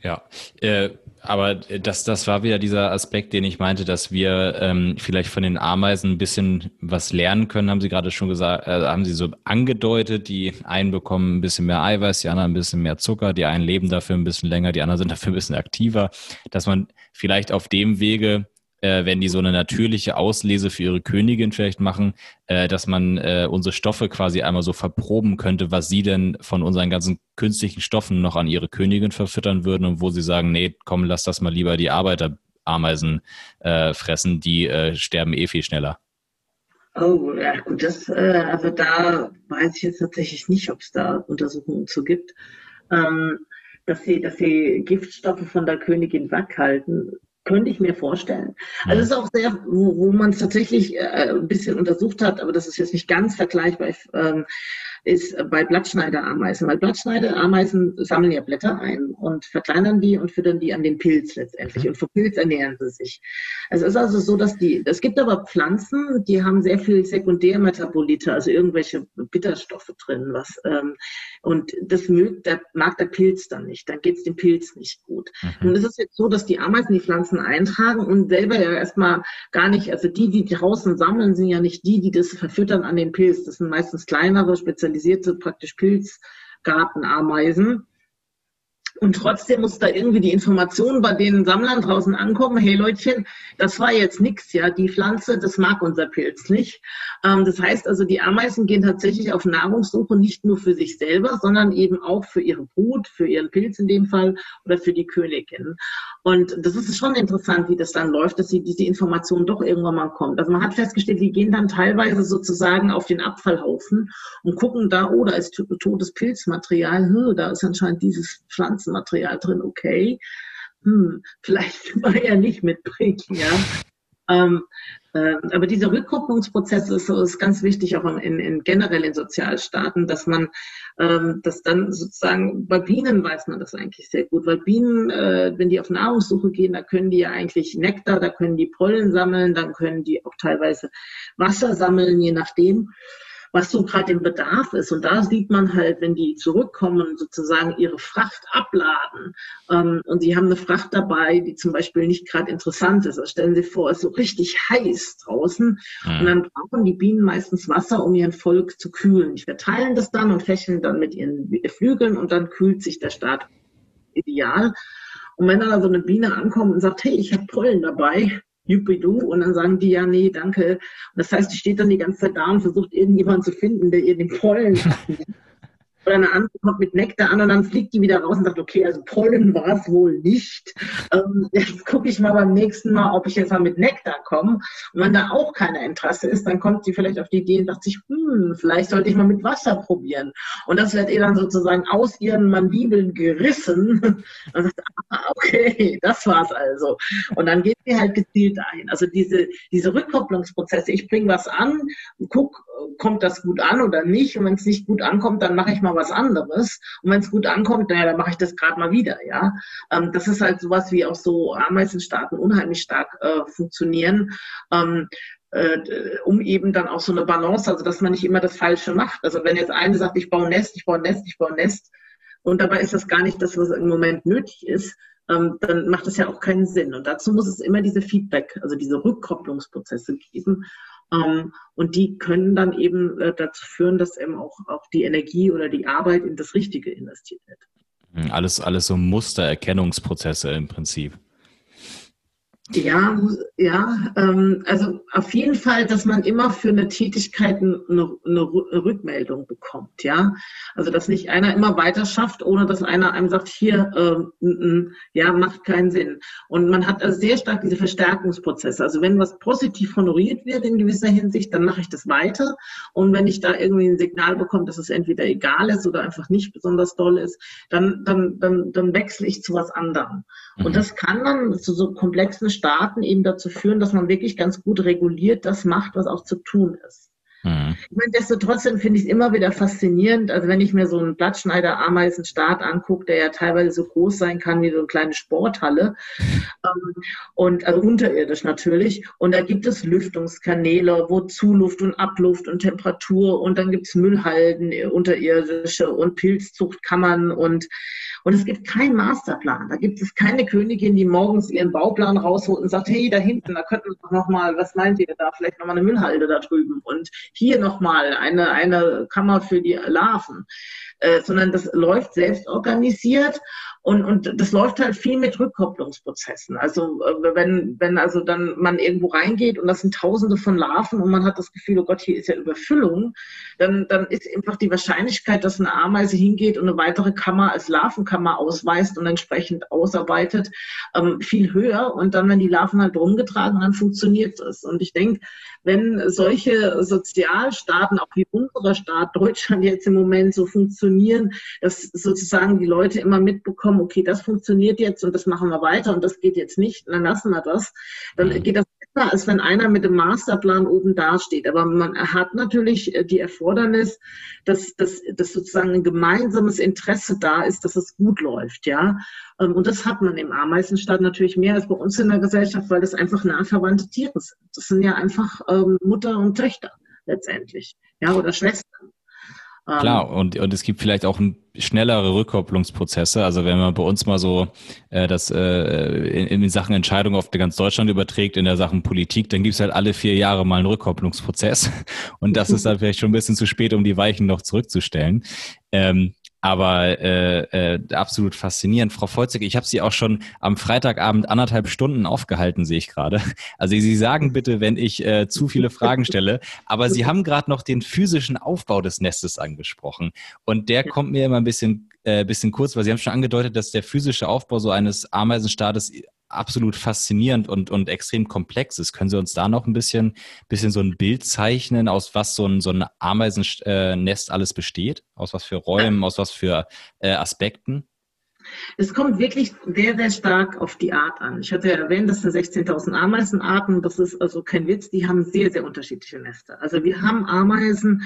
Ja, äh, aber das, das war wieder dieser Aspekt, den ich meinte, dass wir ähm, vielleicht von den Ameisen ein bisschen was lernen können, haben Sie gerade schon gesagt, äh, haben Sie so angedeutet, die einen bekommen ein bisschen mehr Eiweiß, die anderen ein bisschen mehr Zucker, die einen leben dafür ein bisschen länger, die anderen sind dafür ein bisschen aktiver, dass man vielleicht auf dem Wege, äh, wenn die so eine natürliche Auslese für ihre Königin vielleicht machen, äh, dass man äh, unsere Stoffe quasi einmal so verproben könnte, was sie denn von unseren ganzen künstlichen Stoffen noch an ihre Königin verfüttern würden und wo sie sagen, nee, komm, lass das mal lieber die Arbeiterameisen äh, fressen, die äh, sterben eh viel schneller. Oh, ja gut, das, äh, also da weiß ich jetzt tatsächlich nicht, ob es da Untersuchungen zu gibt, ähm, dass sie, dass sie Giftstoffe von der Königin weghalten. Könnte ich mir vorstellen. Also es ist auch sehr, wo, wo man es tatsächlich äh, ein bisschen untersucht hat, aber das ist jetzt nicht ganz vergleichbar, ähm, ist bei Blattschneiderameisen. Weil Blattschneiderameisen sammeln ja Blätter ein und verkleinern die und füttern die an den Pilz letztendlich. Und vom Pilz ernähren sie sich. Also es ist also so, dass die, es gibt aber Pflanzen, die haben sehr viel Sekundärmetabolite, also irgendwelche Bitterstoffe drin. was ähm, Und das mögt, der, mag der Pilz dann nicht. Dann geht es dem Pilz nicht gut. Mhm. Nun ist es jetzt so, dass die Ameisen die Pflanzen eintragen und selber ja erstmal gar nicht, also die, die draußen sammeln, sind ja nicht die, die das verfüttern an den Pilz. Das sind meistens kleinere, spezialisierte, praktisch Pilzgartenameisen. Und trotzdem muss da irgendwie die Information bei den Sammlern draußen ankommen. Hey Leutchen, das war jetzt nichts, ja. Die Pflanze, das mag unser Pilz nicht. Ähm, das heißt also, die Ameisen gehen tatsächlich auf Nahrungssuche, nicht nur für sich selber, sondern eben auch für ihre Brut, für ihren Pilz in dem Fall oder für die Königin. Und das ist schon interessant, wie das dann läuft, dass sie diese Information doch irgendwann mal kommt. Also man hat festgestellt, die gehen dann teilweise sozusagen auf den Abfallhaufen und gucken da, oh, da ist totes Pilzmaterial, hm, da ist anscheinend dieses Pflanzen. Material drin, okay, hm, vielleicht mal ja nicht mitbringen, ja. Ähm, äh, aber dieser Rückkopplungsprozess ist, ist ganz wichtig, auch in, in generell in Sozialstaaten, dass man ähm, das dann sozusagen, bei Bienen weiß man das eigentlich sehr gut, weil Bienen, äh, wenn die auf Nahrungssuche gehen, da können die ja eigentlich Nektar, da können die Pollen sammeln, dann können die auch teilweise Wasser sammeln, je nachdem. was so gerade im Bedarf ist. Und da sieht man halt, wenn die zurückkommen, sozusagen ihre Fracht abladen ähm, und sie haben eine Fracht dabei, die zum Beispiel nicht gerade interessant ist. Also stellen Sie vor, es ist so richtig heiß draußen mhm. und dann brauchen die Bienen meistens Wasser, um ihren Volk zu kühlen. Die verteilen das dann und fächeln dann mit ihren Flügeln und dann kühlt sich der Staat ideal. Und wenn dann so also eine Biene ankommt und sagt, hey, ich habe Pollen dabei, Jupidu, und dann sagen die, ja, nee, danke. Und das heißt, die steht dann die ganze Zeit da und versucht, irgendjemanden zu finden, der ihr den Pollen abnimmt. Oder eine andere kommt mit Nektar an und dann fliegt die wieder raus und sagt, okay, also Pollen war es wohl nicht. Ähm, jetzt gucke ich mal beim nächsten Mal, ob ich jetzt mal mit Nektar komme. Und wenn da auch keine Interesse ist, dann kommt sie vielleicht auf die Idee und sagt sich, hm, vielleicht sollte ich mal mit Wasser probieren. Und das wird ihr dann sozusagen aus ihren Mandibeln gerissen. Und sagt, ah, okay, das war's also. Und dann geht sie halt gezielt ein. Also diese, diese Rückkopplungsprozesse, ich bringe was an, guck, kommt das gut an oder nicht? Und wenn es nicht gut ankommt, dann mache ich mal was anderes. Und wenn es gut ankommt, naja, dann mache ich das gerade mal wieder, ja. Ähm, das ist halt sowas, wie auch so Ameisenstaaten unheimlich stark äh, funktionieren, ähm, äh, um eben dann auch so eine Balance, also dass man nicht immer das Falsche macht. Also wenn jetzt eine sagt, ich baue ein Nest, ich baue ein Nest, ich baue ein Nest, und dabei ist das gar nicht das, was im Moment nötig ist, ähm, dann macht das ja auch keinen Sinn. Und dazu muss es immer diese Feedback, also diese Rückkopplungsprozesse geben. Um, und die können dann eben äh, dazu führen, dass eben auch, auch die Energie oder die Arbeit in das Richtige investiert wird. Alles, alles so Mustererkennungsprozesse im Prinzip. Ja, ja, ähm, also auf jeden Fall, dass man immer für eine Tätigkeit eine, eine Rückmeldung bekommt, ja. Also dass nicht einer immer weiter schafft, ohne dass einer einem sagt, hier, ähm, n -n, ja, macht keinen Sinn. Und man hat also sehr stark diese Verstärkungsprozesse. Also wenn was positiv honoriert wird in gewisser Hinsicht, dann mache ich das weiter. Und wenn ich da irgendwie ein Signal bekomme, dass es entweder egal ist oder einfach nicht besonders doll ist, dann, dann, dann, dann wechsle ich zu was anderem. Mhm. Und das kann dann zu so komplexen Staaten eben dazu führen, dass man wirklich ganz gut reguliert das macht, was auch zu tun ist. Mhm. Ich meine, desto trotzdem finde ich es immer wieder faszinierend, also wenn ich mir so einen Blattschneider-Ameisenstaat angucke, der ja teilweise so groß sein kann wie so eine kleine Sporthalle, ähm, und also unterirdisch natürlich, und da gibt es Lüftungskanäle, wo Zuluft und Abluft und Temperatur, und dann gibt es Müllhalden, unterirdische, und Pilzzuchtkammern, und Und es gibt keinen Masterplan. Da gibt es keine Königin, die morgens ihren Bauplan rausholt und sagt, hey, da hinten, da könnten wir doch nochmal, was meint ihr da, vielleicht nochmal eine Müllhalde da drüben und hier nochmal eine, eine Kammer für die Larven. Äh, sondern das läuft selbst organisiert. Und, und das läuft halt viel mit Rückkopplungsprozessen. Also wenn, wenn also dann man irgendwo reingeht und das sind Tausende von Larven und man hat das Gefühl, oh Gott, hier ist ja Überfüllung, dann, dann ist einfach die Wahrscheinlichkeit, dass eine Ameise hingeht und eine weitere Kammer als Larvenkammer ausweist und entsprechend ausarbeitet, ähm, viel höher. Und dann, wenn die Larven halt rumgetragen haben, funktioniert das. Und ich denke, wenn solche Sozialstaaten, auch wie unser Staat Deutschland jetzt im Moment so funktionieren, dass sozusagen die Leute immer mitbekommen, okay, das funktioniert jetzt und das machen wir weiter und das geht jetzt nicht, dann lassen wir das. Dann geht das besser, als wenn einer mit dem Masterplan oben dasteht. Aber man hat natürlich die Erfordernis, dass, dass, dass sozusagen ein gemeinsames Interesse da ist, dass es gut läuft, ja. Und das hat man im Ameisenstaat natürlich mehr als bei uns in der Gesellschaft, weil das einfach nah verwandte Tiere sind. Das sind ja einfach ähm, Mutter und Töchter letztendlich, ja, oder Schwestern. Klar, und, und es gibt vielleicht auch schnellere Rückkopplungsprozesse. Also wenn man bei uns mal so äh, das äh, in, in Sachen Entscheidungen auf ganz Deutschland überträgt, in der Sachen Politik, dann gibt es halt alle vier Jahre mal einen Rückkopplungsprozess. Und das ist dann vielleicht schon ein bisschen zu spät, um die Weichen noch zurückzustellen. Ähm, aber äh, äh, absolut faszinierend. Frau Foitzik, ich habe Sie auch schon am Freitagabend anderthalb Stunden aufgehalten, sehe ich gerade. Also Sie sagen bitte, wenn ich äh, zu viele Fragen stelle, aber Sie haben gerade noch den physischen Aufbau des Nestes angesprochen und der kommt mir immer ein bisschen, äh, bisschen kurz, weil Sie haben schon angedeutet, dass der physische Aufbau so eines Ameisenstaates absolut faszinierend und, und extrem komplex ist. Können Sie uns da noch ein bisschen, bisschen so ein Bild zeichnen, aus was so ein, so ein Ameisennest alles besteht? Aus was für Räumen, aus was für äh, Aspekten? Es kommt wirklich sehr, sehr stark auf die Art an. Ich hatte ja erwähnt, das sind sechzehntausend Ameisenarten. Das ist also kein Witz. Die haben sehr, sehr unterschiedliche Nester. Also wir haben Ameisen,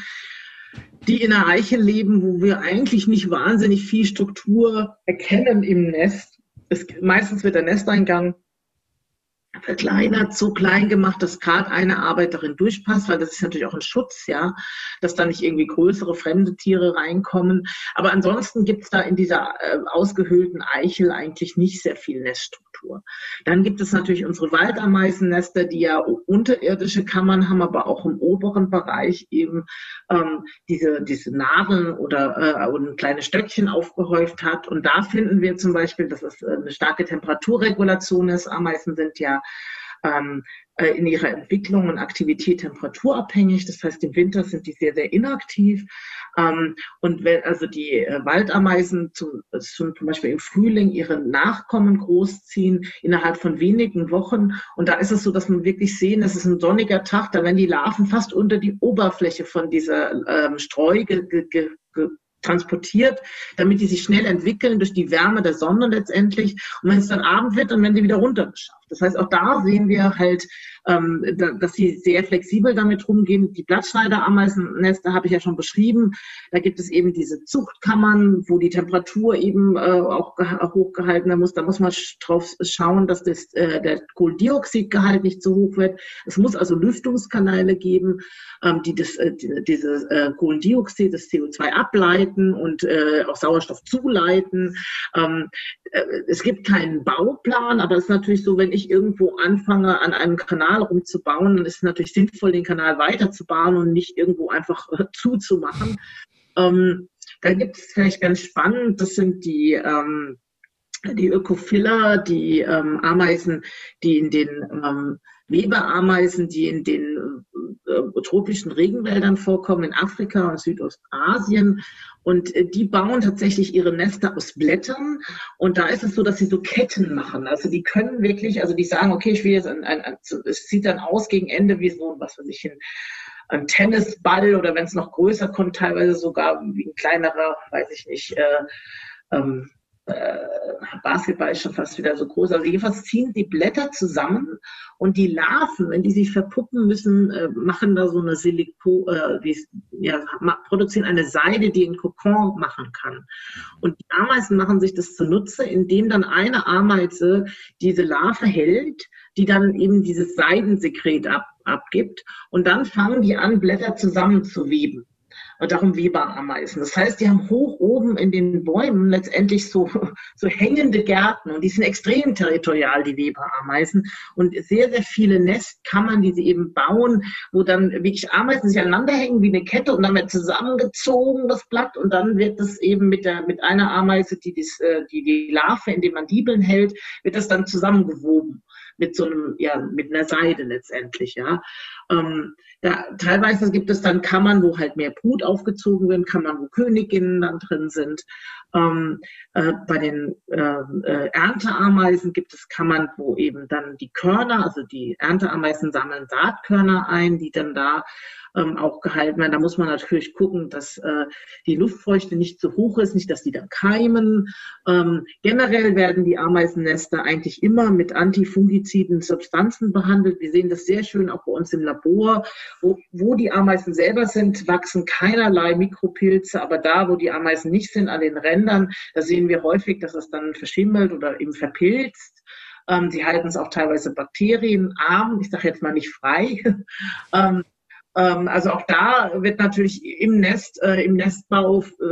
die in einer Eiche leben, wo wir eigentlich nicht wahnsinnig viel Struktur erkennen im Nest. Es, meistens wird der Nesteingang verkleinert, so klein gemacht, dass gerade eine Arbeiterin durchpasst, weil das ist natürlich auch ein Schutz, ja, dass da nicht irgendwie größere fremde Tiere reinkommen. Aber ansonsten gibt es da in dieser äh, ausgehöhlten Eichel eigentlich nicht sehr viel Neststruktur. Dann gibt es natürlich unsere Waldameisennester, die ja unterirdische Kammern haben, aber auch im oberen Bereich eben ähm, diese, diese Nadeln oder äh, und kleine Stöckchen aufgehäuft hat. Und da finden wir zum Beispiel, dass es eine starke Temperaturregulation ist. Ameisen sind ja in ihrer Entwicklung und Aktivität temperaturabhängig. Das heißt, im Winter sind die sehr, sehr inaktiv. Und wenn also die Waldameisen zum, zum Beispiel im Frühling ihre Nachkommen großziehen, innerhalb von wenigen Wochen, und da ist es so, dass man wirklich sehen, es ist ein sonniger Tag, da werden die Larven fast unter die Oberfläche von dieser ähm, Streu ge, ge, ge transportiert, damit die sich schnell entwickeln durch die Wärme der Sonne letztendlich. Und wenn es dann Abend wird, dann werden sie wieder runtergeschafft. Das heißt, auch da sehen wir halt, dass sie sehr flexibel damit rumgehen. Die Blattschneiderameisennester habe ich ja schon beschrieben. Da gibt es eben diese Zuchtkammern, wo die Temperatur eben auch hochgehalten werden muss. Da muss man drauf schauen, dass das, der Kohlendioxidgehalt nicht so hoch wird. Es muss also Lüftungskanäle geben, die das, dieses Kohlendioxid, das C O zwei ableiten und äh, auch Sauerstoff zuleiten. Ähm, äh, es gibt keinen Bauplan, aber es ist natürlich so, wenn ich irgendwo anfange, an einem Kanal rumzubauen, dann ist es natürlich sinnvoll, den Kanal weiterzubauen und nicht irgendwo einfach äh, zuzumachen. Ähm, dann gibt es vielleicht ganz spannend, das sind die ähm, die Ökophylla, die ähm, Ameisen, die in den ähm, Weberameisen, die in den äh, tropischen Regenwäldern vorkommen, in Afrika und Südostasien. Und äh, die bauen tatsächlich ihre Nester aus Blättern. Und da ist es so, dass sie so Ketten machen. Also die können wirklich, also die sagen, okay, ich will jetzt, ein, ein, ein, es sieht dann aus gegen Ende wie so, was weiß ich, ein, ein Tennisball oder wenn es noch größer kommt, teilweise sogar wie ein kleinerer, weiß ich nicht, äh, ähm, Basketball ist schon fast wieder so groß, also jedenfalls ziehen die Blätter zusammen und die Larven, wenn die sich verpuppen müssen, machen da so eine Siliko, äh, die, ja, produzieren eine Seide, die einen Kokon machen kann. Und die Ameisen machen sich das zunutze, indem dann eine Ameise diese Larve hält, die dann eben dieses Seidensekret ab, abgibt und dann fangen die an, Blätter zusammenzuweben. Und darum Weberameisen. Das heißt, die haben hoch oben in den Bäumen letztendlich so, so hängende Gärten und die sind extrem territorial, die Weberameisen. Und sehr, sehr viele Nestkammern, die sie eben bauen, wo dann wirklich Ameisen sich aneinander hängen wie eine Kette und dann wird zusammengezogen das Blatt und dann wird das eben mit, der, mit einer Ameise, die, dies, die die Larve in den Mandibeln hält, wird das dann zusammengewoben. Mit so einem, ja, mit einer Seide letztendlich, ja. Ähm, da, teilweise gibt es dann Kammern, wo halt mehr Brut aufgezogen werden, Kammern, wo Königinnen dann drin sind. Ähm, äh, bei den äh, Ernteameisen gibt es Kammern, wo eben dann die Körner, also die Ernteameisen sammeln Saatkörner ein, die dann da ähm, auch gehalten werden. Da muss man natürlich gucken, dass äh, die Luftfeuchte nicht zu hoch ist, nicht, dass die dann keimen. Ähm, generell werden die Ameisennester eigentlich immer mit antifungiziden Substanzen behandelt. Wir sehen das sehr schön auch bei uns im Labor. Wo, wo die Ameisen selber sind, wachsen keinerlei Mikropilze, aber da, wo die Ameisen nicht sind, an den Rändern, da sehen wir häufig, dass es dann verschimmelt oder eben verpilzt. Ähm, sie halten es auch teilweise bakterienarm, ich sage jetzt mal nicht frei. ähm, ähm, also auch da wird natürlich im Nest, äh, im Nestbau äh,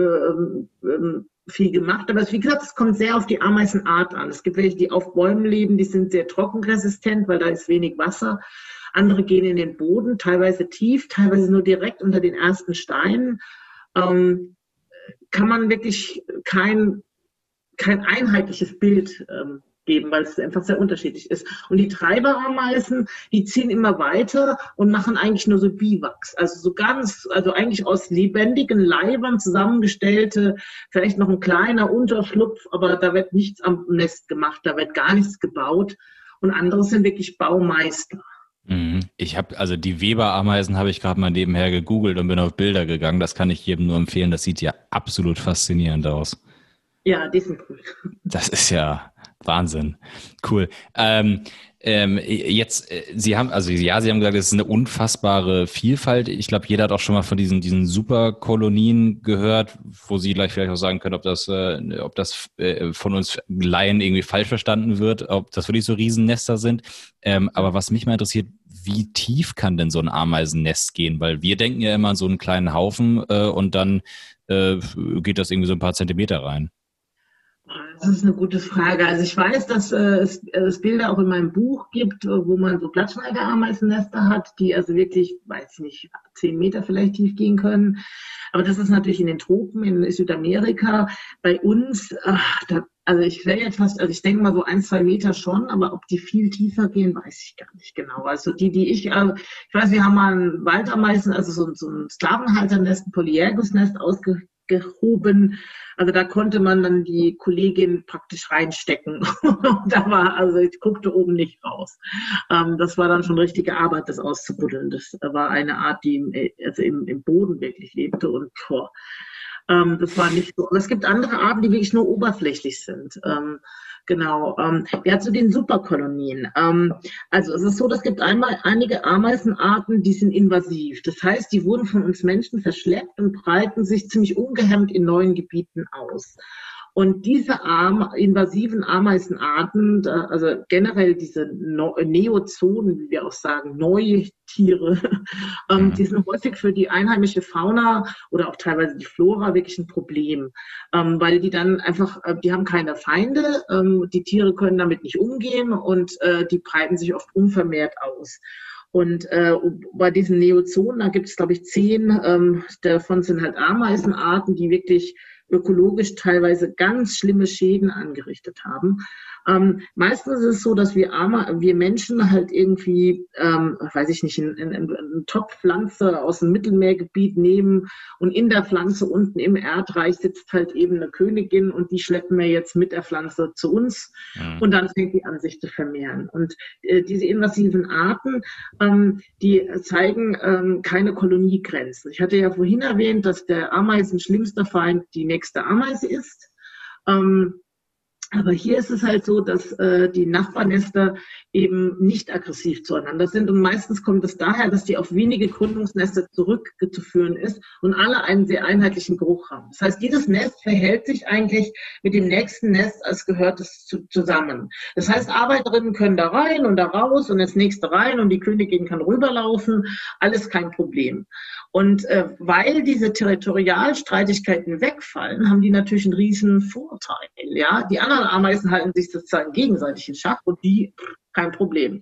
ähm, viel gemacht, aber wie gesagt, es kommt sehr auf die Ameisenart an. Es gibt welche, die auf Bäumen leben, die sind sehr trockenresistent, weil da ist wenig Wasser. Andere gehen in den Boden, teilweise tief, teilweise nur direkt unter den ersten Steinen. Ähm, kann man wirklich kein, kein einheitliches Bild ähm, geben, weil es einfach sehr unterschiedlich ist. Und die Treiberameisen, die ziehen immer weiter und machen eigentlich nur so Biwachs. Also so ganz, also eigentlich aus lebendigen Leibern zusammengestellte, vielleicht noch ein kleiner Unterschlupf, aber da wird nichts am Nest gemacht, da wird gar nichts gebaut. Und andere sind wirklich Baumeister. Ich habe, also die Weberameisen habe ich gerade mal nebenher gegoogelt und bin auf Bilder gegangen. Das kann ich jedem nur empfehlen. Das sieht ja absolut faszinierend aus. Ja, die sind cool. Das ist ja Wahnsinn. Cool. Ähm, ähm, jetzt, äh, Sie haben, also ja, Sie haben gesagt, es ist eine unfassbare Vielfalt. Ich glaube, jeder hat auch schon mal von diesen, diesen Superkolonien gehört, wo Sie gleich vielleicht auch sagen können, ob das, äh, ob das äh, von uns Laien irgendwie falsch verstanden wird, ob das wirklich so Riesennester sind. Ähm, aber was mich mal interessiert, wie tief kann denn so ein Ameisennest gehen? Weil wir denken ja immer an so einen kleinen Haufen äh, und dann äh, geht das irgendwie so ein paar Zentimeter rein. Das ist eine gute Frage. Also ich weiß, dass äh, es, es Bilder auch in meinem Buch gibt, wo man so Blattschneideramaisennester hat, die also wirklich, weiß nicht, zehn Meter vielleicht tief gehen können. Aber das ist natürlich in den Tropen, in Südamerika. Bei uns, ach, da, also ich wäre jetzt fast, also ich denke mal so ein, zwei Meter schon, aber ob die viel tiefer gehen, weiß ich gar nicht genau. Also die, die ich, äh, ich weiß, wir haben mal einen Waldameisen, also so, so ein Sklavenhalternest, ein Polyergus-Nest ausgegeben. gehoben. Also da konnte man dann die Kollegin praktisch reinstecken. Und da war, also ich guckte oben nicht raus. Ähm, das war dann schon richtige Arbeit, das auszubuddeln. Das war eine Art, die im, also im, im Boden wirklich lebte und boah, ähm, das war nicht so. Aber es gibt andere Arten, die wirklich nur oberflächlich sind. Ähm, Genau. Ähm, ja, zu den Superkolonien. Ähm, also es ist so, es gibt einmal einige Ameisenarten, die sind invasiv. Das heißt, die wurden von uns Menschen verschleppt und breiten sich ziemlich ungehemmt in neuen Gebieten aus. Und diese invasiven Ameisenarten, also generell diese Neozonen, wie wir auch sagen, neue Tiere, ähm, ja. die sind häufig für die einheimische Fauna oder auch teilweise die Flora wirklich ein Problem, ähm, weil die dann einfach, äh, die haben keine Feinde, ähm, die Tiere können damit nicht umgehen und äh, die breiten sich oft unvermehrt aus. Und äh, bei diesen Neozonen, da gibt es, glaube ich, zehn, ähm, davon sind halt Ameisenarten, die wirklich ökologisch teilweise ganz schlimme Schäden angerichtet haben. Ähm, meistens ist es so, dass wir, Arme, wir Menschen halt irgendwie, ähm, weiß ich nicht, eine Topfpflanze aus dem Mittelmeergebiet nehmen und in der Pflanze unten im Erdreich sitzt halt eben eine Königin und die schleppen wir jetzt mit der Pflanze zu uns ja. und dann fängt die an, sich zu vermehren. Und äh, diese invasiven Arten, ähm, die zeigen ähm, keine Koloniegrenzen. Ich hatte ja vorhin erwähnt, dass der Ameisen schlimmster Feind die nächste Ameise ist. Ähm, Aber hier ist es halt so, dass äh, die Nachbarnester eben nicht aggressiv zueinander sind. Und meistens kommt es daher, dass die auf wenige Gründungsnester zurückzuführen ist und alle einen sehr einheitlichen Geruch haben. Das heißt, jedes Nest verhält sich eigentlich mit dem nächsten Nest, als gehört es zu, zusammen. Das heißt, Arbeiterinnen können da rein und da raus und das nächste rein und die Königin kann rüberlaufen. Alles kein Problem. Und äh, weil diese Territorialstreitigkeiten wegfallen, haben die natürlich einen riesen Vorteil. Ja? Die anderen Ameisen halten sich sozusagen gegenseitig in Schach und die, kein Problem.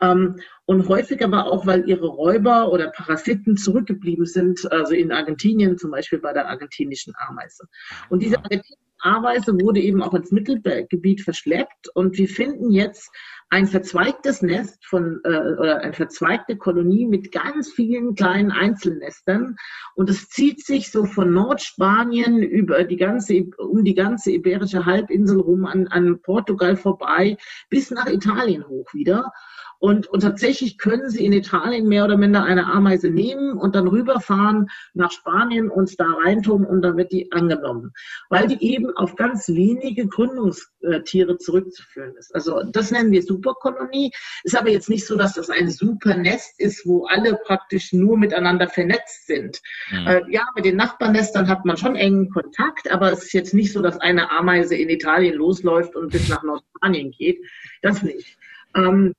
Ähm, und häufig aber auch, weil ihre Räuber oder Parasiten zurückgeblieben sind, also in Argentinien zum Beispiel bei der argentinischen Ameise. Und diese argentinische Ameise wurde eben auch ins Mittelmeergebiet verschleppt und wir finden jetzt ein verzweigtes Nest von äh, oder eine verzweigte Kolonie mit ganz vielen kleinen Einzelnestern und es zieht sich so von Nordspanien über die ganze um die ganze iberische Halbinsel rum an, an Portugal vorbei bis nach Italien hoch wieder. Und, und tatsächlich können sie in Italien mehr oder minder eine Ameise nehmen und dann rüberfahren nach Spanien und da reintun und dann wird die angenommen. Weil die eben auf ganz wenige Gründungstiere zurückzuführen ist. Also das nennen wir Superkolonie. Ist aber jetzt nicht so, dass das ein Supernest ist, wo alle praktisch nur miteinander vernetzt sind. Mhm. Äh, ja, mit den Nachbarnestern hat man schon engen Kontakt, aber es ist jetzt nicht so, dass eine Ameise in Italien losläuft und bis nach Nordspanien geht. Das nicht. Ähm,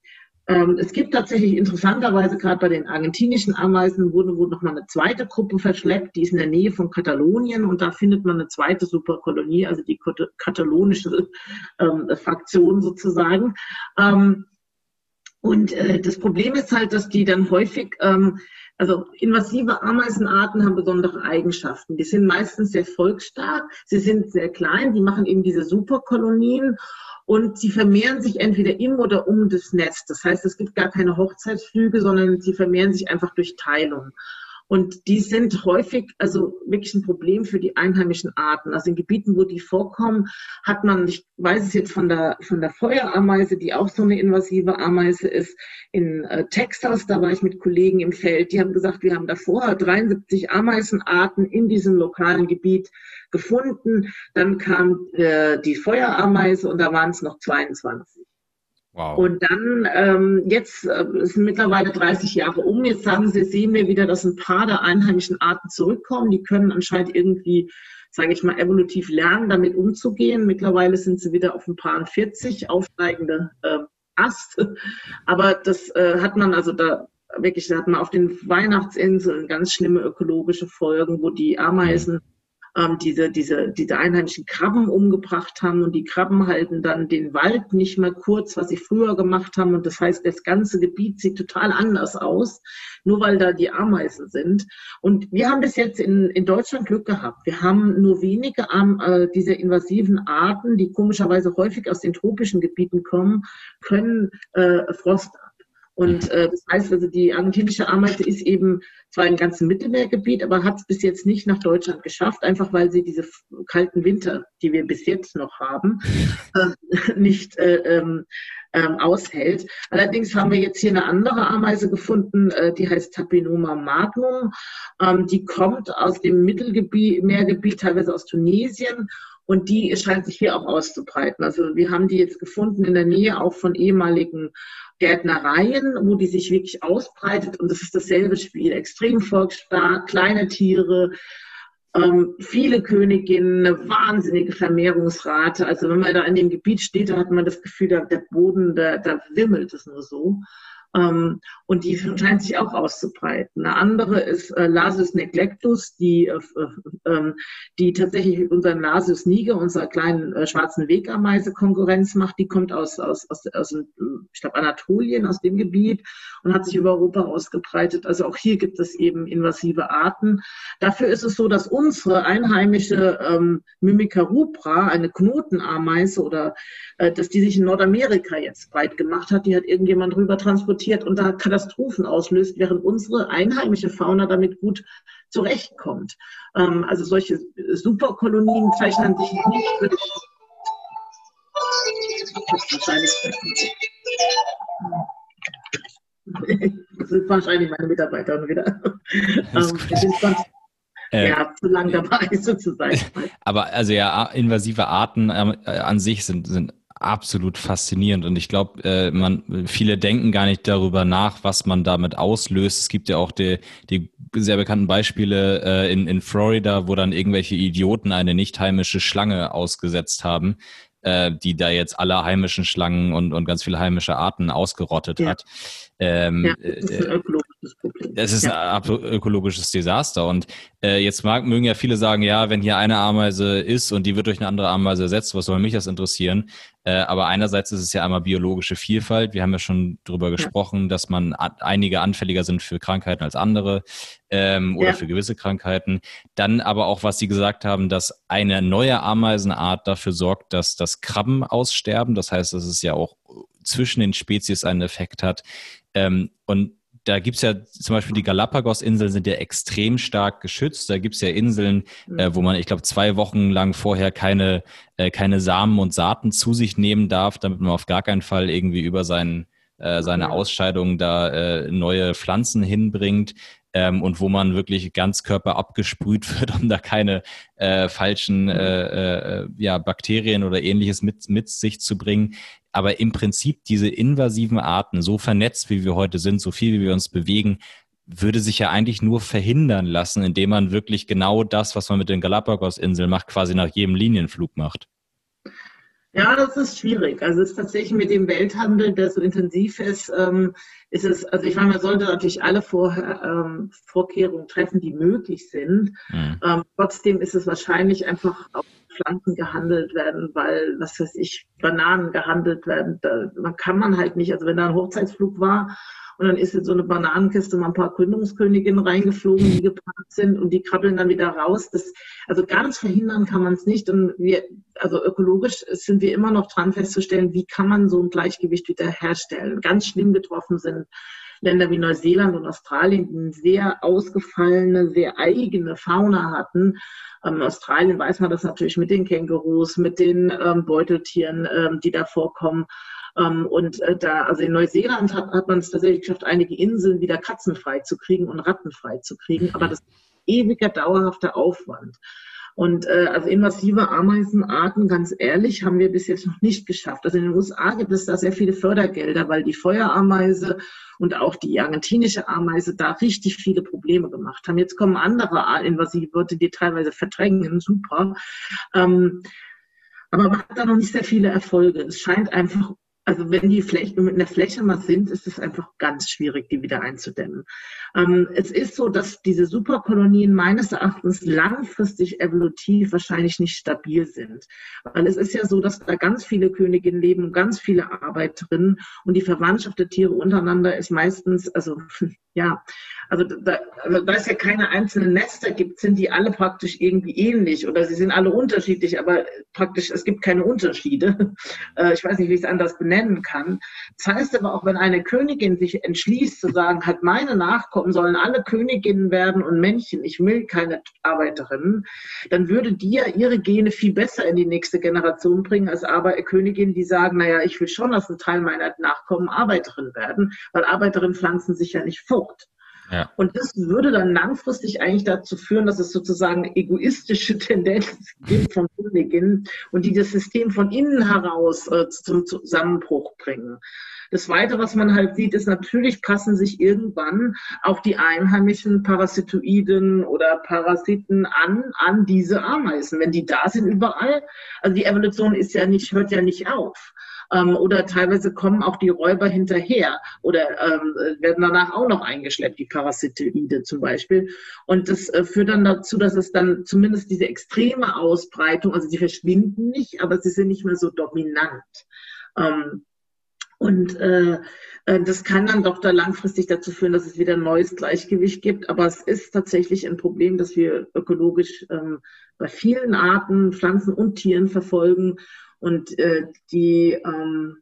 Ähm, es gibt tatsächlich interessanterweise, gerade bei den argentinischen Ameisen, wurde, wurde nochmal eine zweite Gruppe verschleppt, die ist in der Nähe von Katalonien und da findet man eine zweite Superkolonie, also die katalonische ähm, Fraktion sozusagen. Ähm, und äh, das Problem ist halt, dass die dann häufig... Ähm, Also invasive Ameisenarten haben besondere Eigenschaften. Die sind meistens sehr volksstark, sie sind sehr klein, die machen eben diese Superkolonien und sie vermehren sich entweder im oder um das Nest. Das heißt, es gibt gar keine Hochzeitsflüge, sondern sie vermehren sich einfach durch Teilung. Und die sind häufig also wirklich ein Problem für die einheimischen Arten. Also in Gebieten, wo die vorkommen, hat man, ich weiß es jetzt von der, von der Feuerameise, die auch so eine invasive Ameise ist, in äh, Texas, da war ich mit Kollegen im Feld, die haben gesagt, wir haben davor dreiundsiebzig Ameisenarten in diesem lokalen Gebiet gefunden. Dann kam äh, die Feuerameise und da waren es noch zweiundzwanzig. Wow. Und dann, ähm, jetzt äh, sind mittlerweile dreißig Jahre um, jetzt sagen sie, sehen wir wieder, dass ein paar der einheimischen Arten zurückkommen. Die können anscheinend irgendwie, sage ich mal, evolutiv lernen, damit umzugehen. Mittlerweile sind sie wieder auf ein paar vierzig aufsteigende äh, Ast. Aber das äh, hat man also da wirklich, da hat man auf den Weihnachtsinseln ganz schlimme ökologische Folgen, wo die Ameisen Ähm, diese, diese, diese einheimischen Krabben umgebracht haben, und die Krabben halten dann den Wald nicht mehr kurz, was sie früher gemacht haben, und das heißt, das ganze Gebiet sieht total anders aus, nur weil da die Ameisen sind. Und wir haben bis jetzt in, in Deutschland Glück gehabt. Wir haben nur wenige äh, dieser invasiven Arten, die komischerweise häufig aus den tropischen Gebieten kommen, können äh, Frost ab. Und äh, das heißt also, die argentinische Ameise ist eben zwar im ganzen Mittelmeergebiet, aber hat es bis jetzt nicht nach Deutschland geschafft, einfach weil sie diese kalten Winter, die wir bis jetzt noch haben, äh, nicht äh, ähm, aushält. Allerdings haben wir jetzt hier eine andere Ameise gefunden, äh, die heißt Tapinoma magnum. Ähm, die kommt aus dem Mittelmeergebiet, teilweise aus Tunesien. Und die scheint sich hier auch auszubreiten. Also wir haben die jetzt gefunden in der Nähe auch von ehemaligen Gärtnereien, wo die sich wirklich ausbreitet. Und das ist dasselbe Spiel. Extrem volksstark, kleine Tiere, ähm, viele Königinnen, eine wahnsinnige Vermehrungsrate. Also wenn man da in dem Gebiet steht, da hat man das Gefühl, da, der Boden, da, da wimmelt es nur so. Ähm, und die scheint sich auch auszubreiten. Eine andere ist äh, Lasius neglectus, die, äh, äh, die tatsächlich unseren Lasius niger, unserer kleinen äh, schwarzen Wegameise, Konkurrenz macht. Die kommt aus, aus, aus, aus ich glaube, Anatolien, aus dem Gebiet, und hat sich über Europa ausgebreitet. Also auch hier gibt es eben invasive Arten. Dafür ist es so, dass unsere einheimische ähm, Mimica rubra, eine Knotenameise, oder äh, dass die sich in Nordamerika jetzt breit gemacht hat. Die hat irgendjemand rüber transportiert und da Katastrophen auslöst, während unsere einheimische Fauna damit gut zurechtkommt. Ähm, also solche Superkolonien zeichnen sich nicht durch. Das sind wahrscheinlich meine Mitarbeiter wieder. Ja, zu lang dabei sozusagen. Aber also ja, invasive Arten äh, an sich sind, sind absolut faszinierend, und ich glaube, äh, man viele denken gar nicht darüber nach, was man damit auslöst. Es gibt ja auch die, die sehr bekannten Beispiele äh, in, in Florida, wo dann irgendwelche Idioten eine nicht heimische Schlange ausgesetzt haben, äh, die da jetzt alle heimischen Schlangen und, und ganz viele heimische Arten ausgerottet ja. hat. Ähm, ja, das ist ein ökologisches Problem. Das ist ja. ein ökologisches Desaster. Und äh, jetzt mag, mögen ja viele sagen, ja, wenn hier eine Ameise ist und die wird durch eine andere Ameise ersetzt, was soll mich das interessieren? Äh, aber einerseits ist es ja einmal biologische Vielfalt. Wir haben ja schon darüber gesprochen, ja. dass man a- einige anfälliger sind für Krankheiten als andere ähm, oder ja. für gewisse Krankheiten. Dann aber auch, was Sie gesagt haben, dass eine neue Ameisenart dafür sorgt, dass das Krabben aussterben. Das heißt, dass es ja auch zwischen den Spezies einen Effekt hat. Ähm, und da gibt es ja zum Beispiel die Galapagos-Inseln sind ja extrem stark geschützt. Da gibt es ja Inseln, äh, wo man, ich glaube, zwei Wochen lang vorher keine, äh, keine Samen und Saaten zu sich nehmen darf, damit man auf gar keinen Fall irgendwie über seinen, äh, seine Ausscheidung da äh, neue Pflanzen hinbringt. Ähm, und wo man wirklich ganz Körper abgesprüht wird, um da keine äh, falschen äh, äh, ja, Bakterien oder Ähnliches mit, mit sich zu bringen. Aber im Prinzip diese invasiven Arten, so vernetzt wie wir heute sind, so viel wie wir uns bewegen, würde sich ja eigentlich nur verhindern lassen, indem man wirklich genau das, was man mit den Galapagos-Inseln macht, quasi nach jedem Linienflug macht. Ja, das ist schwierig. Also es ist tatsächlich mit dem Welthandel, der so intensiv ist, ähm, ist es, also ich meine, man sollte natürlich alle Vor, ähm, Vorkehrungen treffen, die möglich sind. Mhm. Ähm, trotzdem ist es wahrscheinlich einfach auf Pflanzen gehandelt werden, weil, was weiß ich, Bananen gehandelt werden. Da, man kann man halt nicht, also wenn da ein Hochzeitsflug war, und dann ist in so eine Bananenkiste mal ein paar Gründungsköniginnen reingeflogen, die geparkt sind, und die krabbeln dann wieder raus. Das, also ganz verhindern kann man es nicht. Und wir, also ökologisch sind wir immer noch dran festzustellen, wie kann man so ein Gleichgewicht wieder herstellen. Ganz schlimm getroffen sind Länder wie Neuseeland und Australien, die eine sehr ausgefallene, sehr eigene Fauna hatten. In Australien weiß man das natürlich mit den Kängurus, mit den ähm, Beuteltieren, ähm, die da vorkommen. Ähm, und äh, da, also in Neuseeland hat, hat man es tatsächlich geschafft, einige Inseln wieder katzenfrei zu kriegen und rattenfrei zu kriegen. Aber das ist ewiger, dauerhafter Aufwand. Und äh, also invasive Ameisenarten, ganz ehrlich, haben wir bis jetzt noch nicht geschafft. Also in den U S A gibt es da sehr viele Fördergelder, weil die Feuerameise und auch die argentinische Ameise da richtig viele Probleme gemacht haben. Jetzt kommen andere invasive, die teilweise verdrängen, super. Ähm, aber man hat da noch nicht sehr viele Erfolge. Es scheint einfach, also wenn die Fläche, mit einer Fläche mal sind, ist es einfach ganz schwierig, die wieder einzudämmen. Ähm, es ist so, dass diese Superkolonien meines Erachtens langfristig evolutiv wahrscheinlich nicht stabil sind. Weil es ist ja so, dass da ganz viele Königinnen leben und ganz viele Arbeiterinnen und die Verwandtschaft der Tiere untereinander ist meistens, also ja, also da, also da es ja keine einzelnen Nester gibt, sind die alle praktisch irgendwie ähnlich oder sie sind alle unterschiedlich, aber praktisch es gibt keine Unterschiede. Äh, ich weiß nicht, wie ich es anders benenne. nennen kann. Das heißt aber auch, wenn eine Königin sich entschließt zu sagen, halt meine Nachkommen sollen alle Königinnen werden und Männchen, ich will keine Arbeiterinnen, dann würde die ja ihre Gene viel besser in die nächste Generation bringen als aber Königinnen, die sagen, naja, ich will schon, dass ein Teil meiner Nachkommen Arbeiterinnen werden, weil Arbeiterinnen pflanzen sich ja nicht fort. Ja. Und das würde dann langfristig eigentlich dazu führen, dass es sozusagen egoistische Tendenzen gibt von Königinnen und die das System von innen heraus äh, zum Zusammenbruch bringen. Das Weitere, was man halt sieht, ist natürlich passen sich irgendwann auch die einheimischen Parasitoiden oder Parasiten an, an diese Ameisen. Wenn die da sind überall, also die Evolution ist ja nicht, hört ja nicht auf. Oder teilweise kommen auch die Räuber hinterher oder ähm, werden danach auch noch eingeschleppt, die Parasitoide zum Beispiel. Und das äh, führt dann dazu, dass es dann zumindest diese extreme Ausbreitung, also die verschwinden nicht, aber sie sind nicht mehr so dominant. Ähm, und äh, das kann dann doch da langfristig dazu führen, dass es wieder ein neues Gleichgewicht gibt. Aber es ist tatsächlich ein Problem, das wir ökologisch ähm, bei vielen Arten, Pflanzen und Tieren verfolgen. Und äh, die, ähm,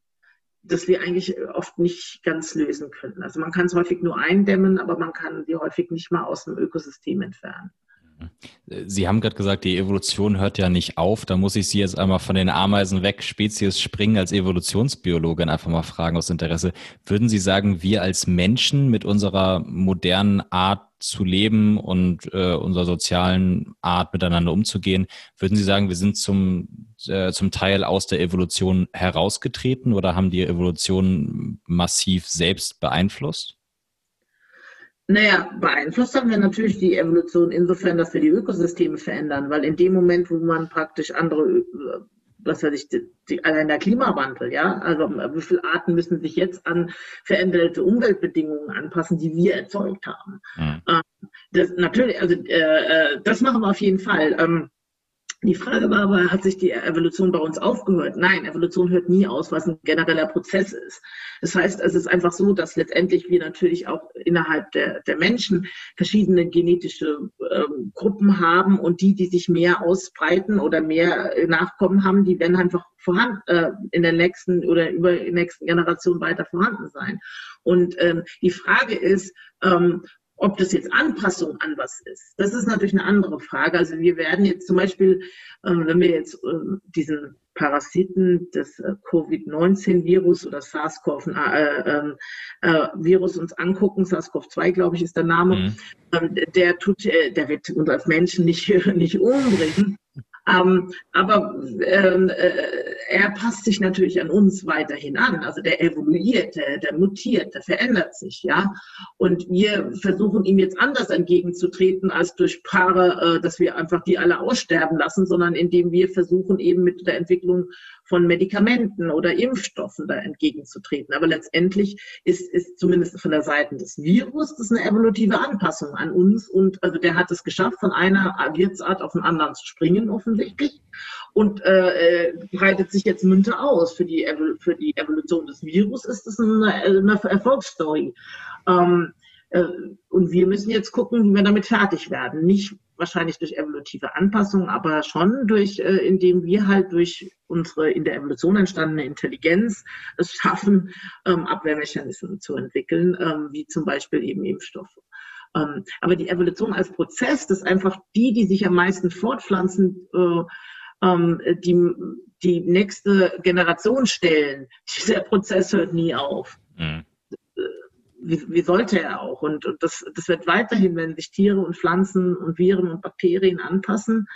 dass wir eigentlich oft nicht ganz lösen können. Also man kann es häufig nur eindämmen, aber man kann die häufig nicht mal aus dem Ökosystem entfernen. Sie haben gerade gesagt, die Evolution hört ja nicht auf. Da muss ich Sie jetzt einmal von den Ameisen weg, Spezies springen, als Evolutionsbiologin einfach mal fragen aus Interesse. Würden Sie sagen, wir als Menschen mit unserer modernen Art zu leben und äh, unserer sozialen Art miteinander umzugehen, würden Sie sagen, wir sind zum, äh, zum Teil aus der Evolution herausgetreten oder haben die Evolution massiv selbst beeinflusst? Naja, beeinflusst haben wir natürlich die Evolution insofern, dass wir die Ökosysteme verändern, weil in dem Moment, wo man praktisch andere, was weiß ich, die, die, allein der Klimawandel, ja, also wie viele Arten müssen sich jetzt an veränderte Umweltbedingungen anpassen, die wir erzeugt haben. Mhm. Ähm, das, natürlich, also äh, das machen wir auf jeden Fall. Ähm, Die Frage war aber, hat sich die Evolution bei uns aufgehört? Nein, Evolution hört nie aus, was ein genereller Prozess ist. Das heißt, es ist einfach so, dass letztendlich wir natürlich auch innerhalb der, der Menschen verschiedene genetische ähm, Gruppen haben und die, die sich mehr ausbreiten oder mehr Nachkommen haben, die werden einfach vorhanden, äh, in der nächsten oder über die nächsten Generation weiter vorhanden sein. Und ähm, die Frage ist, ähm, ob das jetzt Anpassung an was ist, das ist natürlich eine andere Frage. Also wir werden jetzt zum Beispiel, wenn wir jetzt diesen Parasiten des Covid neunzehn Virus oder SARS-CoV Virus uns angucken, SARS-CoV zwei, glaube ich, ist der Name, mhm. der, tut, der wird uns als Menschen nicht, nicht umbringen. Ähm, aber ähm, äh, er passt sich natürlich an uns weiterhin an. Also der evoluiert, der, der mutiert, der verändert sich, ja. Und wir versuchen ihm jetzt anders entgegenzutreten als durch Paare, äh, dass wir einfach die alle aussterben lassen, sondern indem wir versuchen eben mit der Entwicklung von Medikamenten oder Impfstoffen da entgegenzutreten. Aber letztendlich ist, ist zumindest von der Seite des Virus das eine evolutive Anpassung an uns und also der hat es geschafft, von einer Wirtsart auf den anderen zu springen offen. Und äh, breitet sich jetzt munter aus. Für die, für die Evolution des Virus ist das eine, eine Erfolgsstory. Ähm, äh, und wir müssen jetzt gucken, wie wir damit fertig werden. Nicht, wahrscheinlich durch evolutive Anpassung, aber schon durch, äh, indem wir halt durch unsere in der Evolution entstandene Intelligenz es schaffen, ähm, Abwehrmechanismen zu entwickeln, ähm, wie zum Beispiel eben Impfstoffe. Ähm, aber die Evolution als Prozess, dass einfach die, die sich am meisten fortpflanzen, äh, ähm, die, die nächste Generation stellen, dieser Prozess hört nie auf. Mhm. Wie, wie sollte er auch? Und, und das, das wird weiterhin, wenn sich Tiere und Pflanzen und Viren und Bakterien anpassen.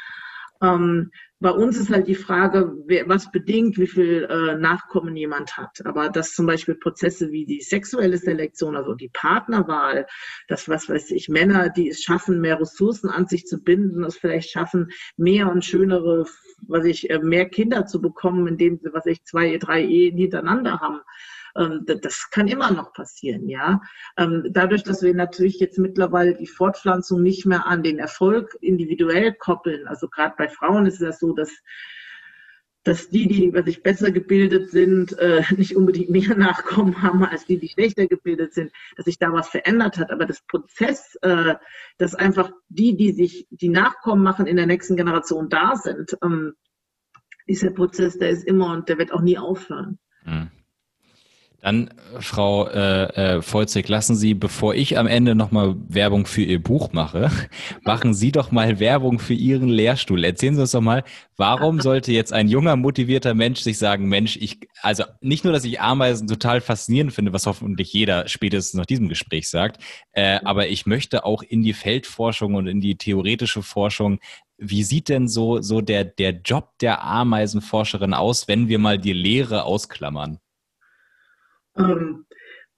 Ähm, bei uns ist halt die Frage, wer, was bedingt, wie viel äh, Nachkommen jemand hat. Aber dass zum Beispiel Prozesse wie die sexuelle Selektion, also die Partnerwahl, dass, was weiß ich, Männer, die es schaffen, mehr Ressourcen an sich zu binden, es vielleicht schaffen, mehr und schönere, was ich, mehr Kinder zu bekommen, indem sie, was ich, zwei, drei Ehen hintereinander haben. Das kann immer noch passieren, ja. Dadurch, dass wir natürlich jetzt mittlerweile die Fortpflanzung nicht mehr an den Erfolg individuell koppeln, also gerade bei Frauen ist es das so, dass, dass die, die über sich besser gebildet sind, nicht unbedingt mehr Nachkommen haben als die, die schlechter gebildet sind, dass sich da was verändert hat. Aber das Prozess, dass einfach die, die sich die Nachkommen machen, in der nächsten Generation da sind, dieser Prozess, der ist immer und der wird auch nie aufhören. Mhm. Dann, Frau äh, äh, Foitzik, lassen Sie, bevor ich am Ende nochmal Werbung für Ihr Buch mache, machen Sie doch mal Werbung für Ihren Lehrstuhl. Erzählen Sie uns doch mal, warum sollte jetzt ein junger, motivierter Mensch sich sagen, Mensch, ich, also nicht nur, dass ich Ameisen total faszinierend finde, was hoffentlich jeder spätestens nach diesem Gespräch sagt, äh, aber ich möchte auch in die Feldforschung und in die theoretische Forschung. Wie sieht denn so, so der, der Job der Ameisenforscherin aus, wenn wir mal die Lehre ausklammern? Ähm,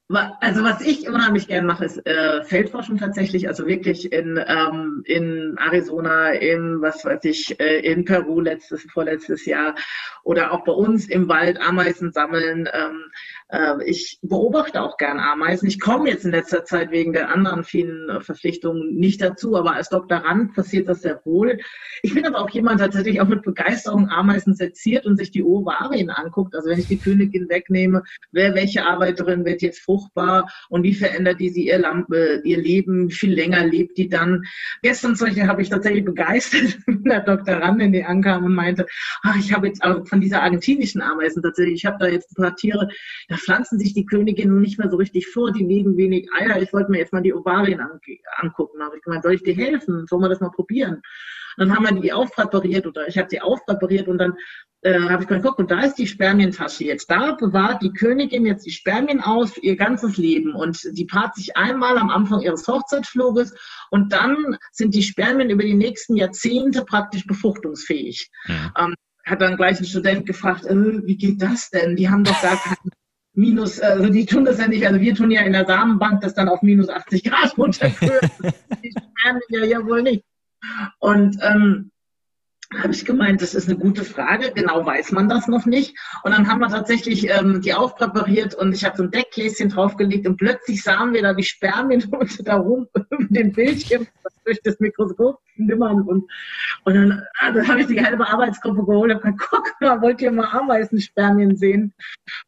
also was ich unheimlich gerne mache, ist äh, Feldforschung tatsächlich, also wirklich in, ähm, in Arizona, in, was weiß ich, äh, in Peru letztes, vorletztes Jahr oder auch bei uns im Wald Ameisen sammeln. Ähm, äh, ich beobachte auch gern Ameisen. Ich komme jetzt in letzter Zeit wegen der anderen vielen äh, Verpflichtungen nicht dazu, aber als Doktorand passiert das sehr wohl. Ich bin aber auch jemand, der tatsächlich auch mit Begeisterung Ameisen seziert und sich die Ovarien anguckt. Also wenn ich die Königin wegnehme, wer welche Arbeiterin wird jetzt vor und wie verändert die sie ihr, Lampe, ihr Leben, wie viel länger lebt die dann. Gestern solche habe ich tatsächlich begeistert mit einer Doktorandin, die ankam und meinte, ach, ich habe jetzt auch von dieser argentinischen Ameisen tatsächlich, ich habe da jetzt ein paar Tiere, da pflanzen sich die Königinnen nicht mehr so richtig vor, die legen wenig Eier, ich wollte mir jetzt mal die Ovarien an, angucken. Da habe ich gemeint, soll ich dir helfen? Sollen wir das mal probieren? Dann haben wir die aufpräpariert oder ich habe sie aufpräpariert und dann äh, habe ich gedacht, guck, und da ist die Spermientasche jetzt. Da bewahrt die Königin jetzt die Spermien aus ihr ganzes Leben und die paart sich einmal am Anfang ihres Hochzeitsfluges und dann sind die Spermien über die nächsten Jahrzehnte praktisch befruchtungsfähig. Ja. Ähm, hat dann gleich ein Student gefragt, äh, wie geht das denn? Die haben doch gar keinen Minus, also die tun das ja nicht, also wir tun ja in der Samenbank das dann auf minus achtzig Grad runterkühlen. Die Spermien ja, ja wohl nicht. Und ähm, habe ich gemeint, das ist eine gute Frage, genau weiß man das noch nicht. Und dann haben wir tatsächlich ähm, die aufpräpariert und ich habe so ein Deckgläschen draufgelegt und plötzlich sahen wir da die Spermien unter da rum über den Bildschirm durch das Mikroskop nimmern. Und, und dann also habe ich die halbe Arbeitsgruppe geholt und gesagt, guck mal, wollt ihr mal Ameisenspermien sehen?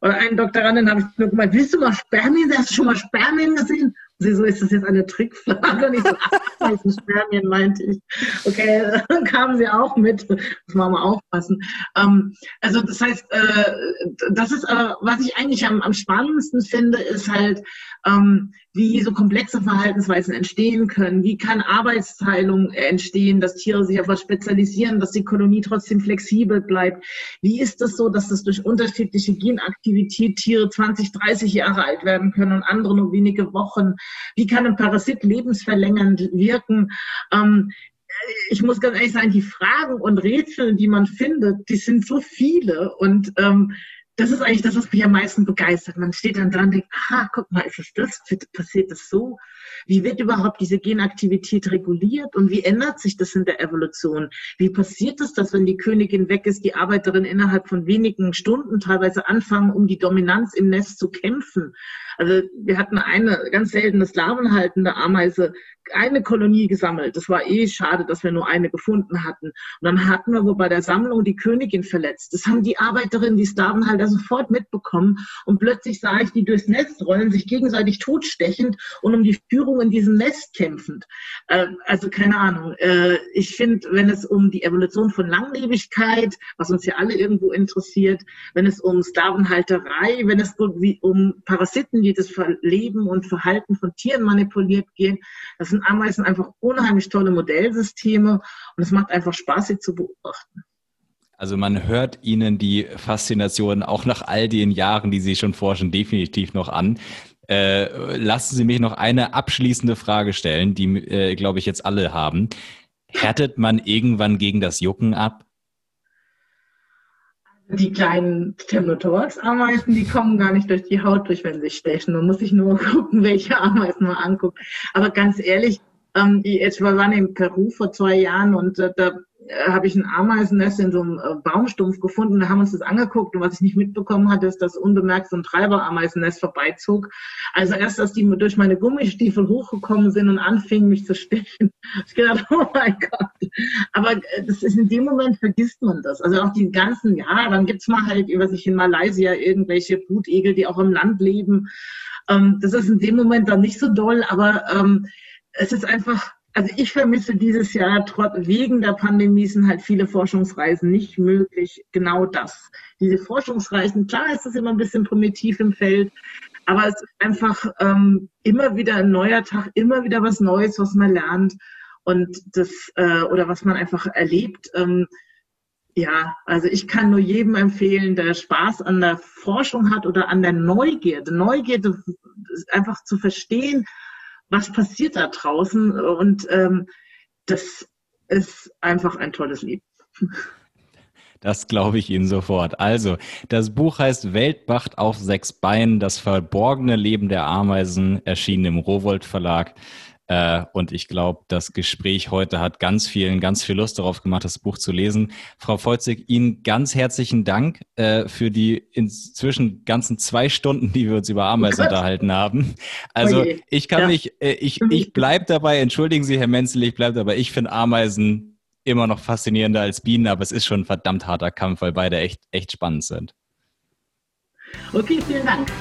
Und einen Doktoranden habe ich nur gemeint, willst du mal Spermien? Hast du schon mal Spermien gesehen? Sie so, ist das jetzt eine Trickfrage? Und ich so, Ameisenspermien, meinte ich. Okay, dann kamen sie auch mit. Das machen wir aufpassen. Ähm, also das heißt, äh, das ist, äh, was ich eigentlich am, am spannendsten finde, ist halt, ähm, wie so komplexe Verhaltensweisen entstehen können, wie kann Arbeitsteilung entstehen, dass Tiere sich auf was spezialisieren, dass die Kolonie trotzdem flexibel bleibt. Wie ist es so, dass das durch unterschiedliche Genaktivität Tiere zwanzig, dreißig Jahre alt werden können und andere nur wenige Wochen? Wie kann ein Parasit lebensverlängernd wirken? Ähm, ich muss ganz ehrlich sagen, die Fragen und Rätsel, die man findet, die sind so viele und ähm, das ist eigentlich das, was mich am meisten begeistert. Man steht dann dran und denkt, aha, guck mal, ist es das? Passiert das so? Wie wird überhaupt diese Genaktivität reguliert und wie ändert sich das in der Evolution? Wie passiert es, dass wenn die Königin weg ist, die Arbeiterinnen innerhalb von wenigen Stunden teilweise anfangen, um die Dominanz im Nest zu kämpfen? Also wir hatten eine ganz seltene sklavenhaltende Ameise, eine Kolonie gesammelt. Das war eh schade, dass wir nur eine gefunden hatten. Und dann hatten wir wohl bei der Sammlung die Königin verletzt. Das haben die Arbeiterinnen, die Sklavenhalter sofort mitbekommen. Und plötzlich sah ich die durchs Nest rollen, sich gegenseitig totstechend und um die Führung in diesem Nest kämpfend. Also keine Ahnung. Ich finde, wenn es um die Evolution von Langlebigkeit, was uns ja alle irgendwo interessiert, wenn es um Sklavenhalterei, wenn es um Parasiten, die das Leben und Verhalten von Tieren manipuliert gehen, das sind Ameisen einfach unheimlich tolle Modellsysteme und es macht einfach Spaß, sie zu beobachten. Also man hört Ihnen die Faszination auch nach all den Jahren, die Sie schon forschen, definitiv noch an. Äh, lassen Sie mich noch eine abschließende Frage stellen, die, äh, glaube ich, jetzt alle haben. Härtet man irgendwann gegen das Jucken ab? Die kleinen Temnothorax-Ameisen, die kommen gar nicht durch die Haut durch, wenn sie stechen. Man muss sich nur gucken, welche Ameisen man anguckt. Aber ganz ehrlich, ähm, jetzt, wir waren in Peru vor zwei Jahren und äh, da habe ich ein Ameisennest in so einem Baumstumpf gefunden, da haben wir uns das angeguckt und was ich nicht mitbekommen hatte, ist, dass unbemerkt so ein Treiberameisennest vorbeizog. Also erst, dass die durch meine Gummistiefel hochgekommen sind und anfingen, mich zu stechen. Ich gedacht, oh mein Gott. Aber das ist in dem Moment vergisst man das. Also auch die ganzen, ja, dann gibt's mal halt, was ich in Malaysia, irgendwelche Brutegel, die auch im Land leben. Das ist in dem Moment dann nicht so doll, aber es ist einfach... Also ich vermisse dieses Jahr, trotz wegen der Pandemie sind halt viele Forschungsreisen nicht möglich, genau das. Diese Forschungsreisen, klar ist das immer ein bisschen primitiv im Feld, aber es ist einfach ähm, immer wieder ein neuer Tag, immer wieder was Neues, was man lernt und das äh, oder was man einfach erlebt. Ähm, ja, also ich kann nur jedem empfehlen, der Spaß an der Forschung hat oder an der Neugierde. Neugierde einfach zu verstehen, was passiert da draußen? Und ähm, das ist einfach ein tolles Leben. Das glaube ich Ihnen sofort. Also, das Buch heißt Weltmacht auf sechs Beinen, das verborgene Leben der Ameisen, erschienen im Rowohlt Verlag. Äh, und ich glaube, das Gespräch heute hat ganz vielen, ganz viel Lust darauf gemacht, das Buch zu lesen. Frau Foitzik, Ihnen ganz herzlichen Dank äh, für die inzwischen ganzen zwei Stunden, die wir uns über Ameisen oh unterhalten haben. Also okay. ich kann ja. mich, äh, ich, ich bleibe dabei, entschuldigen Sie, Herr Menzel, ich bleibe dabei, ich finde Ameisen immer noch faszinierender als Bienen, aber es ist schon ein verdammt harter Kampf, weil beide echt, echt spannend sind. Okay, vielen Dank.